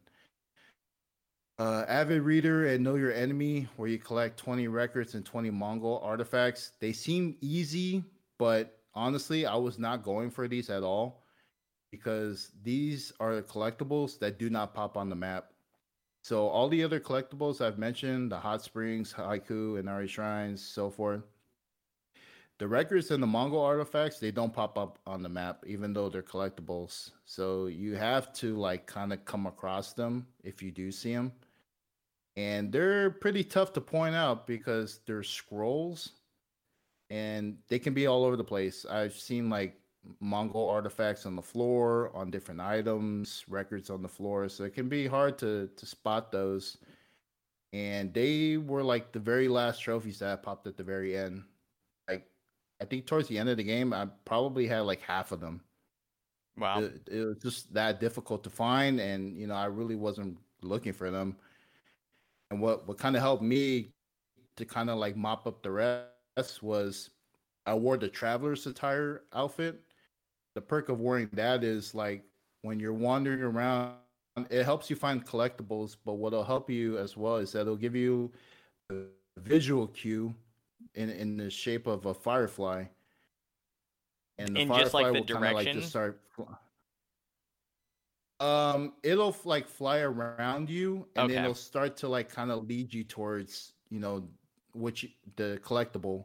Uh, Avid Reader and Know Your Enemy, where you collect twenty records and twenty Mongol artifacts. They seem easy, but honestly, I was not going for these at all because these are the collectibles that do not pop on the map. So all the other collectibles I've mentioned, the hot springs, haiku, and Inari shrines, so forth, the records and the Mongol artifacts, they don't pop up on the map, even though they're collectibles. So you have to like kind of come across them if you do see them. And they're pretty tough to point out because they're scrolls and they can be all over the place. I've seen like Mongol artifacts on the floor, on different items, records on the floor. So it can be hard to, to spot those. And they were like the very last trophies that popped at the very end. Like, I think towards the end of the game, I probably had like half of them. Wow. It, it was just that difficult to find. And, you know, I really wasn't looking for them. And what, what kind of helped me to kind of like mop up the rest was I wore the Traveler's Attire outfit. The perk of wearing that is like when you're wandering around, it helps you find collectibles. But what'll help you as well is that it'll give you a visual cue in in the shape of a firefly. And the in firefly just like the will direction? Like just start flying. Um, it'll like fly around you, and okay. then it'll start to like kind of lead you towards, you know, which the collectible.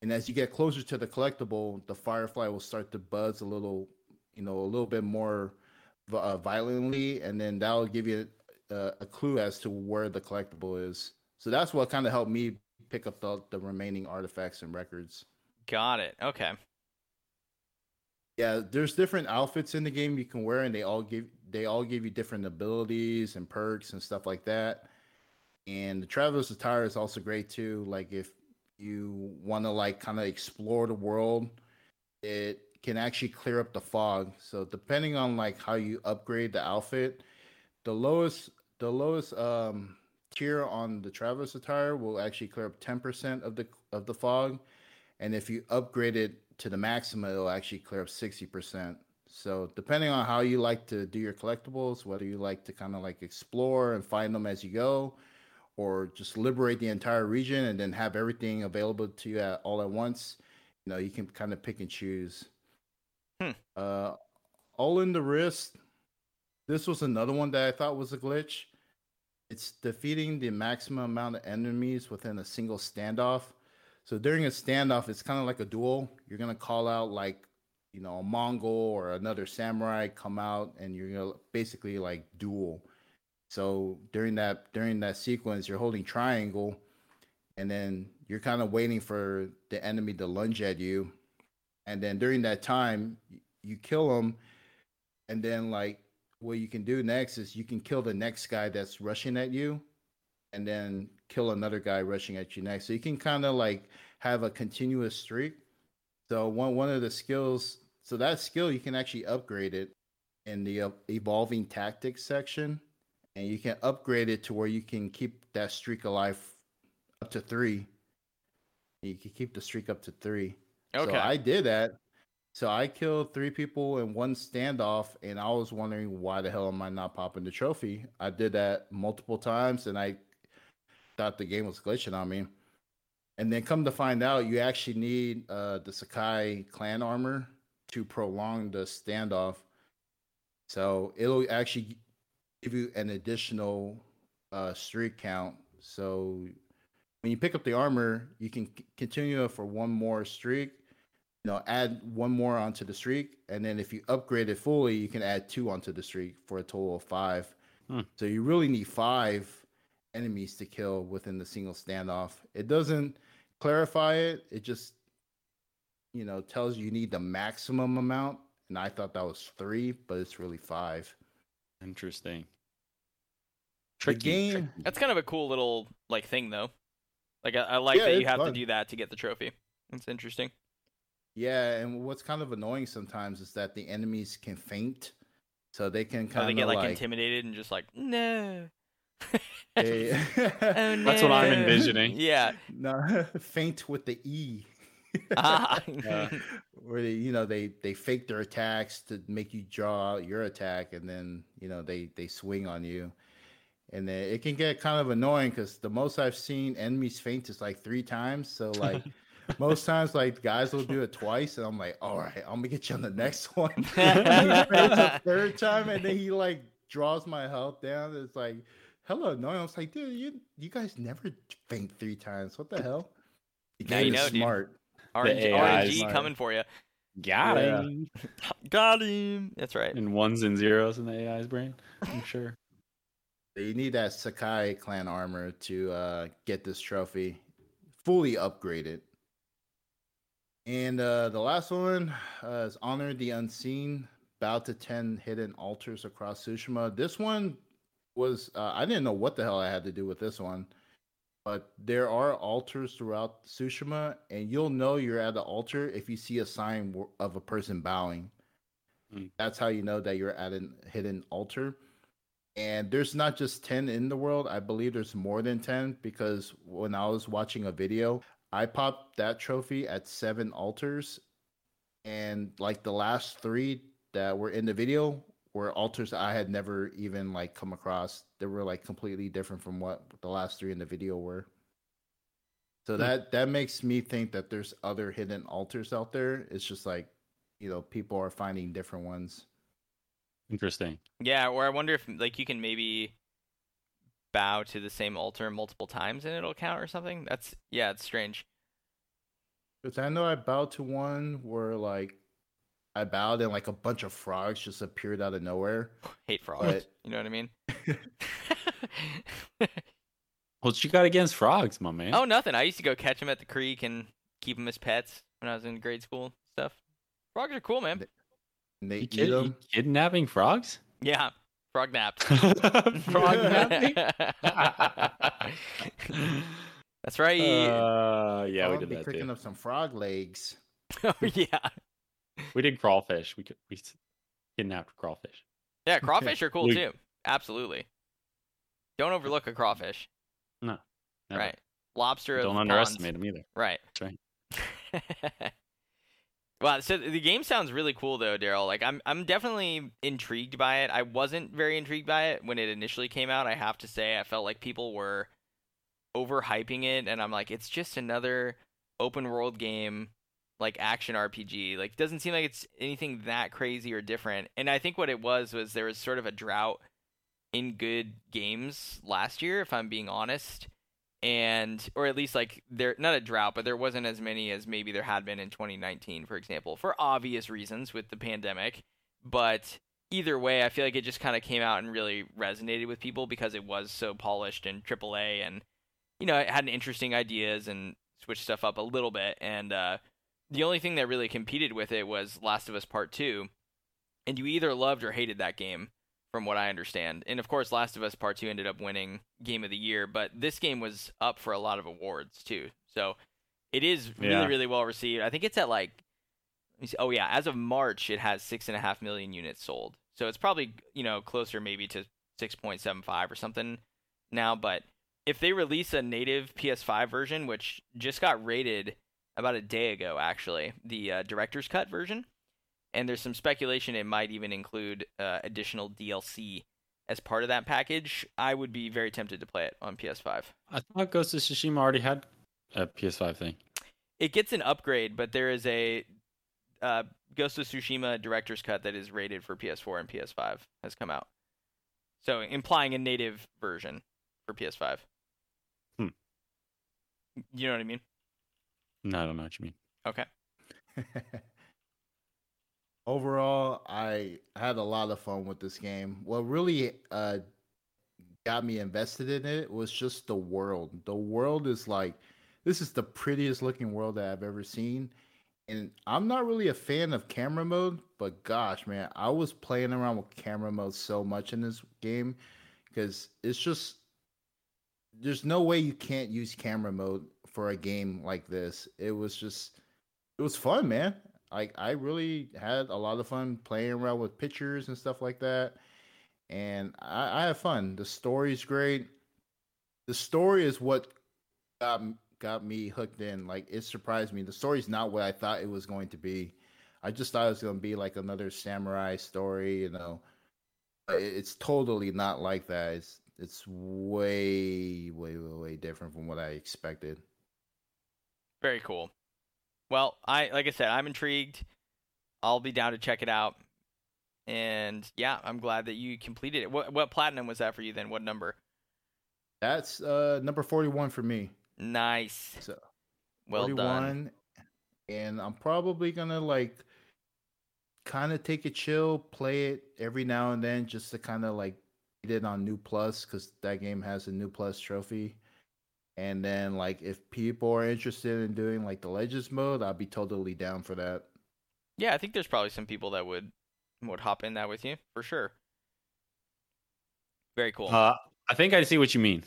And as you get closer to the collectible, the firefly will start to buzz a little, you know, a little bit more uh, violently, and then that'll give you a, a clue as to where the collectible is. So that's what kind of helped me pick up the, the remaining artifacts and records. Got it. Okay. Yeah, there's different outfits in the game you can wear, and they all give they all give you different abilities and perks and stuff like that. And the Traveler's Attire is also great too. Like if you want to like kind of explore the world, it can actually clear up the fog. So depending on like how you upgrade the outfit, the lowest the lowest um, tier on the Traveler's Attire will actually clear up ten percent of the of the fog, and if you upgrade it to the maximum, it'll actually clear up sixty percent. So depending on how you like to do your collectibles, whether you like to kind of like explore and find them as you go, or just liberate the entire region and then have everything available to you at, all at once, you know, you can kind of pick and choose. Hmm. Uh, all in the wrist. This was another one that I thought was a glitch. It's defeating the maximum amount of enemies within a single standoff. So during a standoff, it's kind of like a duel. You're going to call out like, you know, a Mongol or another samurai come out, and you're going to basically like duel. So during that during that sequence, you're holding triangle, and then you're kind of waiting for the enemy to lunge at you. And then during that time, you kill them. And then like what you can do next is you can kill the next guy that's rushing at you, and then kill another guy rushing at you next. So you can kind of like have a continuous streak. So one one of the skills, so that skill, you can actually upgrade it in the uh, evolving tactics section. And you can upgrade it to where you can keep that streak alive up to three. You can keep the streak up to three. Okay. So I did that. So I killed three people in one standoff, and I was wondering why the hell am I not popping the trophy? I did that multiple times, and I thought the game was glitching on me, and then come to find out you actually need uh the Sakai clan armor to prolong the standoff, so it'll actually give you an additional uh streak count. So when you pick up the armor, you can c- continue for one more streak, you know, add one more onto the streak, and then if you upgrade it fully, you can add two onto the streak for a total of five. hmm. So you really need five enemies to kill within the single standoff. It doesn't clarify it. It just, you know, tells you you need the maximum amount. And I thought that was three, but it's really five. Interesting. Tricky. The game, Tricky. That's kind of a cool little like thing though. Like I, I like yeah, that you have fun. to do that to get the trophy. It's interesting. Yeah. And what's kind of annoying sometimes is that the enemies can faint. So they can kind oh, they of get like, like intimidated and just like, no. Hey. Oh, no. That's what I'm envisioning. Yeah. No, faint with the E. Ah. uh, where they, you know, they they fake their attacks to make you draw out your attack, and then, you know, they they swing on you. And then it can get kind of annoying because the most I've seen enemies faint is like three times. So like most times, like guys will do it twice, and I'm like, all right, I'm gonna get you on the next one. He faints a third time, and then he like draws my health down. It's like, hello, no. I was like, dude, you you guys never faint three times. What the hell? You now you know, smart. Dude. R N G, R N G coming for you. Got yeah. him. Got him. That's right. And ones and zeros in the A I's brain, I'm sure. You need that Sakai clan armor to uh, get this trophy fully upgraded. And uh, the last one uh, is Honor the Unseen, Bow to ten Hidden Altars Across Tsushima. This one was, uh, I didn't know what the hell I had to do with this one, but there are altars throughout Tsushima, and you'll know you're at the altar if you see a sign of a person bowing. Mm. That's how you know that you're at a hidden altar. And there's not just ten in the world. I believe there's more than ten, because when I was watching a video, I popped that trophy at seven altars. And like the last three that were in the video were altars I had never even like come across. They were like completely different from what the last three in the video were. So mm-hmm. that, that makes me think that there's other hidden altars out there. It's just like, you know, people are finding different ones. Interesting. Yeah, or I wonder if like you can maybe bow to the same altar multiple times and it'll count or something. That's yeah, it's strange. Because I know I bowed to one where like I bowed and like a bunch of frogs just appeared out of nowhere. Hate frogs. But... you know what I mean? What you got against frogs, my man? Oh, nothing. I used to go catch them at the creek and keep them as pets when I was in grade school and stuff. Frogs are cool, man. They- And they eat them. Kidnapping frogs? Yeah, frog napped. Frog napping? That's right. Uh, yeah, I'll we did be that too. Picking up some frog legs. Oh yeah. We did crawfish. We could, we kidnapped crawfish. Yeah, crawfish are cool we, too. Absolutely. Don't overlook a crawfish. No. Never. Right. Lobster. Don't underestimate ponds. Them either. Right. That's right. Wow, so the game sounds really cool though, Daryl. Like I'm I'm definitely intrigued by it. I wasn't very intrigued by it when it initially came out, I have to say. I felt like people were overhyping it, and I'm like, it's just another open world game, like action R P G. Like, doesn't seem like it's anything that crazy or different. And I think what it was was there was sort of a drought in good games last year, if I'm being honest. And or at least like there not a drought, but there wasn't as many as maybe there had been in twenty nineteen, for example, for obvious reasons with the pandemic. But either way, I feel like it just kind of came out and really resonated with people because it was so polished and triple A, and you know, it had an interesting ideas and switched stuff up a little bit. And uh, the only thing that really competed with it was Last of Us Part Two, and you either loved or hated that game, from what I understand. And of course, Last of Us Part Two ended up winning Game of the Year, but this game was up for a lot of awards too. So it is really, yeah. really well received. I think it's at like, oh yeah, as of March, it has six and a half million units sold. So it's probably, you know, closer maybe to six point seven five or something now. But if they release a native P S five version, which just got rated about a day ago, actually, the uh, director's cut version, and there's some speculation it might even include uh, additional D L C as part of that package, I would be very tempted to play it on P S five. I thought Ghost of Tsushima already had a P S five thing. It gets an upgrade, but there is a uh, Ghost of Tsushima Director's Cut that is rated for P S four and P S five has come out. So implying a native version for P S five. Hmm. You know what I mean? No, I don't know what you mean. Okay. Overall, I had a lot of fun with this game. What really uh, got me invested in it was just the world. The world is like, this is the prettiest looking world that I've ever seen. And I'm not really a fan of camera mode, but gosh, man, I was playing around with camera mode so much in this game because it's just, there's no way you can't use camera mode for a game like this. It was just, it was fun, man. Like I really had a lot of fun playing around with pictures and stuff like that, and I, I had fun. The story's great. The story is what got got me hooked in. Like, it surprised me. The story's not what I thought it was going to be. I just thought it was going to be like another samurai story, you know. It's totally not like that. It's it's way, way, way, way different from what I expected. Very cool. Well, I like I said, I'm intrigued. I'll be down to check it out. And yeah, I'm glad that you completed it. What what platinum was that for you then? What number? That's uh number forty-one for me. Nice. So, well forty-one, done. And I'm probably gonna like kind of take a chill, play it every now and then, just to kind of like get it on New Plus, because that game has a New Plus trophy. And then like if people are interested in doing like the Legends mode, I'd be totally down for that. Yeah, I think there's probably some people that would would hop in that with you for sure. Very cool. Uh, I think I see what you mean.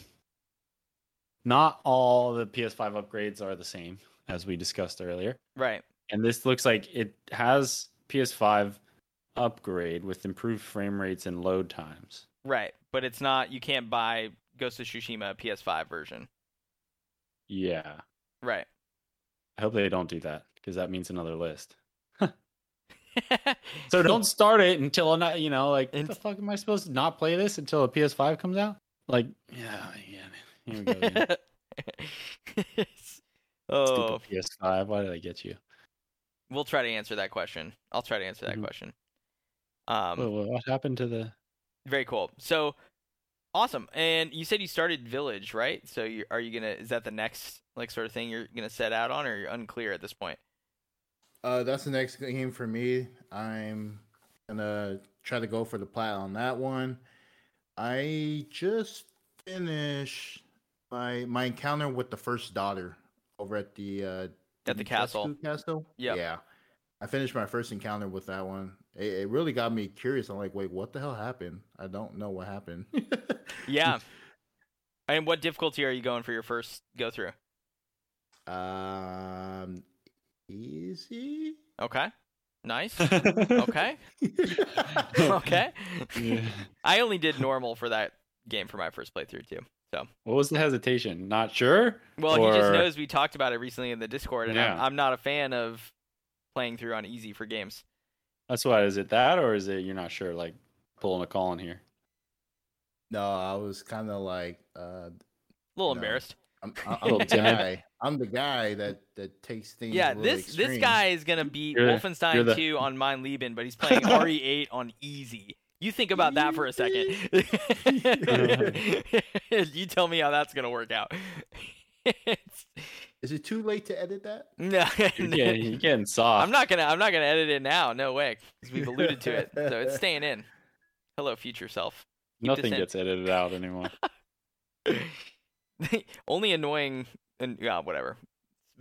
Not all the P S five upgrades are the same, as we discussed earlier. Right. And this looks like it has P S five upgrade with improved frame rates and load times. Right. But it's not, you can't buy Ghost of Tsushima P S five version. Yeah. Right. I hope they don't do that, because that means another list. So don't start it until, not, you know, like, what the fuck am I supposed to not play this until a P S five comes out? Like, yeah, yeah, man. Here we go. Yeah. Oh, P S five, why did I get you? We'll try to answer that question. I'll try to answer that mm-hmm. question. Um, wait, wait, what happened to the... Very cool. So, awesome. And you said you started Village, right? So you're, are you going to... Is that the next, like, sort of thing you're going to set out on, or you're unclear at this point? Uh, that's the next game for me. I'm going to try to go for the plat on that one. I just finished my, my encounter with the first daughter over at the... Uh, At the castle. castle? Yep. Yeah. I finished my first encounter with that one. It, it really got me curious. I'm like, wait, what the hell happened? I don't know what happened. Yeah. And what difficulty are you going for your first go through? Um, easy. Okay. Nice. Okay. Okay. Yeah. I only did normal for that game for my first playthrough, too. So. What was the hesitation? Not sure? Well, or... he just knows we talked about it recently in the Discord, and yeah. I'm, I'm not a fan of playing through on easy for games. That's why. Is it that, or is it you're not sure, like, pulling a call in here? No, I was kind of like... Uh, a little no, embarrassed. I'm, I'm, I'm, the guy, I'm the guy that, that takes things Yeah, this extreme. This guy is going to beat you're, Wolfenstein you're the... two on Mein Leben, but he's playing R E eight on easy. You think about that for a second. You tell me how that's going to work out. Is it too late to edit that? No. You're getting, you're getting soft. I'm not going to I'm not going to edit it now. No way. Because we've alluded to it. So it's staying in. Hello, future self. Keep Nothing gets edited out anymore. Only annoying and yeah, whatever.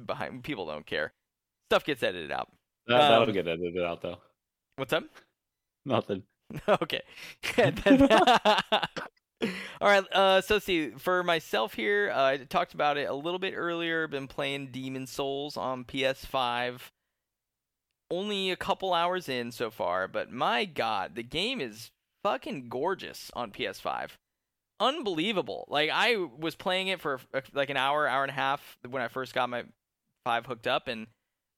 Behind people don't care. Stuff gets edited out. That, that'll um, get edited out though. What's up? Nothing. Okay. All right. Uh, so see, for myself here, uh, I talked about it a little bit earlier. Been playing Demon's Souls on P S five. Only a couple hours in so far, but my God, the game is fucking gorgeous on P S five. Unbelievable. Like, I was playing it for like an hour, hour and a half when I first got my five hooked up, and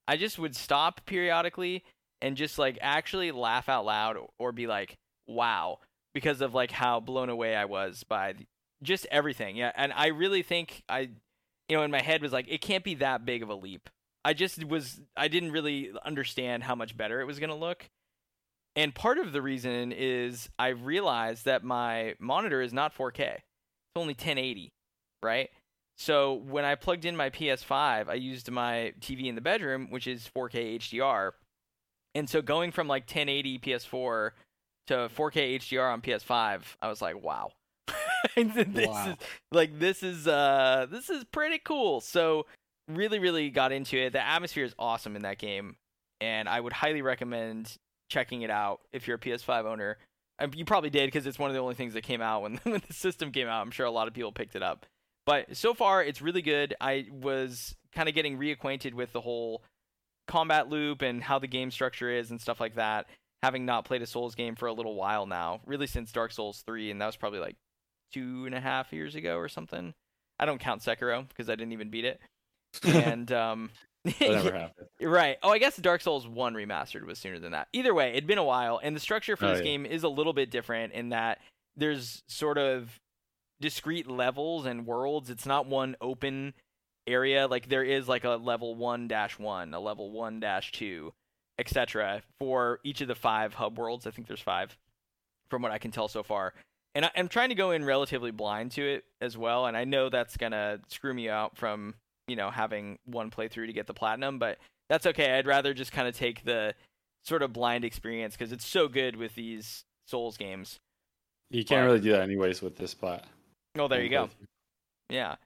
I just would stop periodically and just, like, actually laugh out loud or be like, wow, because of, like, how blown away I was by just everything. Yeah, and I really think I, you know, in my head was like, it can't be that big of a leap. I just was, I didn't really understand how much better it was going to look. And part of the reason is I realized that my monitor is not four K. It's only ten eighty, right? So when I plugged in my P S five, I used my T V in the bedroom, which is four K H D R. And so going from like ten eighty P S four to four K H D R on P S five, I was like, wow. this wow. is like this is uh this is pretty cool. So really, really got into it. The atmosphere is awesome in that game, and I would highly recommend checking it out if you're a P S five owner. And you probably did, because it's one of the only things that came out when, when the system came out. I'm sure a lot of people picked it up. But so far, it's really good. I was kind of getting reacquainted with the whole combat loop and how the game structure is and stuff like that, having not played a Souls game for a little while now, really since Dark Souls three, and that was probably like two and a half years ago or something. I don't count Sekiro because I didn't even beat it. and um, whatever happened. Right. Oh, I guess Dark Souls one Remastered was sooner than that. Either way, it'd been a while, and the structure for oh, this yeah. game is a little bit different in that there's sort of discrete levels and worlds. It's not one open area. Like there is like a level one dash one, a level one dash two, et cetera, for each of the five hub worlds. I think there's five, from what I can tell so far. And I, I'm trying to go in relatively blind to it as well. And I know that's gonna screw me out from, you know, having one playthrough to get the platinum, but that's okay. I'd rather just kind of take the sort of blind experience because it's so good with these Souls games. You can't but, really do that anyways with this plat. Oh, there you go. Yeah.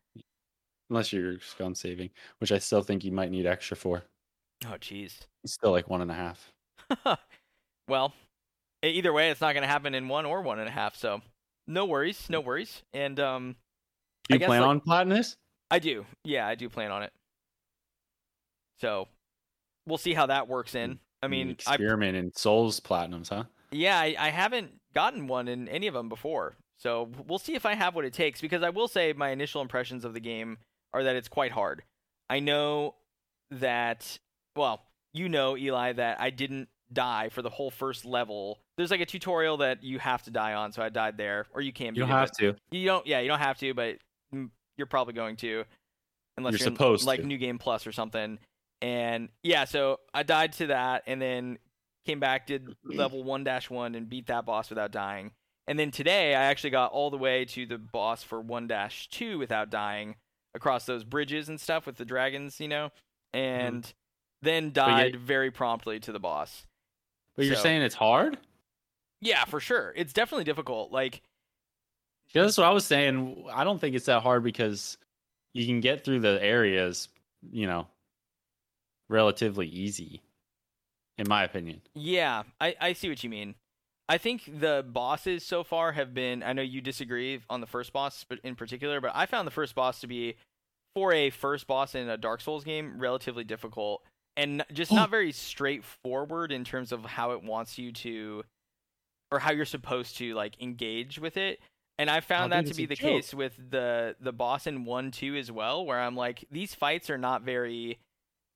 Unless you're scum saving, which I still think you might need extra for. Oh, jeez. It's still like one and a half. Well, either way, it's not going to happen in one or one and a half. So no worries. No worries. And um, do you I guess, plan like, on plotting this? I do. Yeah, I do plan on it. So we'll see how that works in. I mean, experiment I, in Souls Platinums, huh? Yeah, I, I haven't gotten one in any of them before. So we'll see if I have what it takes, because I will say my initial impressions of the game are that it's quite hard. I know that, well, you know, Eli, that I didn't die for the whole first level. There's like a tutorial that you have to die on, so I died there, or you can. You don't have to. You don't. Yeah, you don't have to, but you're probably going to, unless you're, you're supposed in, like to. New Game Plus or something. And yeah, so I died to that, and then came back, did level one dash one, and beat that boss without dying. And then today, I actually got all the way to the boss for one dash two without dying across those bridges and stuff with the dragons, you know, and mm. then died very promptly to the boss. But so, you're saying it's hard? Yeah, for sure. It's definitely difficult. Like, yeah, that's what I was saying. I don't think it's that hard because you can get through the areas, you know, relatively easy, in my opinion. Yeah, I, I see what you mean. I think the bosses so far have been, I know you disagree on the first boss in particular, but I found the first boss to be, for a first boss in a Dark Souls game, relatively difficult and just not very straightforward in terms of how it wants you to, or how you're supposed to like engage with it. And I found that to be the case with the, the boss in one two as well, where I'm like, these fights are not very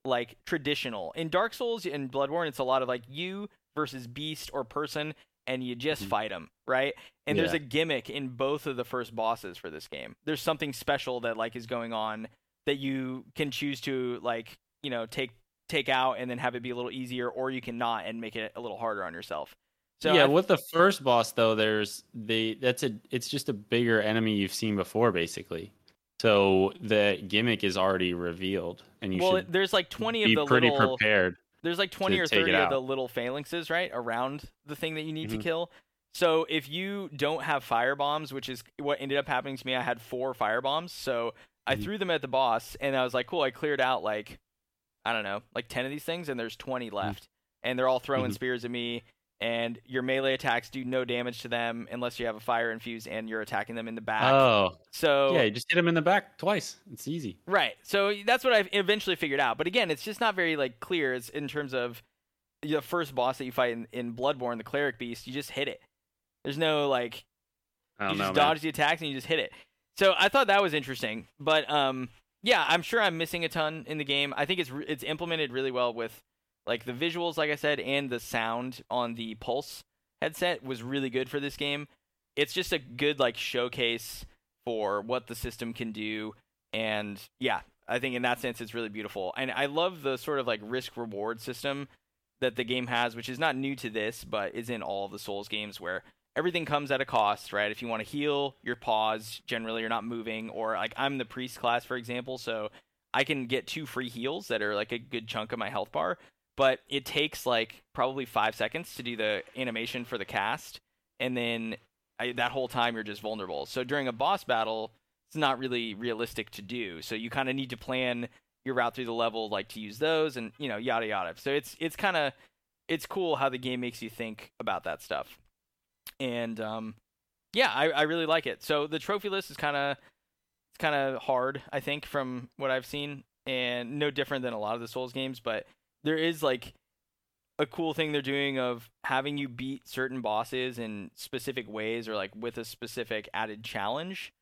like traditional. In Dark Souls and Bloodborne, it's a lot of like you versus beast or person, and you just fight them, right? And yeah. there's a gimmick in both of the first bosses for this game. There's something special that like is going on that you can choose to like, you know, take take out and then have it be a little easier, or you can not and make it a little harder on yourself. So yeah, I, with the first boss though, there's the that's a it's just a bigger enemy you've seen before basically. So the gimmick is already revealed, and you well, should there's like twenty be of the pretty little prepared. There's like twenty or thirty of the little phalanxes, right, around the thing that you need mm-hmm. to kill. So if you don't have firebombs, which is what ended up happening to me, I had four firebombs. So I mm-hmm. threw them at the boss, and I was like, cool, I cleared out like, I don't know, like ten of these things, and there's twenty left. Mm-hmm. And they're all throwing mm-hmm. spears at me, and your melee attacks do no damage to them unless you have a fire infuse and you're attacking them in the back. Oh, so yeah, you just hit them in the back twice. It's easy. Right. So that's what I eventually figured out. But again, it's just not very like clear it's in terms of the first boss that you fight in, in Bloodborne, the Cleric Beast. You just hit it. There's no like, I don't you know, just man. dodge the attacks and you just hit it. So I thought that was interesting. But um, yeah, I'm sure I'm missing a ton in the game. I think it's it's implemented really well with like the visuals, like I said, and the sound on the Pulse headset was really good for this game. It's just a good like showcase for what the system can do. And yeah, I think in that sense, it's really beautiful. And I love the sort of like risk reward system that the game has, which is not new to this, but is in all of the Souls games where everything comes at a cost, right? If you want to heal, you're paused. Generally, you're not moving. Or like I'm the priest class, for example, so I can get two free heals that are like a good chunk of my health bar. But it takes like probably five seconds to do the animation for the cast. And then I, that whole time you're just vulnerable. So during a boss battle, it's not really realistic to do. So you kind of need to plan your route through the level, like to use those and, you know, yada, yada. So it's it's kind of it's cool how the game makes you think about that stuff. And um, yeah, I, I really like it. So the trophy list is kind of it's kind of hard, I think, from what I've seen, and no different than a lot of the Souls games. But there is like a cool thing they're doing of having you beat certain bosses in specific ways, or like with a specific added challenge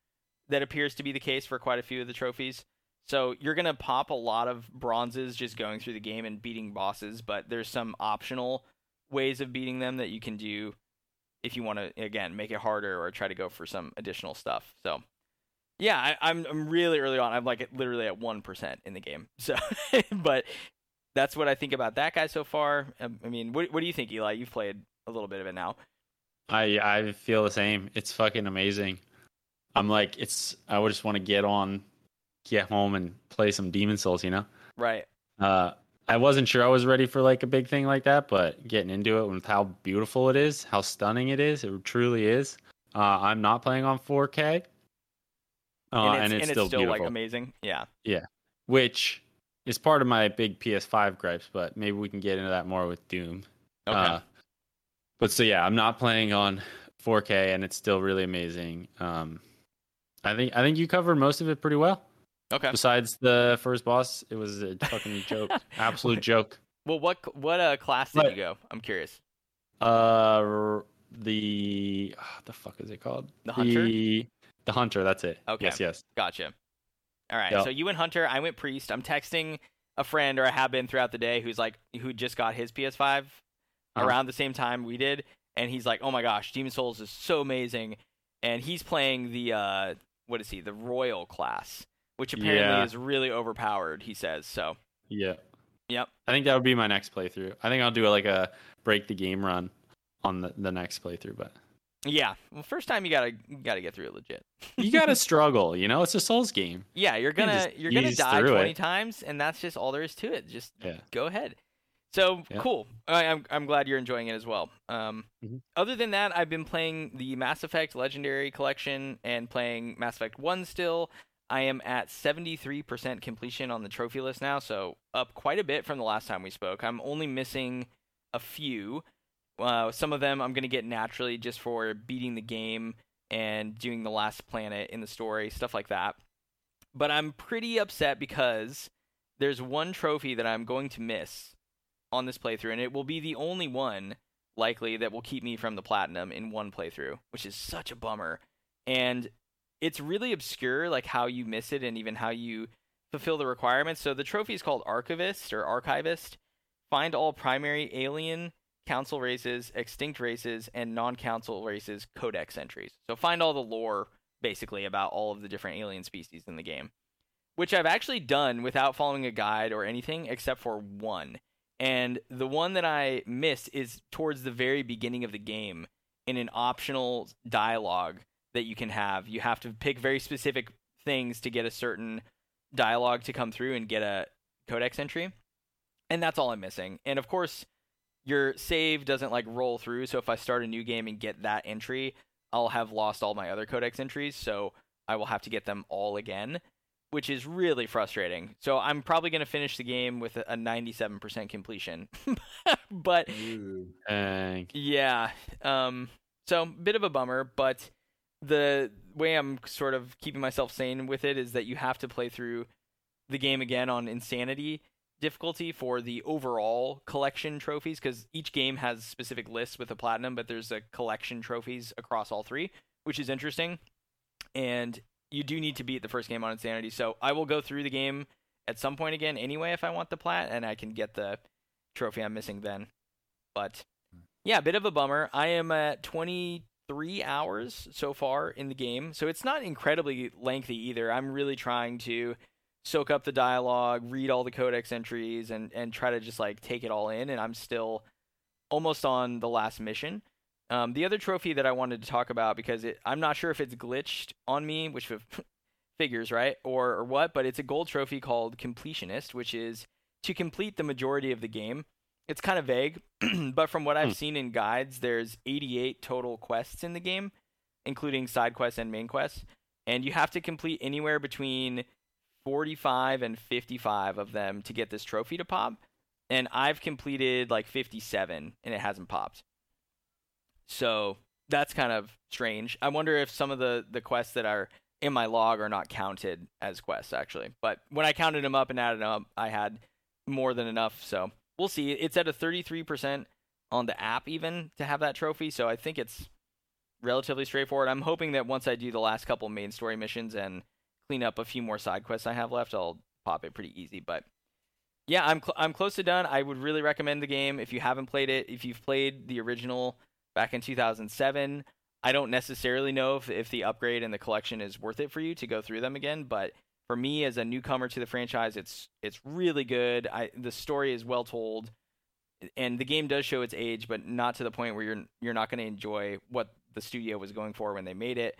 that appears to be the case for quite a few of the trophies. So you're going to pop a lot of bronzes just going through the game and beating bosses, but there's some optional ways of beating them that you can do if you want to, again, make it harder or try to go for some additional stuff. So yeah, I, I'm I'm really early on. I'm like at, literally at one percent in the game. So, but that's what I think about that guy so far. I mean, what what do you think, Eli? You've played a little bit of it now. I I feel the same. It's fucking amazing. I'm like, it's. I would just want to get on, get home and play some Demon's Souls, you know? Right. Uh, I wasn't sure I was ready for like a big thing like that, but getting into it with how beautiful it is, how stunning it is, it truly is. Uh, I'm not playing on four K. Uh, and it's, and it's and still, it's still beautiful. Like amazing. Yeah. Yeah. Which is part of my big P S five gripes, but maybe we can get into that more with Doom. Okay. Uh, but so yeah, I'm not playing on four K, and it's still really amazing. Um, I think I think you covered most of it pretty well. Okay. Besides the first boss, it was a fucking joke, absolute joke. Well, what what uh, class did but, you go? I'm curious. Uh, the oh, the fuck is it called? The Hunter. The, the Hunter. That's it. Okay. Yes. Yes. Gotcha. All right. Yep. So you went Hunter. I went Priest. I'm texting a friend, or I have been throughout the day, who's like who just got his P S five uh-huh. around the same time we did, and he's like, "Oh my gosh, Demon's Souls is so amazing," and he's playing the uh, what is he? The Royal class. Which apparently yeah. is really overpowered, he says. So yeah, yep. I think that would be my next playthrough. I think I'll do like a break the game run on the, the next playthrough. But yeah, well, first time you gotta you gotta get through it legit. You gotta struggle, you know. It's a Souls game. Yeah, you're gonna you you're gonna die twenty it. times, and that's just all there is to it. Just yeah. go ahead. So yeah. cool. I, I'm I'm glad you're enjoying it as well. Um, mm-hmm. Other than that, I've been playing the Mass Effect Legendary Collection and playing Mass Effect One still. I am at seventy-three percent completion on the trophy list now, so up quite a bit from the last time we spoke. I'm only missing a few. Uh, some of them I'm going to get naturally just for beating the game and doing the last planet in the story, stuff like that. But I'm pretty upset because there's one trophy that I'm going to miss on this playthrough, and it will be the only one, likely, that will keep me from the platinum in one playthrough, which is such a bummer. And it's really obscure, like how you miss it and even how you fulfill the requirements. So the trophy is called Archivist or Archivist. Find all primary alien council races, extinct races, and non-council races codex entries. So find all the lore, basically, about all of the different alien species in the game, which I've actually done without following a guide or anything except for one. And the one that I miss is towards the very beginning of the game in an optional dialogue that you can have. You have to pick very specific things to get a certain dialogue to come through and get a codex entry. And that's all I'm missing. And of course, your save doesn't like roll through. So if I start a new game and get that entry, I'll have lost all my other codex entries. So I will have to get them all again, which is really frustrating. So I'm probably going to finish the game with a ninety-seven percent completion. But Ooh, yeah. Um, so bit of a bummer, but the way I'm sort of keeping myself sane with it is that you have to play through the game again on Insanity difficulty for the overall collection trophies, because each game has specific lists with a platinum, but there's a collection trophies across all three, which is interesting. And you do need to beat the first game on Insanity. So I will go through the game at some point again anyway if I want the plat, and I can get the trophy I'm missing then. But yeah, a bit of a bummer. I am at twenty three hours so far in the game, so it's not incredibly lengthy either. I'm really trying to soak up the dialogue, read all the codex entries, and and try to just like take it all in, and I'm still almost on the last mission. Um, the other trophy that I wanted to talk about, because it, I'm not sure if it's glitched on me, which figures, right, or, or what, but it's a gold trophy called Completionist, which is to complete the majority of the game. It's kind of vague, but from what I've seen in guides, there's eighty-eight total quests in the game, including side quests and main quests, and you have to complete anywhere between forty-five and fifty-five of them to get this trophy to pop, and I've completed like fifty-seven, and it hasn't popped. So that's kind of strange. I wonder if some of the, the quests that are in my log are not counted as quests, actually. But when I counted them up and added them up, I had more than enough, so we'll see. It's at a thirty-three percent on the app even to have that trophy, so I think it's relatively straightforward. I'm hoping that once I do the last couple main story missions and clean up a few more side quests I have left, I'll pop it pretty easy. But yeah, I'm cl- I'm close to done. I would really recommend the game if you haven't played it. If you've played the original back in two thousand seven, I don't necessarily know if, if the upgrade and the collection is worth it for you to go through them again, but for me as a newcomer to the franchise, it's it's really good. I, the story is well told, and the game does show its age, but not to the point where you're you're not going to enjoy what the studio was going for when they made it.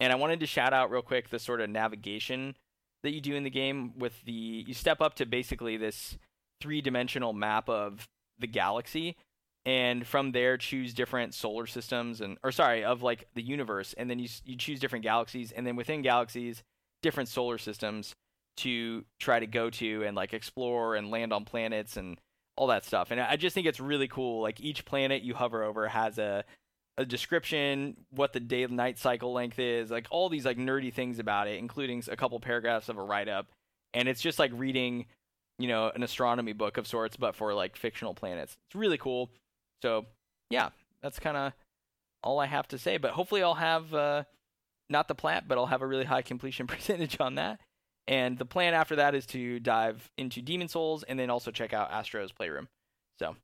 And I wanted to shout out real quick the sort of navigation that you do in the game with the, you step up to basically this three-dimensional map of the galaxy, and from there choose different solar systems and, or sorry, of like the universe. And then you you choose different galaxies, and then within galaxies, different solar systems to try to go to and like explore and land on planets and all that stuff. And I just think it's really cool. Like each planet you hover over has a, a description, what the day and night cycle length is, like all these like nerdy things about it, including a couple paragraphs of a write-up. And it's just like reading, you know, an astronomy book of sorts, but for like fictional planets. It's really cool. So yeah, that's kind of all I have to say, but hopefully I'll have uh, not the plat, but I'll have a really high completion percentage on that. And the plan after that is to dive into Demon's Souls and then also check out Astro's Playroom. So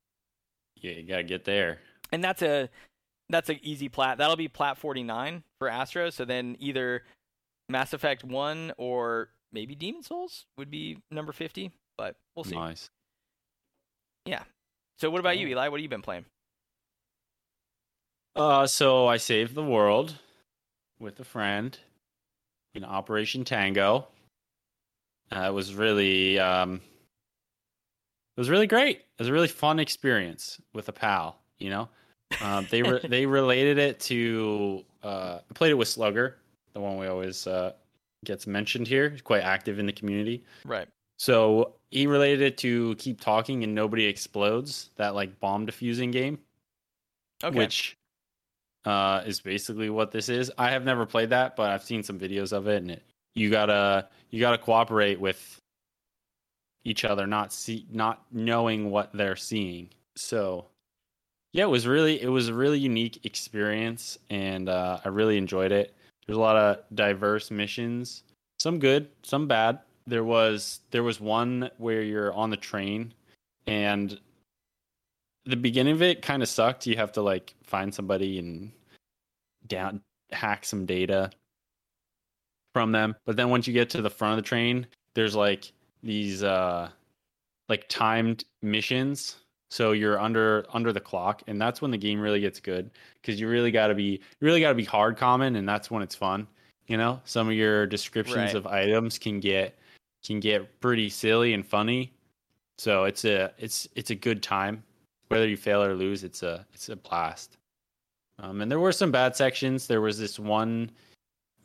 yeah, you gotta get there. And that's a that's an easy plat. That'll be plat forty-nine for Astro. So then either Mass Effect one or maybe Demon's Souls would be number fifty, but we'll see. Nice. Yeah. So what about yeah. you, Eli? What have you been playing? Uh, so I saved the world with a friend in Operation Tango. Uh, it was really, um, it was really great. It was a really fun experience with a pal, you know. Um, they re- they related it to uh, I played it with Slugger, the one we always uh, gets mentioned here. He's quite active in the community, right? So he related it to Keep Talking and Nobody Explodes, that like bomb defusing game, okay. Which uh, is basically what this is. I have never played that, but I've seen some videos of it, and it. You gotta you gotta cooperate with each other, not see, not knowing what they're seeing. So yeah, it was really it was a really unique experience, and uh, I really enjoyed it. There's a lot of diverse missions, some good, some bad. There was there was one where you're on the train, and the beginning of it kind of sucked. You have to like find somebody and down hack some data from them. But then once you get to the front of the train, there's like these uh like timed missions, so you're under under the clock, and that's when the game really gets good, because you really got to be you really got to be hard common, and that's when it's fun, you know. Some of your descriptions right. of items can get can get pretty silly and funny, so it's a it's it's a good time whether you fail or lose. It's a it's a blast. Um and there were some bad sections. There was this one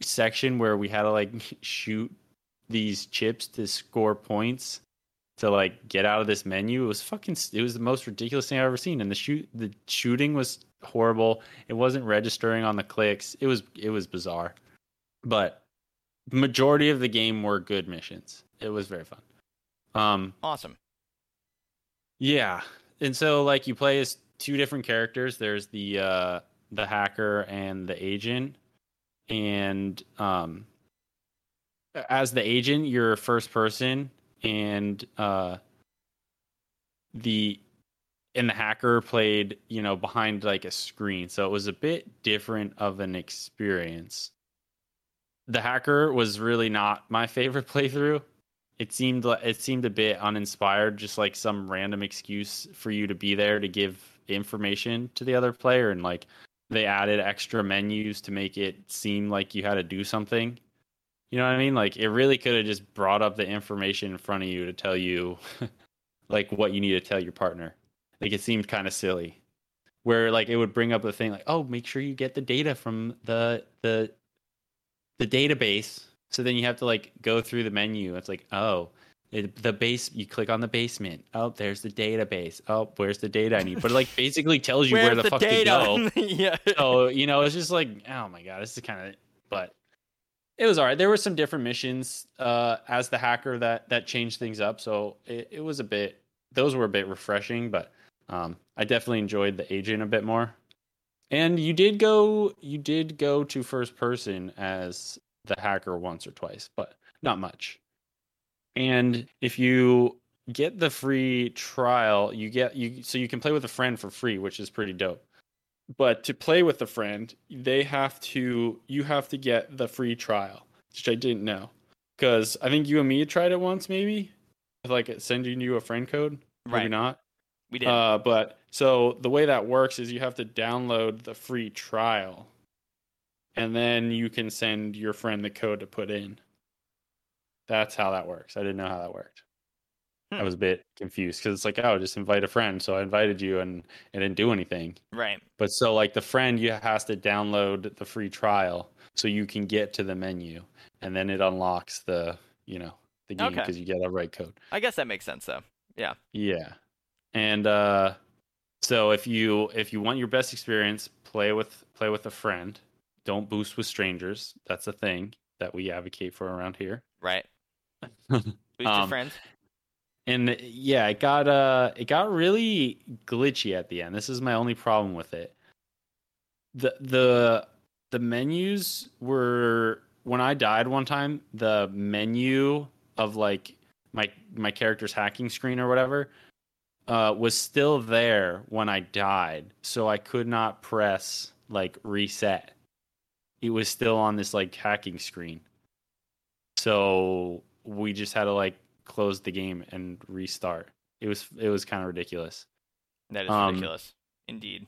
section where we had to like shoot these chips to score points to like get out of this menu. It was fucking it was the most ridiculous thing I've ever seen, and the shoot the shooting was horrible. It wasn't registering on the clicks. It was it was bizarre, but the majority of the game were good missions. It was very fun. Um awesome. Yeah. And so like you play as two different characters. There's the uh the hacker and the agent. And um, as the agent, you're first person, and uh, the and the hacker played, you know, behind like a screen. So it was a bit different of an experience. The hacker was really not my favorite playthrough. It seemed it seemed a bit uninspired, just like some random excuse for you to be there to give information to the other player, and like. They added extra menus to make it seem like you had to do something. You know what I mean? Like it really could have just brought up the information in front of you to tell you like what you need to tell your partner. Like it seemed kind of silly, where like it would bring up the thing like, oh, make sure you get the data from the, the, the database. So then you have to like go through the menu. It's like, oh, it, the base, you click on the basement. Oh, there's the database. Oh, where's the data I need? But it like basically tells you where the, the fuck data? To go. Yeah. So, you know, it's just like, oh my God, this is kind of, but it was all right. There were some different missions uh, as the hacker that, that changed things up. So it, it was a bit, those were a bit refreshing, but um, I definitely enjoyed the agent a bit more. And you did go, you did go to first person as the hacker once or twice, but not much. And if you get the free trial, you get you so you can play with a friend for free, which is pretty dope. But to play with a friend, they have to you have to get the free trial, which I didn't know, because I think you and me tried it once, maybe, like sending you a friend code. Maybe right. not. We did. Uh, but so the way that works is you have to download the free trial, and then you can send your friend the code to put in. That's how that works. I didn't know how that worked. Hmm. I was a bit confused because it's like, oh, just invite a friend. So I invited you and it didn't do anything. Right. But so like the friend, you has to download the free trial so you can get to the menu, and then it unlocks the, you know, the game because okay. you get a right code. I guess that makes sense though. Yeah. Yeah. And uh, so if you if you want your best experience, play with play with a friend. Don't boost with strangers. That's a thing that we advocate for around here. Right. Boost um, your friends. And yeah, it got uh, it got really glitchy at the end. This is my only problem with it. The the the menus were, when I died one time, the menu of like my my character's hacking screen or whatever uh, was still there when I died, so I could not press like reset. It was still on this like hacking screen, so we just had to like close the game and restart. It was it was kind of ridiculous. That is um, ridiculous, indeed.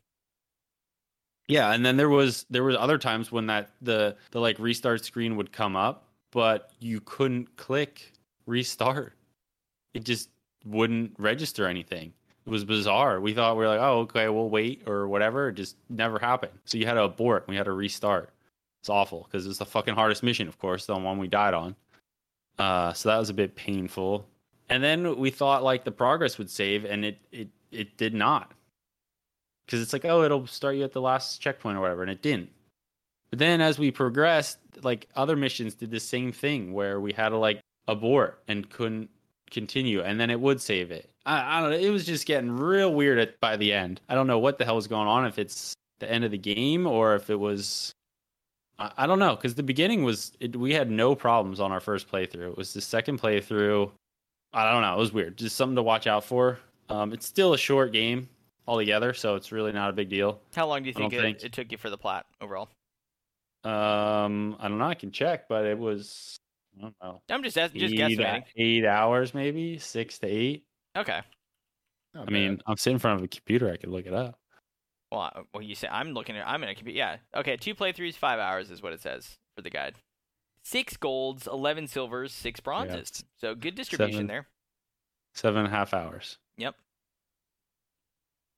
Yeah, and then there was there was other times when that the the like restart screen would come up, but you couldn't click restart. It just wouldn't register anything. It was bizarre. We thought we were like, oh, okay, we'll wait or whatever. It just never happened. So you had to abort. We had to restart. It's awful because it's the fucking hardest mission, of course, the one we died on. Uh, so that was a bit painful. And then we thought like the progress would save, and it it it did not. Because it's like, oh, it'll start you at the last checkpoint or whatever, and it didn't. But then as we progressed, like other missions did the same thing where we had to like abort and couldn't continue, and then it would save it. I, I don't know. It was just getting real weird at, by the end. I don't know what the hell was going on, if it's the end of the game or if it was... I, I don't know, because the beginning was... It, we had no problems on our first playthrough. It was the second playthrough. I don't know. It was weird. Just something to watch out for. Um, it's still a short game altogether, so it's really not a big deal. How long do you think it, think it took you for the plot overall? Um, I don't know. I can check, but it was... I don't know. I'm just asking, just guessing. Eight hours, maybe six to eight. Okay. Oh, I mean, I'm sitting in front of a computer. I could look it up. Well, well, you say I'm looking at. I'm in a computer. Yeah. Okay. Two playthroughs, five hours is what it says for the guide. Six golds, eleven silvers, six bronzes. Yeah. So good distribution seven, there. Seven and a half hours. Yep.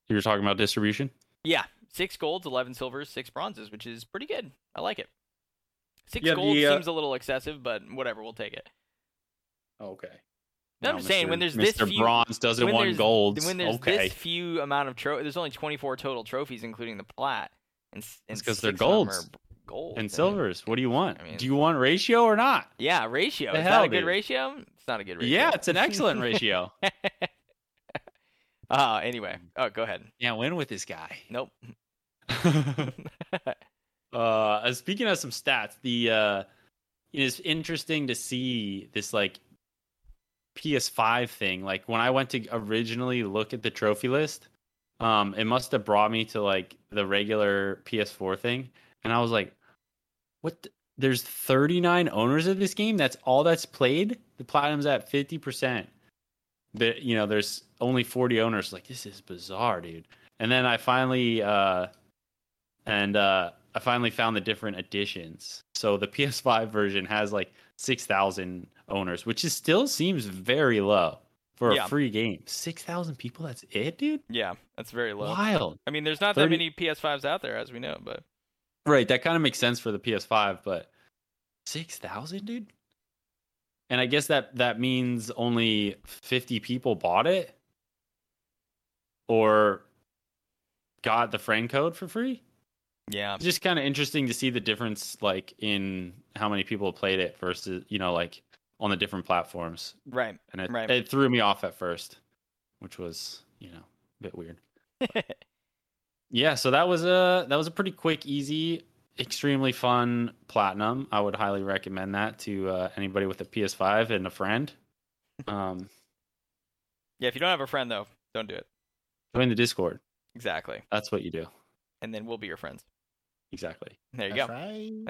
You were talking about distribution? Yeah. Six golds, eleven silvers, six bronzes, which is pretty good. I like it. Six yeah, gold the, uh... seems a little excessive, but whatever, we'll take it. Okay. No, I'm just saying, when there's Mister this few... Mister Bronze doesn't want golds. When there's okay. this few amount of trophies... There's only twenty-four total trophies, including the plat. And, and it's because they're golds. Gold, and I silvers. Mean, what do you want? I mean, do you want ratio or not? Yeah, ratio. Is that a good dude? ratio? It's not a good ratio. Yeah, it's an excellent ratio. uh, anyway. Oh, go ahead. Yeah, win with this guy. Nope. Uh, speaking of some stats, the uh, it is interesting to see this like P S five thing. Like when I went to originally look at the trophy list, um, it must have brought me to like the regular P S four thing, and I was like, "What? The- There's thirty-nine owners of this game. That's all that's played. The platinum's at fifty percent. But you know, there's only forty owners. Like this is bizarre, dude." And then I finally uh, and uh. I finally found the different editions. So the P S five version has like six thousand owners, which is still seems very low for yeah. a free game. six thousand people, that's it, dude? Yeah, that's very low. Wild. I mean, there's not thirty... that many P S fives out there, as we know, but... Right, that kind of makes sense for the P S five, but six thousand, dude? And I guess that, that means only fifty people bought it? Or got the friend code for free? Yeah, it's just kind of interesting to see the difference, like in how many people played it versus, you know, like on the different platforms. Right. And it, right. it threw me off at first, which was, you know, a bit weird. But, yeah. So that was a that was a pretty quick, easy extremely fun platinum. I would highly recommend that to uh, anybody with a P S five and a friend. Um, yeah, if you don't have a friend, though, don't do it. Join the Discord. Exactly. That's what you do. And then we'll be your friends. Exactly. There you That's go. Right.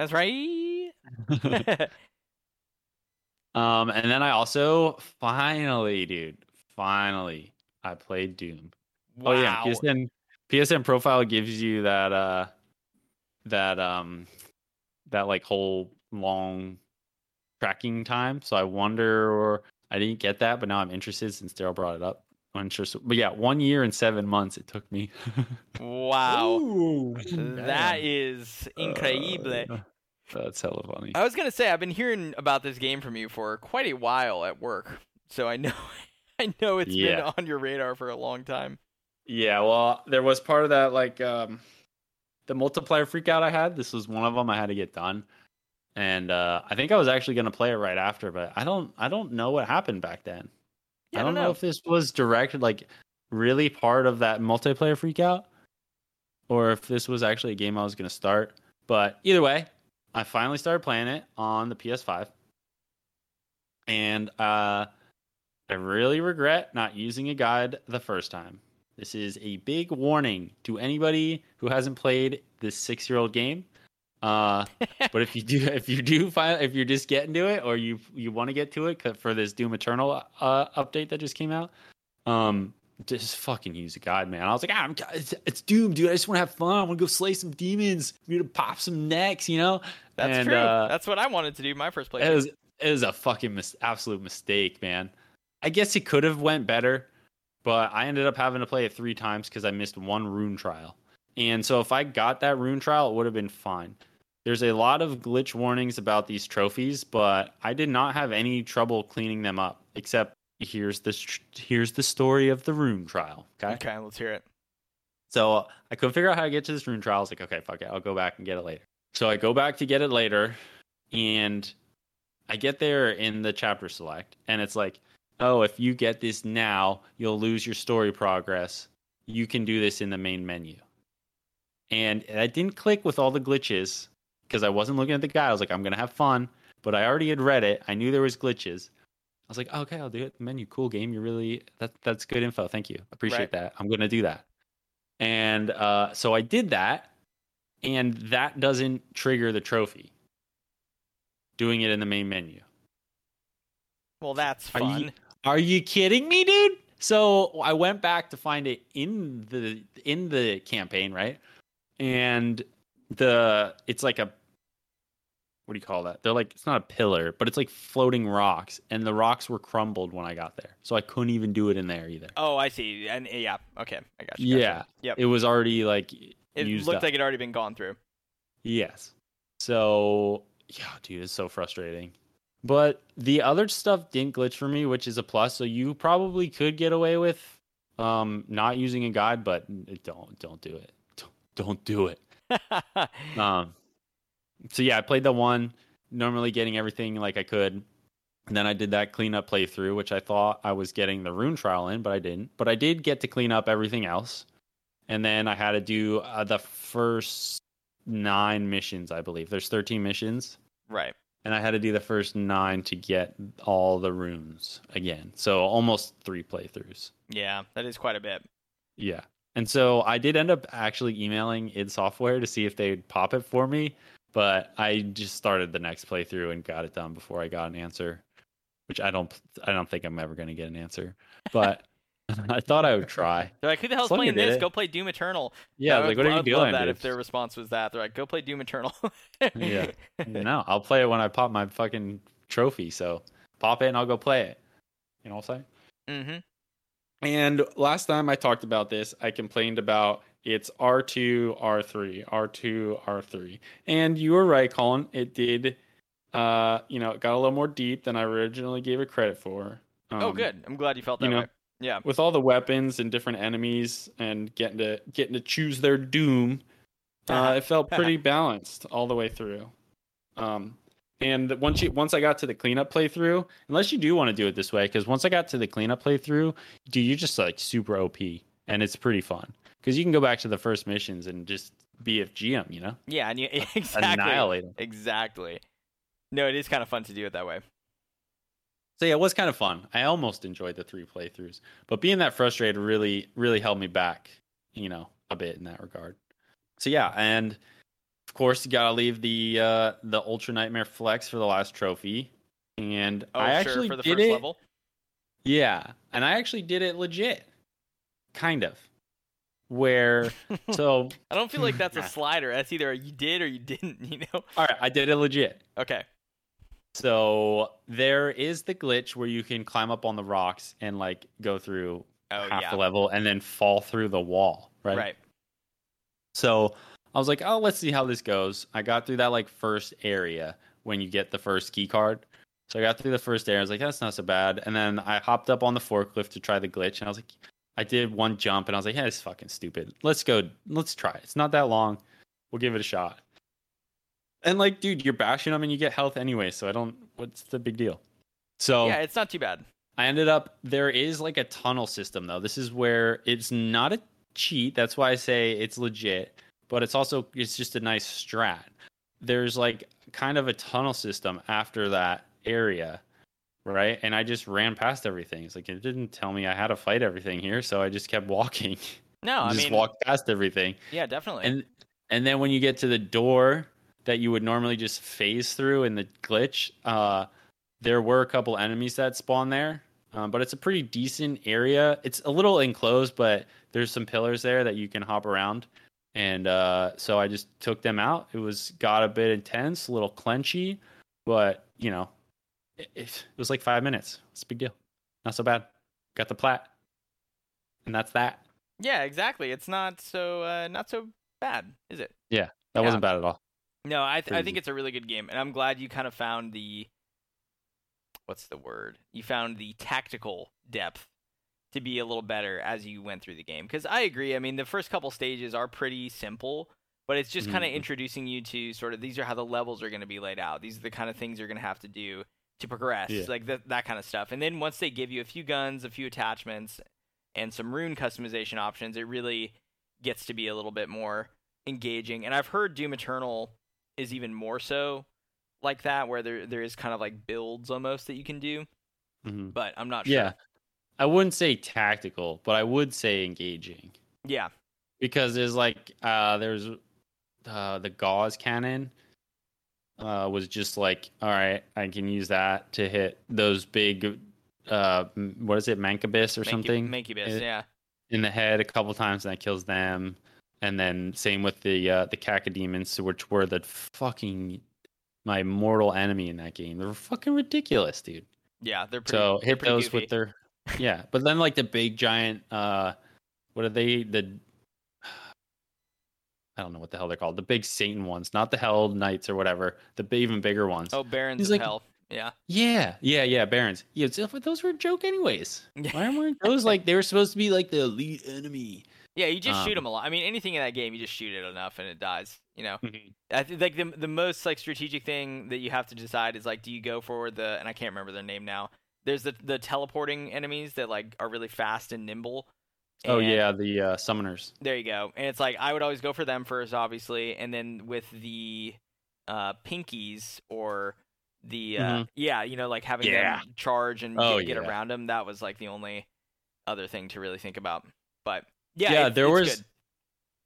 That's right. um, and then I also finally, dude, finally, I played Doom. Wow. Oh yeah, P S N P S N profile gives you that uh, that um, that like whole long tracking time. So I wonder, or I didn't get that, but now I'm interested since Daryl brought it up. Interested, but yeah, one year and seven months it took me. Wow. Ooh, that is incredible. Uh, that's hella funny. I was gonna say I've been hearing about this game from you for quite a while at work, so I know, I know it's yeah. been on your radar for a long time. Yeah, well, there was part of that like um, the multiplayer freakout I had. This was one of them I had to get done, and uh, I think I was actually gonna play it right after, but I don't, I don't know what happened back then. Yeah, I don't know. know if this was directed, like, really part of that multiplayer freakout, or if this was actually a game I was going to start. But either way, I finally started playing it on the P S five. And uh, I really regret not using a guide the first time. This is a big warning to anybody who hasn't played this six-year-old game. Uh, but if you do, if you do find, if you're just getting to it, or you you want to get to it for this Doom Eternal uh, update that just came out, um, just fucking use a guide, man. I was like, ah, I'm, it's, it's Doom, dude. I just want to have fun. I want to go slay some demons. We're gonna pop some necks, you know. That's and, true. Uh, That's what I wanted to do. My first play. It was, it was a fucking mis- absolute mistake, man. I guess it could have went better, but I ended up having to play it three times because I missed one rune trial. And so if I got that rune trial, it would have been fine. There's a lot of glitch warnings about these trophies, but I did not have any trouble cleaning them up. Except here's the here's the story of the rune trial. Okay, okay, let's hear it. So I couldn't figure out how to get to this rune trial. I was like, okay, fuck it, I'll go back and get it later. So I go back to get it later, and I get there in the chapter select, and it's like, oh, if you get this now, you'll lose your story progress. You can do this in the main menu. And I didn't click with all the glitches because I wasn't looking at the guide. I was like, I'm going to have fun. But I already had read it. I knew there was glitches. I was like, oh, okay, I'll do it. The menu, cool game. You're really, that, that's good info. Thank you. Appreciate right. that. I'm going to do that. And uh, so I did that. And that doesn't trigger the trophy. Doing it in the main menu. Well, that's fun. Are you, are you kidding me, dude? So I went back to find it in the in the campaign, right? And the it's like a what do you call that? They're like it's not a pillar, but it's like floating rocks, and the rocks were crumbled when I got there, so I couldn't even do it in there either. Oh, I see. And yeah, okay, I got you. Gotcha. Yeah, yep. It was already like it used looked up. Like it had already been gone through. Yes. So yeah, dude, it's so frustrating. But the other stuff didn't glitch for me, which is a plus. So you probably could get away with um, not using a guide, but don't don't do it. Don't do it. um, so yeah, I played the one, normally getting everything like I could. And then I did that cleanup playthrough, which I thought I was getting the rune trial in, but I didn't. But I did get to clean up everything else. And then I had to do uh, the first nine missions, I believe. There's thirteen missions. Right. And I had to do the first nine to get all the runes again. So almost three playthroughs. Yeah, that is quite a bit. Yeah. And so I did end up actually emailing id Software to see if they'd pop it for me, but I just started the next playthrough and got it done before I got an answer, which I don't, I don't think I'm ever going to get an answer, but I thought I would try. They're like, who the hell's Slugger playing this? It. Go play Doom Eternal. Yeah, like, what are you doing? That if their response was that, they're like, go play Doom Eternal. Yeah, no, I'll play it when I pop my fucking trophy. So pop it and I'll go play it. You know what I'm saying? Mm-hmm. And last time I talked about this, I complained about it's R two, R three, R two, R three. And you were right, Colin. It did, uh, you know, it got a little more deep than I originally gave it credit for. Um, oh, good. I'm glad you felt that you know, way. Yeah. With all the weapons and different enemies and getting to getting to choose their doom, uh, it felt pretty balanced all the way through. Um, And once you once I got to the cleanup playthrough, unless you do want to do it this way, because once I got to the cleanup playthrough, dude, you're just like super O P, and it's pretty fun because you can go back to the first missions and just B F G them, you know? Yeah, and you, exactly. Annihilate them. Exactly. No, it is kind of fun to do it that way. So yeah, it was kind of fun. I almost enjoyed the three playthroughs, but being that frustrated really, really held me back, you know, a bit in that regard. So yeah, and of course you gotta leave the uh, the Ultra Nightmare Flex for the last trophy. And oh, I sure, actually for the did first it. Level? Yeah, and I actually did it legit, kind of. Where so I don't feel like that's a slider. That's either you did or you didn't. You know. All right, I did it legit. Okay. So there is the glitch where you can climb up on the rocks and like go through oh, half yeah. the level and then fall through the wall, right? Right. So I was like, oh, let's see how this goes. I got through that like first area when you get the first key card. So I got through the first area. I was like, that's not so bad. And then I hopped up on the forklift to try the glitch. And I was like, I did one jump and I was like, yeah, it's fucking stupid. Let's go. Let's try it. It's not that long. We'll give it a shot. And like, dude, you're bashing them and you get health anyway. So I don't, what's the big deal? So yeah, it's not too bad. I ended up, there is like a tunnel system though. This is where it's not a cheat. That's why I say it's legit, but it's also, it's just a nice strat. There's like kind of a tunnel system after that area. Right. And I just ran past everything. It's like, it didn't tell me I had to fight everything here. So I just kept walking. No, I mean, just walked past everything. Yeah, definitely. And, and then when you get to the door that you would normally just phase through in the glitch. Uh, there were a couple enemies that spawn there, um, but it's a pretty decent area. It's a little enclosed, but there's some pillars there that you can hop around. And uh, so I just took them out. It was got a bit intense, a little clenchy, but you know, it, it was like five minutes. It's a big deal. Not so bad. Got the plat, and that's that. Yeah, exactly. It's not so uh, not so bad, is it? Yeah, that yeah. wasn't bad at all. No, I th- I think it's a really good game, and I'm glad you kind of found the, what's the word? You found the tactical depth to be a little better as you went through the game. Because I agree, I mean, the first couple stages are pretty simple, but it's just mm-hmm. kind of introducing you to sort of, these are how the levels are going to be laid out. These are the kind of things you're going to have to do to progress, yeah. like th- that kind of stuff. And then once they give you a few guns, a few attachments, and some rune customization options, it really gets to be a little bit more engaging. And I've heard Doom Eternal is even more so like that, where there there is kind of like builds almost that you can do, mm-hmm. but I'm not sure. Yeah, I wouldn't say tactical, but I would say engaging. Yeah. Because there's like, uh, there's uh, the Gauss cannon uh, was just like, all right, I can use that to hit those big, uh, what is it, Mancubus or Mancu- something? Mancubus, in, yeah. In the head a couple times, and that kills them. And then same with the uh, the Cacodemons, which were the fucking my mortal enemy in that game. They were fucking ridiculous, dude. Yeah, they're pretty. So hit pretty those goofy. With their yeah. But then like the big giant, uh, what are they? The I don't know what the hell they're called. The big Satan ones, not the Hell Knights or whatever. The even bigger ones. Oh, Barons He's of like, Hell. Yeah. Yeah, yeah, yeah. Barons. Yeah, those were a joke, anyways. Why weren't those like they were supposed to be like the elite enemy? Yeah, you just um, shoot them a lot. I mean, anything in that game, you just shoot it enough and it dies, you know? Mm-hmm. I think like the the most like strategic thing that you have to decide is like, do you go for the, and I can't remember their name now, there's the, the teleporting enemies that like are really fast and nimble. And oh yeah, the uh, summoners. There you go. And it's like, I would always go for them first, obviously. And then with the uh, pinkies or the, uh, mm-hmm. yeah, you know, like having yeah. them charge and oh, get, yeah. get around them. That was like the only other thing to really think about. But Yeah, yeah it, there was good.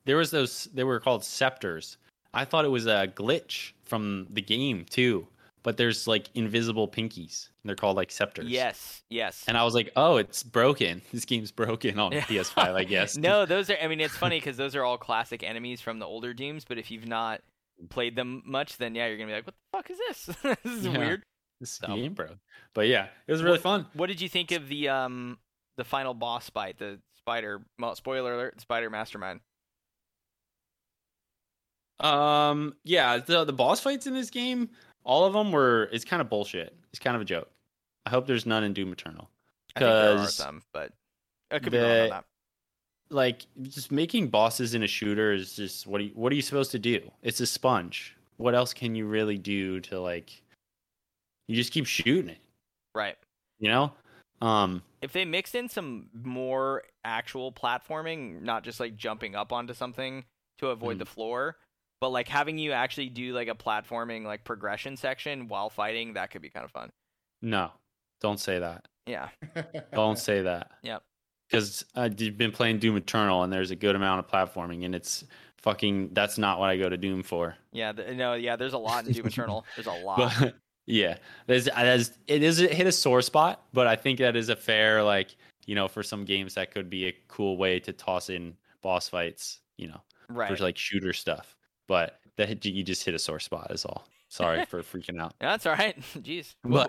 there was those they were called scepters. I thought it was a glitch from the game too, but there's like invisible pinkies. And they're called like scepters. Yes, yes. And I was like, "Oh, it's broken. This game's broken on P S five, I guess." No, those are I mean, it's funny cuz those are all classic enemies from the older Dooms, but if you've not played them much, then yeah, you're going to be like, "What the fuck is this? This is yeah, weird." This so. game, bro. But yeah, it was really what, fun. What did you think of the um the final boss fight, the Spider, well, spoiler alert, Spider Mastermind. Um, yeah, the the boss fights in this game, all of them were, it's kind of bullshit. It's kind of a joke. I hope there's none in Doom Eternal. I think there are some, but I could the, be wrong on that. Like, just making bosses in a shooter is just, what are you, what are you supposed to do? It's a sponge. What else can you really do to, like, you just keep shooting it. Right. You know? Um, if they mixed in some more actual platforming, not just like jumping up onto something to avoid mm. the floor. But like having you actually do like a platforming like progression section while fighting, that could be kind of fun. No, don't say that. Yeah. Don't say that. Yep. Because I've been playing Doom Eternal and there's a good amount of platforming and it's fucking, that's not what I go to Doom for. Yeah. The, no. Yeah. There's a lot in Doom Eternal. There's a lot. But, yeah. There's, there's, it is it hit a sore spot, but I think that is a fair, like, you know, for some games that could be a cool way to toss in boss fights, you know, right. For like shooter stuff. But that you just hit a sore spot is all. Sorry for freaking out. No, that's all right. Jeez. Woo.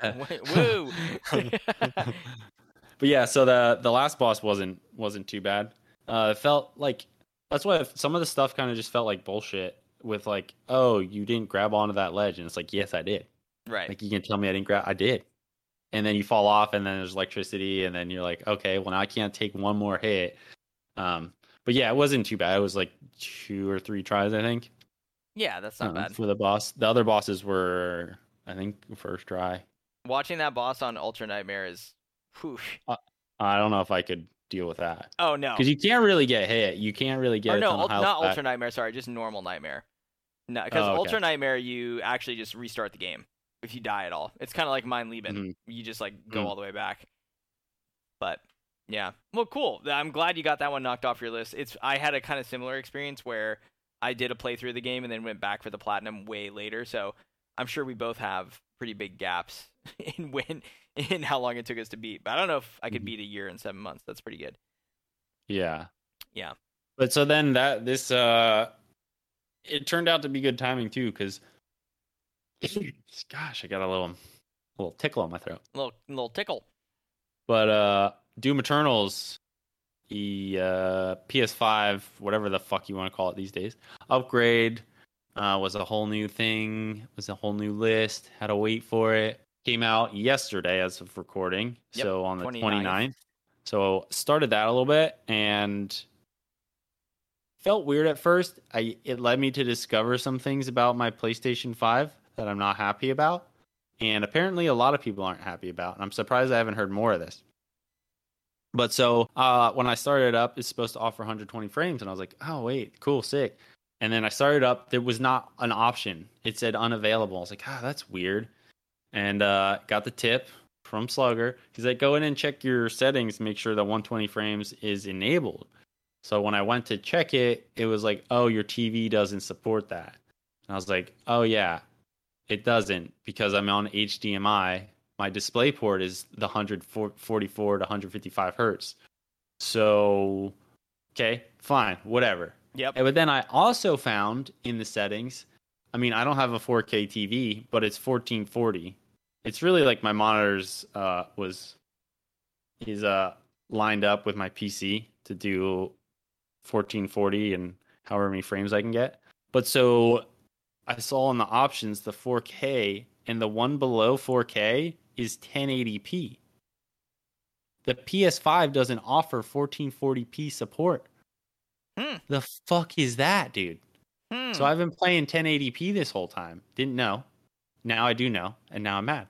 Woo. But yeah, so the the last boss wasn't wasn't too bad. Uh, it felt like that's why some of the stuff kind of just felt like bullshit. With like, oh, you didn't grab onto that ledge, and it's like, yes, I did. Right. Like you can tell me I didn't grab, I did. And then you fall off, and then there's electricity, and then you're like, okay, well now I can't take one more hit. Um, but yeah, it wasn't too bad. It was like two or three tries, I think. Yeah, that's not um, bad for the boss. The other bosses were, I think, first try. Watching that boss on Ultra Nightmare is. Uh, I don't know if I could deal with that. Oh no, because you can't really get hit. You can't really get. Or no, ult- not back. Ultra Nightmare. Sorry, just normal Nightmare. No, because oh, okay. Ultra Nightmare, you actually just restart the game if you die at all. It's kind of like Mein Leben. Mm-hmm. You just like go mm-hmm. all the way back. But yeah, well, cool. I'm glad you got that one knocked off your list. It's I had a kind of similar experience where I did a playthrough of the game and then went back for the platinum way later. So I'm sure we both have pretty big gaps in when. In how long it took us to beat, but I don't know if I could beat a year in seven months. That's pretty good. Yeah, yeah. But so then that this uh, it turned out to be good timing too, because gosh, I got a little a little tickle on my throat. A little a little tickle. But uh, Doom Eternal's the uh, P S five, whatever the fuck you want to call it these days, upgrade uh, was a whole new thing. Was a whole new list. Had to wait for it. Came out yesterday as of recording, yep, so on the twenty-ninth. So started that a little bit and felt weird at first. I it led me to discover some things about my PlayStation five that I'm not happy about. And apparently a lot of people aren't happy about. And I'm surprised I haven't heard more of this. But so uh, when I started it up, it's supposed to offer one hundred twenty frames. And I was like, oh, wait, cool, sick. And then I started up. There was not an option. It said unavailable. I was like, ah, oh, that's weird. And uh, got the tip from Slugger. He's like, go in and check your settings, make sure that one hundred twenty frames is enabled. So when I went to check it, it was like, oh, your T V doesn't support that. And I was like, oh, yeah, it doesn't because I'm on H D M I. My display port is the one forty-four to one fifty-five hertz. So, okay, fine, whatever. Yep. But then I also found in the settings, I mean, I don't have a four K T V, but it's fourteen forty. It's really like my monitor's uh, was is uh, lined up with my P C to do fourteen forty and however many frames I can get. But so I saw in the options the four K and the one below four K is ten eighty p. The P S five doesn't offer fourteen forty p support. Hmm. The fuck is that, dude? Hmm. So I've been playing ten eighty p this whole time. Didn't know. Now I do know, and now I'm mad.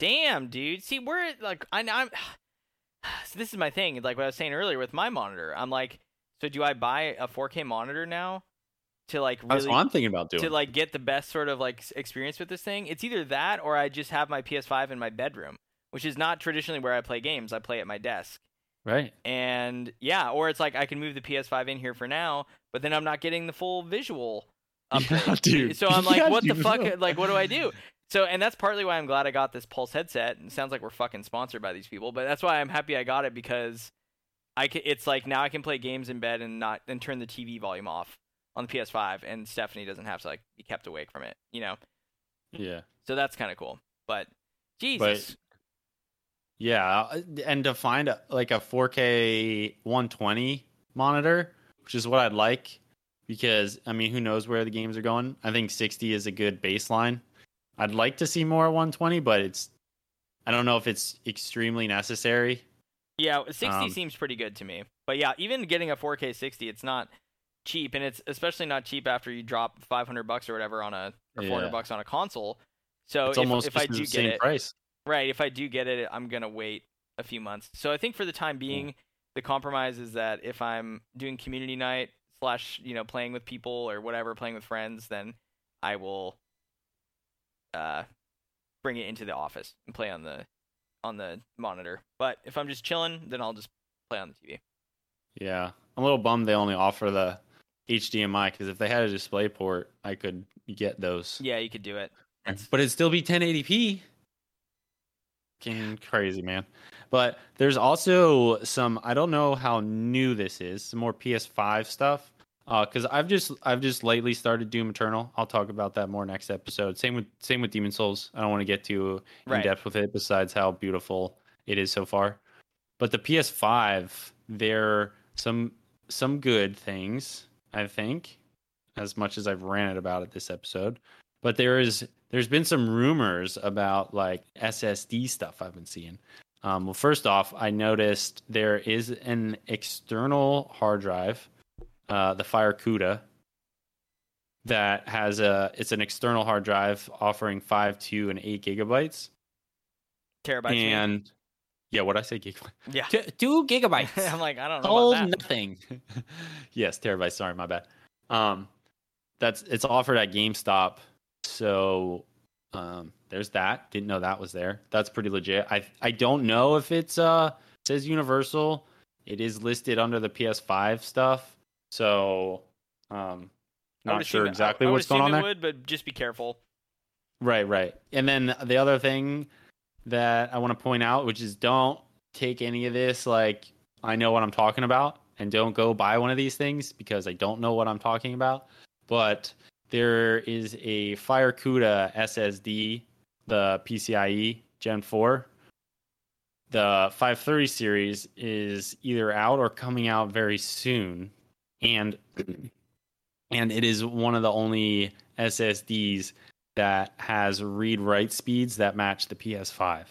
Damn, dude. See, we're like, I, I'm. So this is my thing. Like what I was saying earlier with my monitor. I'm like, so do I buy a four K monitor now to like really? That's what I'm thinking about doing. To like get the best sort of like experience with this thing. It's either that or I just have my P S five in my bedroom, which is not traditionally where I play games. I play at my desk. Right. And yeah, or it's like I can move the P S five in here for now, but then I'm not getting the full visual upgrade. Yeah, so I'm like, yeah, what dude. the fuck? Like, what do I do? So, and that's partly why I'm glad I got this Pulse headset. And it sounds like we're fucking sponsored by these people, but that's why I'm happy I got it because I can, it's like now I can play games in bed and not and turn the T V volume off on the P S five, and Stephanie doesn't have to like be kept awake from it, you know? Yeah. So that's kind of cool, but Jesus. But- Yeah, and to find a, like a four K one twenty monitor, which is what I'd like, because I mean, who knows where the games are going? I think sixty is a good baseline. I'd like to see more one twenty, but it's I don't know if it's extremely necessary. Yeah, sixty um, seems pretty good to me. But yeah, even getting a four K sixty, it's not cheap, and it's especially not cheap after you drop five hundred bucks or whatever on a or four hundred bucks on a console. So it's if, almost if I do the same get it, price. Right, if I do get it, I'm going to wait a few months. So I think for the time being, mm. the compromise is that if I'm doing community night, slash, you know, playing with people or whatever, playing with friends, then I will uh, bring it into the office and play on the on the monitor. But if I'm just chilling, then I'll just play on the T V. Yeah, I'm a little bummed they only offer the H D M I, because if they had a display port, I could get those. Yeah, you could do it. That's... But it'd still be ten eighty p. Fucking crazy, man. But there's also some, I don't know how new this is, some more P S five stuff. Uh, because I've just I've just lately started Doom Eternal. I'll talk about that more next episode. Same with same with Demon's Souls. I don't want to get too in right. depth with it, besides how beautiful it is so far. But the P S five, there are some some good things, I think, as much as I've ranted about it this episode. But there is there's been some rumors about like S S D stuff I've been seeing. Um, well, first off, I noticed there is an external hard drive. Uh, the FireCuda, that has a it's an external hard drive offering five, two, and eight gigabytes. Terabytes. And maybe. yeah, what I say, gigabytes. Yeah, two, two gigabytes. I'm like, I don't know. Told about that. Nothing. Yes, terabytes. Sorry, my bad. Um, that's it's offered at GameStop. So, um, there's that. Didn't know that was there. That's pretty legit. I I don't know if it's uh it says Universal. It is listed under the P S five stuff. So, um, not sure exactly what's going on there. I would assume it would, but just be careful. Right, right. And then the other thing that I want to point out, which is don't take any of this like I know what I'm talking about, and don't go buy one of these things because I don't know what I'm talking about. But there is a FireCuda S S D, the P C I E Gen four. The five thirty series is either out or coming out very soon. And and it is one of the only S S Ds that has read-write speeds that match the P S five.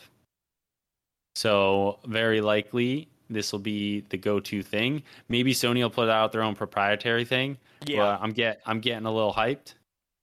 So very likely this will be the go-to thing. Maybe Sony will put out their own proprietary thing. Yeah, but I'm get I'm getting a little hyped.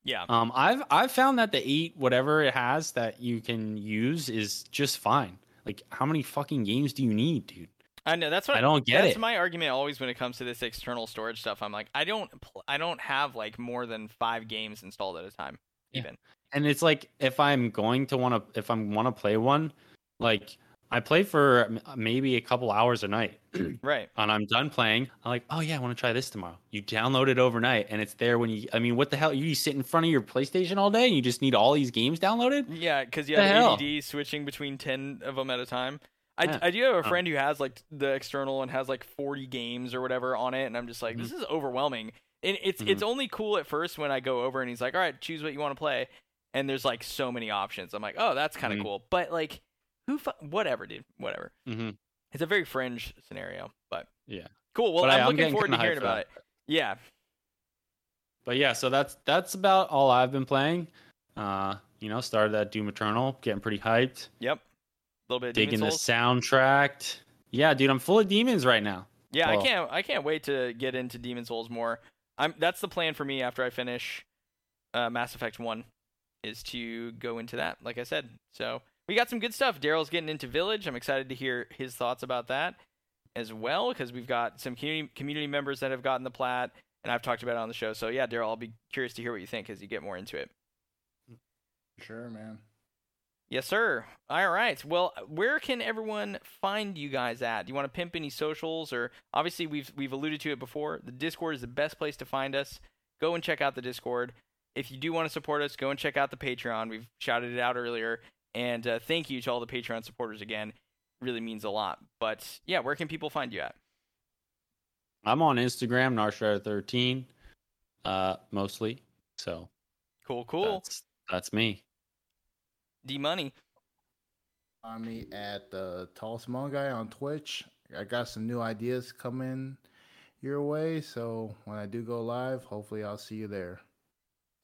Yeah. Um, I've I've found that the eight whatever it has that you can use is just fine. Like, how many fucking games do you need, dude? I know that's what I don't get. That's it. My argument always when it comes to this external storage stuff. I'm like, I don't, I don't have like more than five games installed at a time, yeah. even. And it's like, if I'm going to want to, if I'm want to play one, like I play for maybe a couple hours a night, right? And I'm done playing. I'm like, oh yeah, I want to try this tomorrow. You download it overnight, and it's there when you. I mean, what the hell? You sit in front of your PlayStation all day, and you just need all these games downloaded? Yeah, because you have A D D switching between ten of them at a time. I, yeah. I do have a friend who has like the external and has like forty games or whatever on it, and I'm just like, this is overwhelming. And it's mm-hmm. it's only cool at first when I go over and he's like, all right, choose what you want to play, and there's like so many options. I'm like, oh, that's kind of mm-hmm. cool, but like, who? Fu- whatever, dude, whatever. Mm-hmm. It's a very fringe scenario, but yeah, cool. Well, but I'm I, looking I'm forward to hearing about that. it. Yeah, but yeah, so that's that's about all I've been playing. Uh, you know, started that Doom Eternal, getting pretty hyped. Yep. Little bit of digging the soundtrack. Yeah, dude, I'm full of demons right now. Yeah, well. I can't I can't wait to get into Demon's Souls more. I'm that's the plan for me after I finish uh, Mass Effect one, is to go into that, like I said. So we got some good stuff. Daryl's getting into Village. I'm excited to hear his thoughts about that as well, because we've got some community community members that have gotten the plat, and I've talked about it on the show. So yeah, Daryl, I'll be curious to hear what you think as you get more into it. Sure, man. Yes, sir. All right. Well, where can everyone find you guys at? Do you want to pimp any socials? Or obviously, we've we've alluded to it before. The Discord is the best place to find us. Go and check out the Discord. If you do want to support us, go and check out the Patreon. We've shouted it out earlier. And uh, thank you to all the Patreon supporters again. Really means a lot. But yeah, where can people find you at? I'm on Instagram, Narshrider thirteen, uh, mostly. So cool, cool. That's, that's me. D Money. Find me at the Tall Small Guy on Twitch. I got some new ideas coming your way, so when I do go live, hopefully I'll see you there.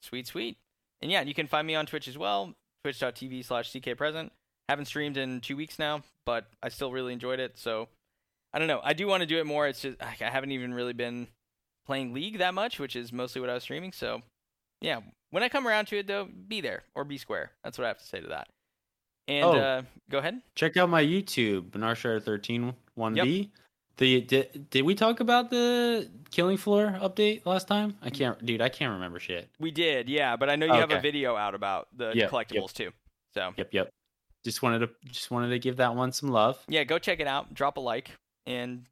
Sweet, sweet. And yeah, you can find me on Twitch as well, twitch dot t v slash c k present. Haven't streamed in two weeks now, but I still really enjoyed it, so I don't know. I do want to do it more. It's just I haven't even really been playing League that much, which is mostly what I was streaming, so yeah. When I come around to it, though, be there or be square. That's what I have to say to that. And oh, uh, go ahead. Check out my YouTube, Narshrider thirteen one B. Yep. The did, did we talk about the Killing Floor update last time? I can't, dude. I can't remember shit. We did, yeah. But I know you oh, have okay. a video out about the yep, collectibles yep. too. So yep, yep. Just wanted to just wanted to give that one some love. Yeah, go check it out. Drop a like, and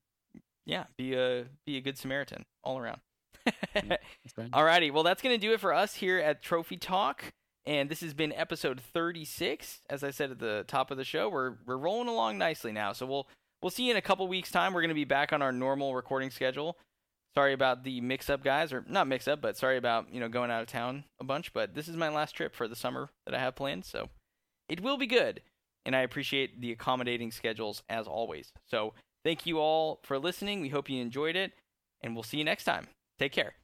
yeah, be a be a good Samaritan all around. Alrighty, well that's gonna do it for us here at Trophy Talk, and this has been episode thirty-six. As I said at the top of the show, we're we're rolling along nicely now. So we'll. We'll see you in a couple weeks' time. We're going to be back on our normal recording schedule. Sorry about the mix-up, guys. Or not mix-up, but sorry about, you know, going out of town a bunch. But this is my last trip for the summer that I have planned, so it will be good. And I appreciate the accommodating schedules as always. So thank you all for listening. We hope you enjoyed it, and we'll see you next time. Take care.